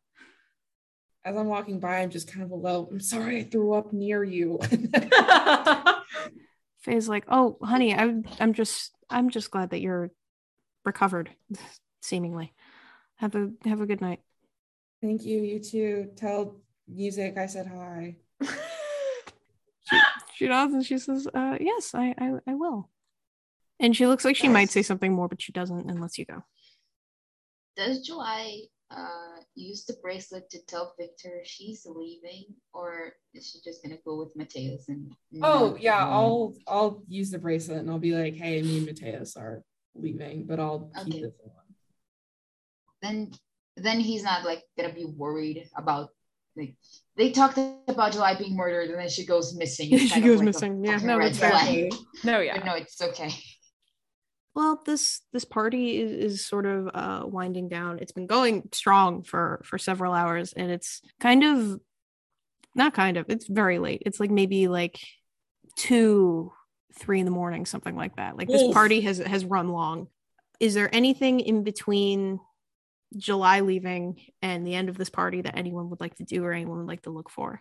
As I'm walking by, I'm just kind of a low, I'm sorry I threw up near you. Faye's like, oh, honey, I'm I'm just I'm just glad that you're recovered, seemingly. Have a have a good night. Thank you. You too. Tell Music I said hi. she, she nods and she says, uh, "Yes, I, I I will." And she looks like she yes. might say something more, but she doesn't and lets you go. Does July uh, use the bracelet to tell Victor she's leaving, or is she just gonna go with Mateus? And oh yeah, home? I'll I'll use the bracelet and I'll be like, "Hey, me and Mateus are leaving, but I'll keep okay. this one." Then, then he's not like gonna be worried about like they talked about July being murdered, and then she goes missing. It's she kind goes of like missing. A, yeah, no, exactly. No, yeah, but no, it's okay. Well, this this party is, is sort of uh, winding down. It's been going strong for for several hours, and it's kind of not kind of. It's very late. It's like maybe like two. three in the morning, something like that. Like, this Oof. party has has run long. Is there anything in between July leaving and the end of this party that anyone would like to do or anyone would like to look for?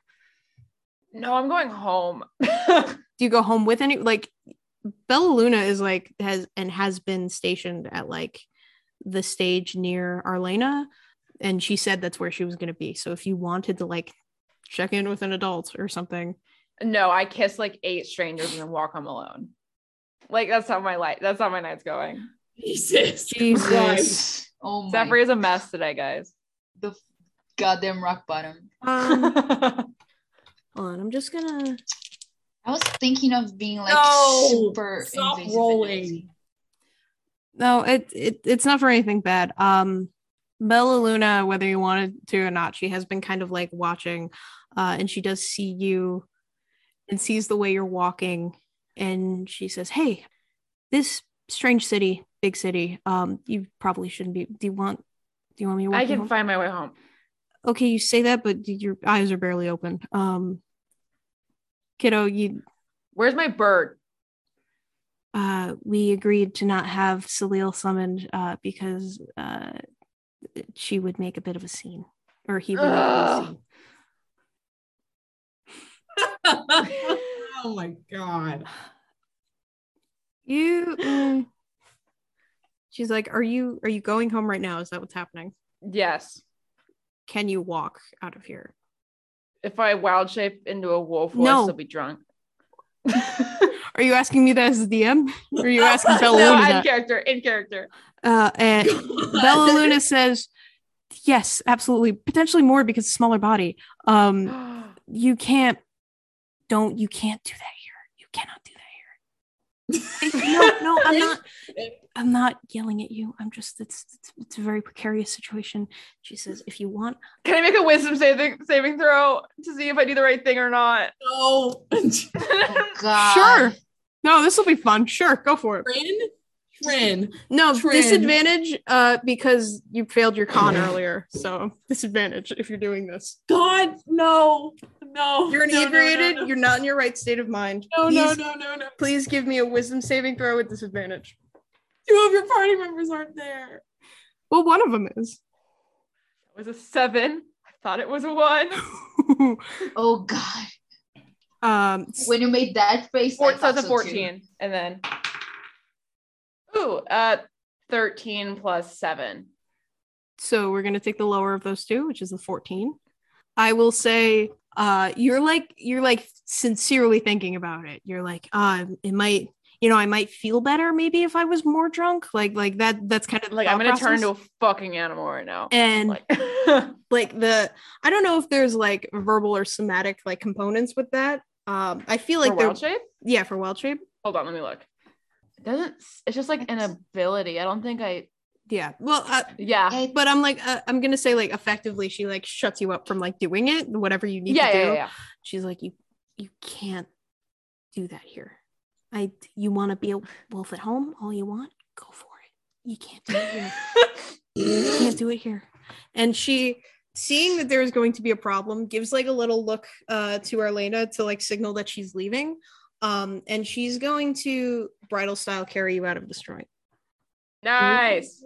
No, I'm going home. Do you go home with any, like, Bella Luna is like has and has been stationed at like the stage near Arlena, and she said that's where she was going to be. So if you wanted to like check in with an adult or something, No, I kiss like eight strangers and then walk home alone. Like that's not my life. That's not my night's going. Jesus, Jesus. Christ. Oh my. Safria is a mess today, guys. The f- goddamn rock bottom. Um, hold on, I'm just gonna. I was thinking of being like no, super stop invasive rolling. No, it it it's not for anything bad. Um, Bella Luna, whether you wanted to or not, she has been kind of like watching, uh, and she does see you, and sees the way you're walking, and she says, "Hey, this strange city, big city. Um, you probably shouldn't be. Do you want? Do you want me to walk I can home? Find my way home." Okay, you say that, but your eyes are barely open. Um, kiddo, you. Where's my bird? Uh, we agreed to not have Salil summoned uh, because uh, she would make a bit of a scene, or he would Ugh. make a scene. Oh my god! You. Mm. She's like, "Are you are you going home right now? Is that what's happening?" Yes. Can you walk out of here? If I wild shape into a wolf, no. I'll still be drunk. Are you asking me that as a D M? Or are you asking Bella no, Luna? No, in character, in character. Uh, and Bella Luna says, yes, absolutely. Potentially more because smaller body. Um, you can't, don't, you can't do that here. You cannot do that here. no, no, I'm not, I'm not yelling at you. I'm just, it's, it's, it's a very precarious situation. She says, if you want. Can I make a wisdom saving, saving throw to see if I do the right thing or not? No. Oh, God. Sure. No, this will be fun. Sure, go for it. Trin? Trin. No, Trin. Disadvantage uh, because you failed your con earlier. So disadvantage if you're doing this. God, no. No. You're inebriated. No, no, no, no. You're not in your right state of mind. No, please, no, no, no, no. Please give me a wisdom saving throw with disadvantage. Two of your party members aren't there. Well, one of them is. It was a seven. I thought it was a one. Oh, God. Um, when you made that face, four, so it's a fourteen, too. And then, ooh, uh, thirteen plus seven. So we're gonna take the lower of those two, which is the fourteen. I will say, uh, you're like you're like sincerely thinking about it. You're like, uh, it might, you know, I might feel better maybe if I was more drunk. Like, like that. That's kind of like I'm gonna process. Turn into a fucking animal right now. And like. Like the, I don't know if there's like verbal or somatic like components with that. Um, I feel like for wild shape? Yeah, for wild shape. Hold on, let me look. It doesn't it's just like an ability? I don't think I. Yeah. Well. Uh, yeah. But I'm like uh, I'm gonna say like effectively she like shuts you up from like doing it whatever you need yeah, to yeah, do. Yeah, yeah. She's like you you can't do that here. I you want to be a wolf at home all you want? Go for it. You can't do it here. You can't do it here. And she. Seeing that there is going to be a problem, gives like a little look uh, to Arlena to like signal that she's leaving, um, and she's going to bridal style carry you out of the destroying. Nice.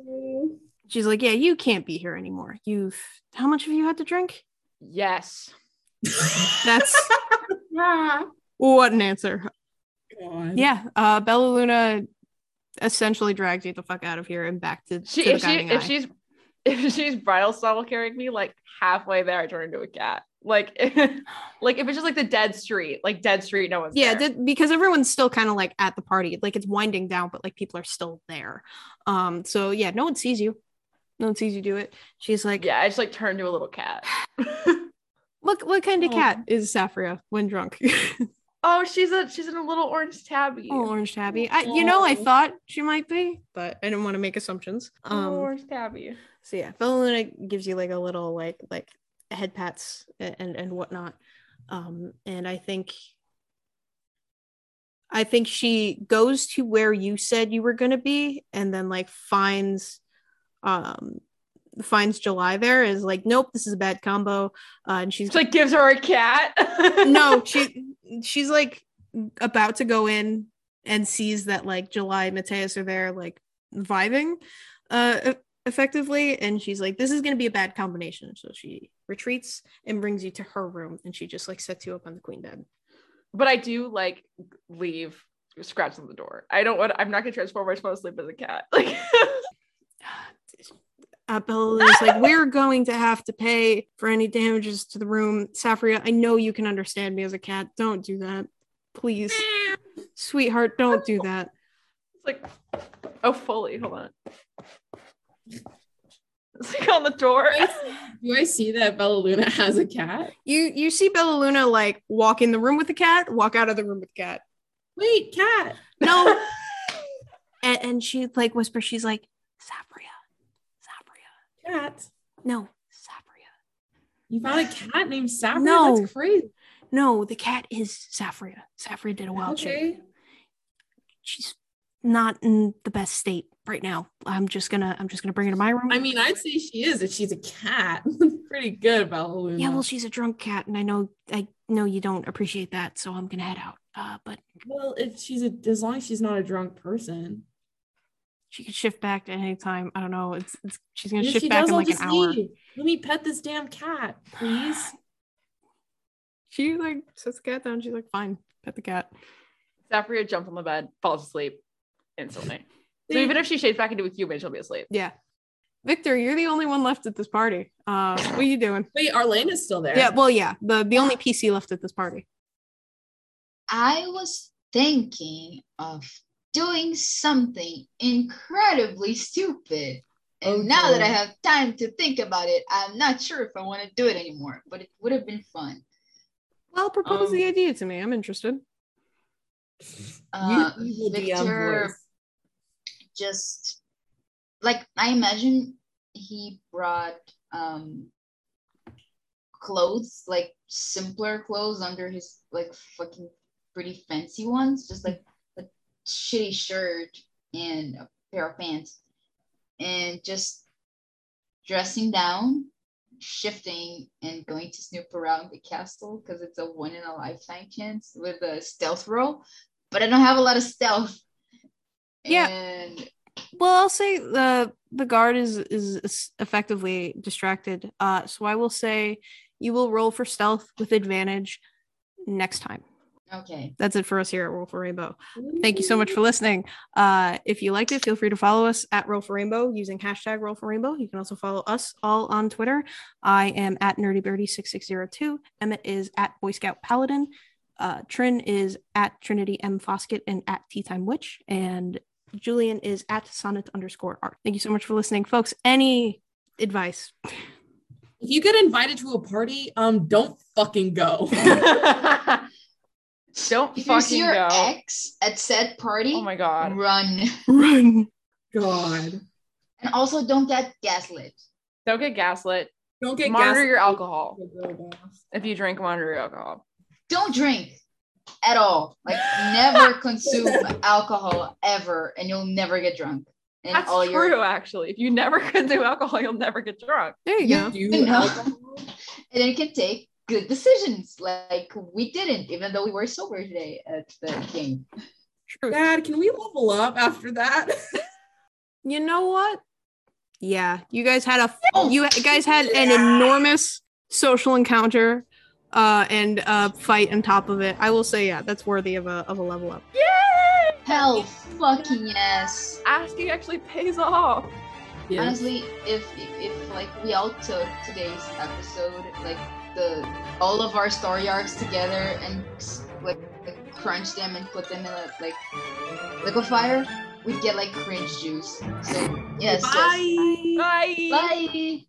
She's like, yeah, you can't be here anymore. You've how much have you had to drink? Yes. That's yeah. What an answer. God. Yeah, uh, Bella Luna essentially drags you the fuck out of here and back to, she, to the guiding eye. If she's If she's bridal style carrying me, like halfway there, I turn into a cat. Like, if, like if it's just like the dead street, like dead street, no one's yeah, there. Th- because everyone's still kind of like at the party, like it's winding down, but like people are still there. Um, so yeah, no one sees you. No one sees you do it. She's like, yeah, I just like turn to a little cat. Look, what kind of oh. cat is Safria when drunk? Oh, she's a she's in a little orange tabby. Oh, orange tabby. I, you know, I thought she might be, but I didn't want to make assumptions. Um, oh, orange tabby. So yeah, Bella Luna gives you like a little like like head pats and and whatnot, um, and I think I think she goes to where you said you were gonna be, and then like finds um finds July there is like, nope, this is a bad combo, uh, and she's she, like gives her a cat. No, she. She's like about to go in and sees that like July and Mateus are there like vibing uh effectively, and she's like, this is going to be a bad combination. So she retreats and brings you to her room, and she just like sets you up on the queen bed. But I do like leave scratch on the door. I don't want I'm not gonna transform. I just want to sleep as a cat. Like at Bella Luna's like, we're going to have to pay for any damages to the room. Safria, I know you can understand me as a cat. Don't do that. Please. Sweetheart, don't do that. It's like, oh, fully, hold on. It's like on the door. Do I, see, do I see that Bella Luna has a cat? You you see Bella Luna like walk in the room with the cat, walk out of the room with the cat. Wait, cat. No. and, and she like whispers, she's like, Safria. Safria. Cat. No, Safria. You found a cat named Safria? No. That's crazy. No, the cat is Safria. Safria did a wild okay. shape. She's not in the best state right now. I'm just gonna I'm just gonna bring her to my room. I mean, I'd say she is if she's a cat. Pretty good, Bella Luna. Yeah, well, she's a drunk cat, and I know I know you don't appreciate that, so I'm gonna head out. Uh, but well, if she's a as long as she's not a drunk person, she could shift back at any time. I don't know. It's, it's she's gonna if shift she back does, in I'll like just an hour. Leave. Let me pet this damn cat, please. She like sets the cat down. She's like, fine, pet the cat. Safria jumps on the bed, falls asleep. Instantly. So even if she shades back into a human, she'll be asleep. Yeah. Victor, you're the only one left at this party. Uh, what are you doing? Wait, Arlena's still there. Yeah, well, yeah. The the only P C left at this party. I was thinking of doing something incredibly stupid. And okay. now that I have time to think about it, I'm not sure if I want to do it anymore, but it would have been fun. Well, propose um, the idea to me. I'm interested. Uh, Victor... Just like I imagine he brought um clothes, like simpler clothes under his like fucking pretty fancy ones, just like a shitty shirt and a pair of pants, and just dressing down, shifting, and going to snoop around the castle because it's a one in a lifetime chance with a stealth roll, but I don't have a lot of stealth. Yeah. And... Well, I'll say the the guard is is effectively distracted. Uh, so I will say you will roll for stealth with advantage next time. Okay. That's it for us here at Roll for Rainbow. Ooh. Thank you so much for listening. Uh, if you liked it, feel free to follow us at Roll for Rainbow using hashtag Roll for Rainbow. You can also follow us all on Twitter. I am at Nerdy Birdie six six zero two. Emmett is at Boy Scout Paladin. Uh, Trin is at Trinity M. Foskett and at Tea Time Witch. And Julian is at sonnet underscore art. Thank you so much for listening, folks. Any advice? If you get invited to a party, um, don't fucking go. Don't if fucking you see your go. Ex at said party. Oh my god. Run. Run. God. And also don't get gaslit. Don't get gaslit. Don't get monitor gaslit. Your alcohol. If you drink, monitor your alcohol. Don't drink. At all. Like, never consume alcohol ever, and you'll never get drunk. And that's all true, your... actually. If you never consume alcohol, you'll never get drunk. There you, you go. You know? And it can take good decisions. Like, we didn't, even though we were sober today at the game. True. Dad, can we level up after that? You know what? Yeah. You guys had a... Oh, you guys had yeah. an enormous social encounter. Uh, and uh, fight on top of it. I will say, yeah, that's worthy of a of a level up. Yay! Hell fucking yes. Asking actually pays off. Yes. Honestly, if, if if like we all took today's episode, like the all of our story arcs together and like, like crunch them and put them in a like liquefier, we'd get like cringe juice. So yes. Bye. Yes. Bye. Bye.